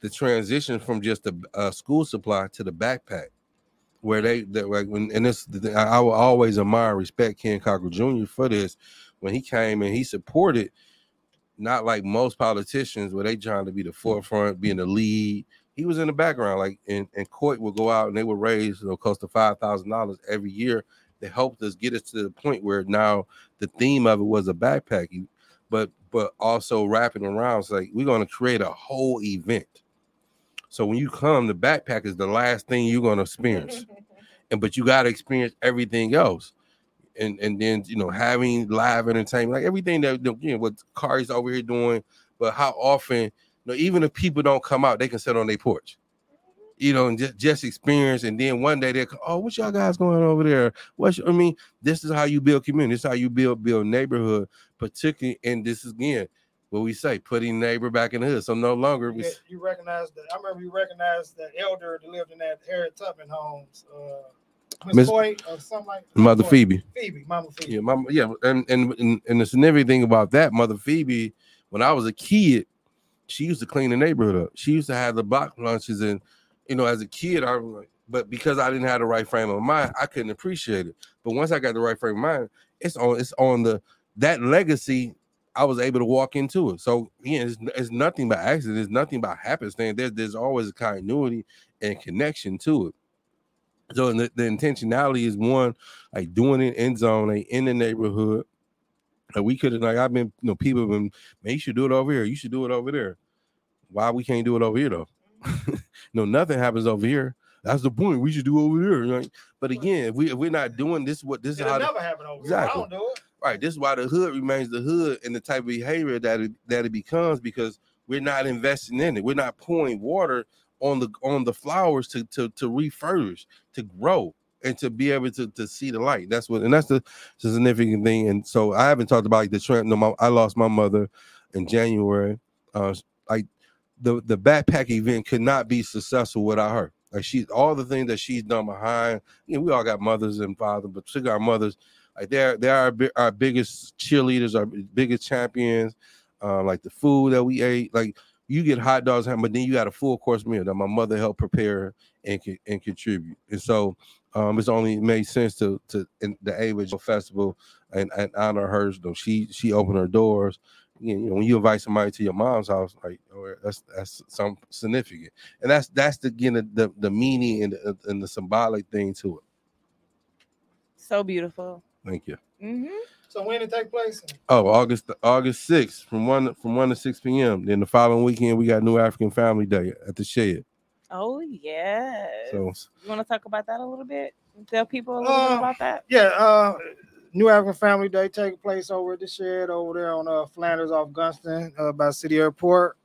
the transition from just the school supply to the backpack, where I will always admire and respect Ken Cockrell Jr. for this. When he came and he supported, not like most politicians where they trying to be the forefront, being the lead. He was in the background, and Coit would go out and they would raise close to $5,000 every year. They helped us get us to the point where now the theme of it was a backpacking, but also wrapping around. It's like, we're going to create a whole event. So when you come, the backpack is the last thing you're going to experience, but you got to experience everything else. And then, having live entertainment, like everything that, what Kari's over here doing, but how often, even if people don't come out, they can sit on their porch, and just experience. And then one day they'll come, oh, what y'all guys going on over there? This is how you build community. This is how you build neighborhood, particularly. And this is, again, what we say, putting neighbor back in the hood. So no longer. You recognize that. I remember you recognized the elder that lived in that Harriet Tubman homes, Miss Boyd or something like that. Mother Phoebe. Mama Phoebe. Yeah, Mama. Yeah, and the significant thing about that, Mother Phoebe, when I was a kid, she used to clean the neighborhood up. She used to have the block lunches, and as a kid, I was like, but because I didn't have the right frame of mind, I couldn't appreciate it. But once I got the right frame of mind, it's on that legacy. I was able to walk into it. So yeah, it's nothing by accident. It's nothing by happenstance. There's always a continuity and connection to it. So the intentionality is one, like doing it in Zone, like in the neighborhood. Like we could have, like I've been, people have been, man, you should do it over here. You should do it over there. Why we can't do it over here though? Nothing happens over here. That's the point. We should do it over here. Right? But again, if we're not doing this, it'll never happen over here. I don't do it. Right. This is why the hood remains the hood, and the type of behavior that it becomes, because we're not investing in it. We're not pouring water on the flowers to refurbish, to grow, and to be able to see the light. That's the significant thing. And so I haven't talked about the trend. I lost my mother in January. The backpack event could not be successful without her. Like she's all the things that she's done behind. You know, we all got mothers and fathers, but particularly our mothers, like they're our biggest cheerleaders, our biggest champions. Like the food that we ate, like you get hot dogs, but then you got a full course meal that my mother helped prepare and contribute. And so it's only made sense to in the Average Festival and honor her. Though she opened her doors. You know, when you invite somebody to your mom's house, like that's something significant, and that's again the meaning and the symbolic thing to it. So beautiful. Thank you. Mm-hmm. So when did it take place? Oh, August 6th from 1 to 6 p.m. Then the following weekend we got New African Family Day at the Shed. Oh yeah. So you want to talk about that a little bit? Tell people a little bit about that. Yeah. New African Family Day taking place over at the Shed over there on Flanders off Gunston by City Airport.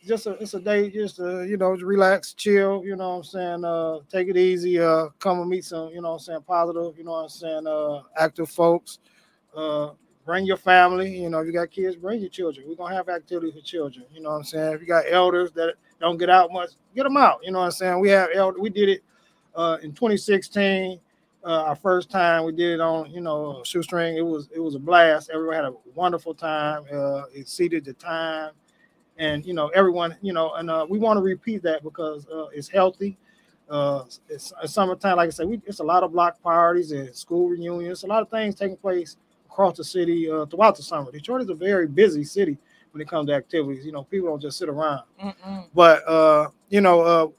It's a day just to, you know, relax, chill, you know what I'm saying, take it easy, come and meet some, you know what I'm saying, positive, you know what I'm saying, active folks. Bring your family, you know, if you got kids, bring your children. We're going to have activities for children, you know what I'm saying. If you got elders that don't get out much, get them out, you know what I'm saying. We have elders, we did it in 2016, our first time we did it on, you know, shoestring. It was a blast. Everyone had a wonderful time. It exceeded the time. And, you know, everyone, you know, and we want to repeat that because it's healthy. It's summertime. Like I said, it's a lot of block parties and school reunions. A lot of things taking place across the city throughout the summer. Detroit is a very busy city when it comes to activities. You know, people don't just sit around. Mm-mm. But, you know,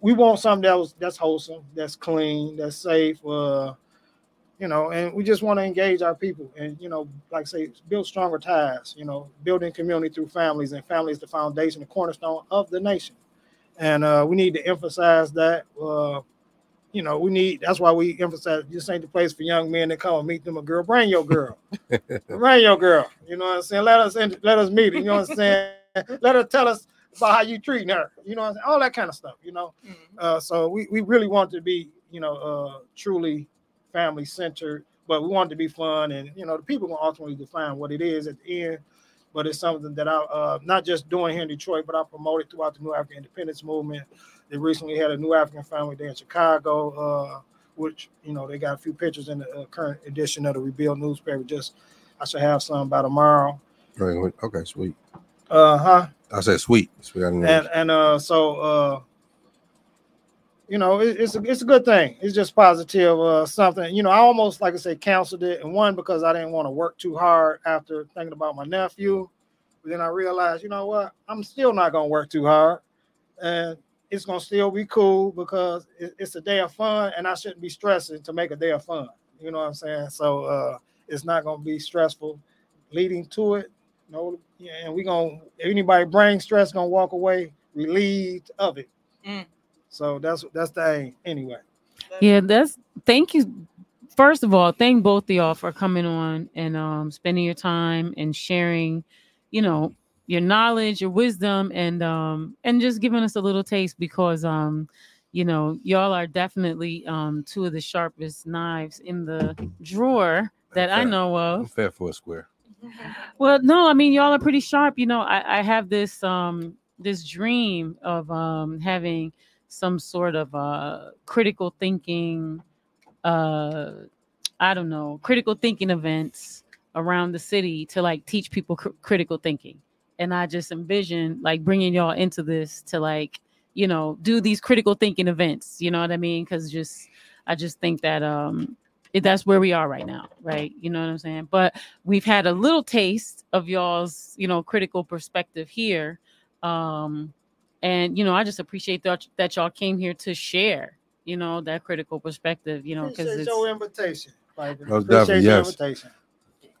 we want something that's wholesome, that's clean, that's safe, you know, and we just want to engage our people and, you know, like I say, build stronger ties, you know, building community through families, and family is the foundation, the cornerstone of the nation. And we need to emphasize that, you know, that's why we emphasize this ain't the place for young men to come and meet them a girl. Bring your girl. Bring your girl. You know what I'm saying? Let us meet her. You know what I'm saying? Let her tell us about how you treating her. You know what I'm saying? All that kind of stuff, you know. Mm-hmm. So we really want to be, you know, truly family centered, but we want it to be fun, and you know the people will ultimately define what it is at the end. But it's something that I not just doing here in Detroit, but I promoted throughout the New African Independence Movement. They recently had a New African Family Day in Chicago, which you know they got a few pictures in the current edition of the Rebuild newspaper. Just I should have some by tomorrow. Right. Okay. Sweet. I said sweet. Sweet. I didn't so. You know, it's a good thing. It's just positive something. You know, I almost, like I say, canceled it. And one, because I didn't want to work too hard after thinking about my nephew. But then I realized, you know what? I'm still not going to work too hard. And it's going to still be cool because it's a day of fun. And I shouldn't be stressing to make a day of fun. You know what I'm saying? So it's not going to be stressful leading to it. You know, and we're going to, if anybody brings stress, going to walk away relieved of it. Mm. So that's the aim anyway. Yeah, thank you. First of all, thank both of y'all for coming on and spending your time and sharing, you know, your knowledge, your wisdom, and just giving us a little taste because, you know, y'all are definitely two of the sharpest knives in the drawer that I know of. I'm fair for a square. Well, no, I mean, y'all are pretty sharp. You know, I have this this dream of having some sort of critical thinking, critical thinking events around the city to like teach people critical thinking. And I just envision like bringing y'all into this to like, you know, do these critical thinking events, you know what I mean? Cause I just think that that's where we are right now, right? You know what I'm saying? But we've had a little taste of y'all's, you know, critical perspective here. And, you know, I just appreciate that y'all came here to share, you know, that critical perspective, you know, because it's your invitation. Like, appreciate your invitation.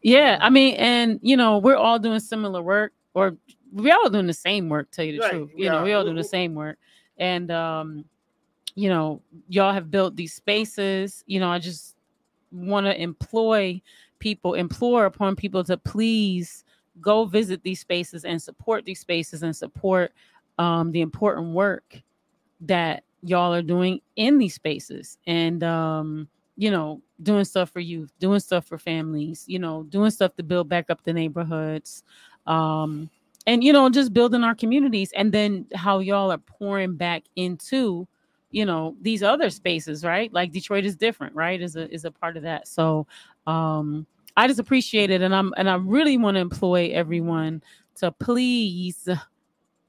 Yeah. I mean, and, you know, we're all doing similar work or we all doing the same work, tell you the truth. You know, we all doing the same work. And, you know, y'all have built these spaces. You know, I just want to implore upon people to please go visit these spaces and support these spaces and support the important work that y'all are doing in these spaces and, you know, doing stuff for youth, doing stuff for families, you know, doing stuff to build back up the neighborhoods, And, you know, just building our communities, and then how y'all are pouring back into, you know, these other spaces, right? Like Detroit is Different, right? Is a part of that. So I just appreciate it. And I really want to employ everyone to please,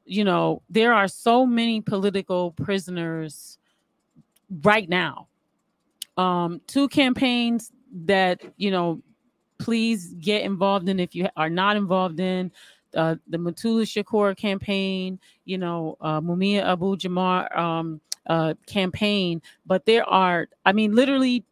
you know, there are so many political prisoners right now. Two campaigns that, you know, please get involved in if you are not involved in. The Mutulu Shakur campaign, you know, Mumia Abu-Jamal campaign. But there are, I mean, literally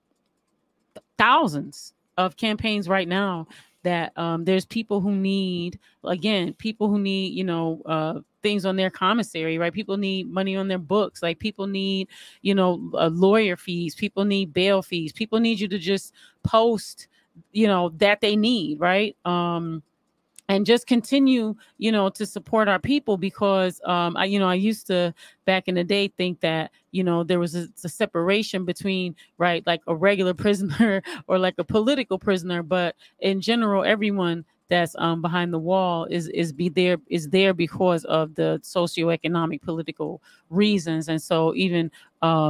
thousands of campaigns right now that there's people who need, again, people who need, you know, things on their commissary, right? People need money on their books. Like people need, you know, lawyer fees. People need bail fees. People need you to just post, you know, that they need, right? And just continue, you know, to support our people, because I used to back in the day think that, you know, there was a separation between, right, like a regular prisoner or like a political prisoner. But in general, everyone that's behind the wall is there because of the socioeconomic political reasons. And so even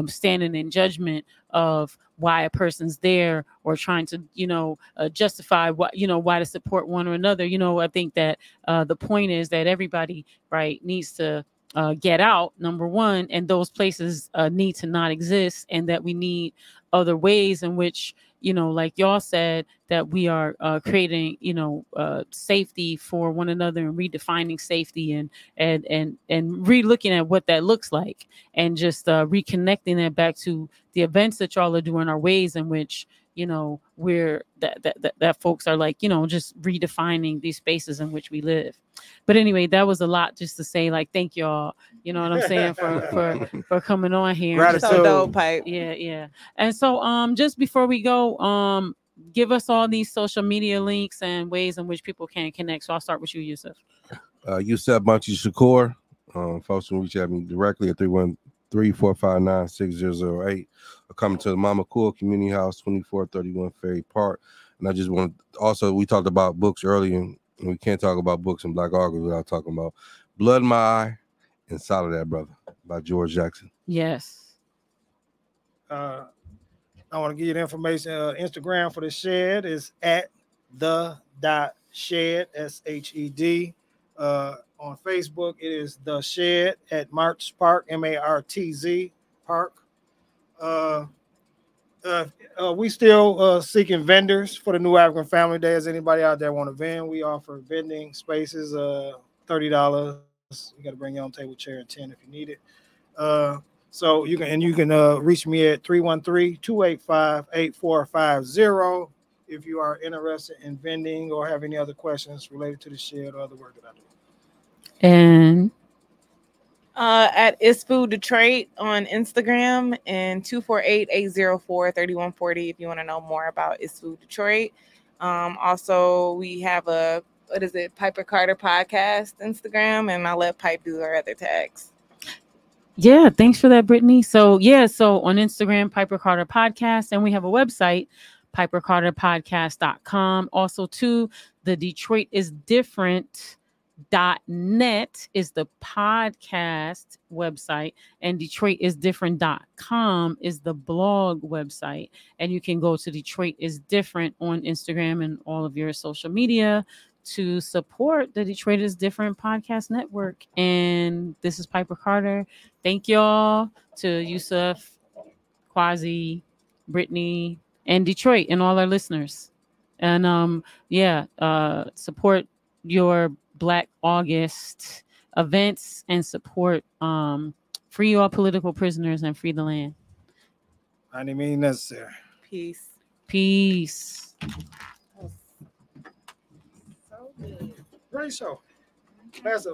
standing in judgment of why a person's there, or trying to, you know, justify what, you know, why to support one or another. You know, I think that the point is that everybody, right, needs to get out, number one, and those places need to not exist, and that we need other ways in which, you know, like y'all said, that we are creating, you know, safety for one another, and redefining safety, and re-looking at what that looks like, and just reconnecting that back to the events that y'all are doing, our ways in which, you know, we're that folks are, like, you know, just redefining these spaces in which we live. But anyway, that was a lot just to say, like, thank y'all, you know what I'm saying, for coming on here. Right, so dope, Pipe. Yeah. And so just before we go, give us all these social media links and ways in which people can connect. So I'll start with you, Yusuf. Yusuf Shakur. Folks can reach out to me directly at 313-459-6008. Coming to the Mama Cool Community House, 2431 Ferry Park. And I just want to also, we talked about books earlier, and we can't talk about books in Black August without talking about Blood in My Eye and Soledad Brother by George Jackson. Yes. I want to give you the information. Instagram for The Shed is at the.shed, SHED. On Facebook, it is The Shed at March Park, MARTZ Park. We still seeking vendors for the New African Family Day. Is anybody out there want to vend? We offer vending spaces, $30. You got to bring your own table, chair, and 10 if you need it. So you can reach me at 313-285-8450 if you are interested in vending or have any other questions related to The Shed or other work that I do. And at It's Food Detroit on Instagram, and 248-804-3140 if you want to know more about It's Food Detroit. Also, we have a Piper Carter podcast Instagram, and I'll let Pipe do our other tags. Yeah, thanks for that, Brittany. So on Instagram, Piper Carter Podcast, and we have a website, pipercarterpodcast.com. Also, too, the Detroit is Different .net is the podcast website, and DetroitIsDifferent.com is the blog website. And you can go to Detroit is Different on Instagram and all of your social media to support the Detroit is Different podcast network. And this is Piper Carter. Thank y'all to Yusuf, Kwasi, Brittany, and Detroit, and all our listeners. And support your Black August events, and support free all political prisoners and free the land. I didn't mean necessary. Peace. That was so good. Great show. That's a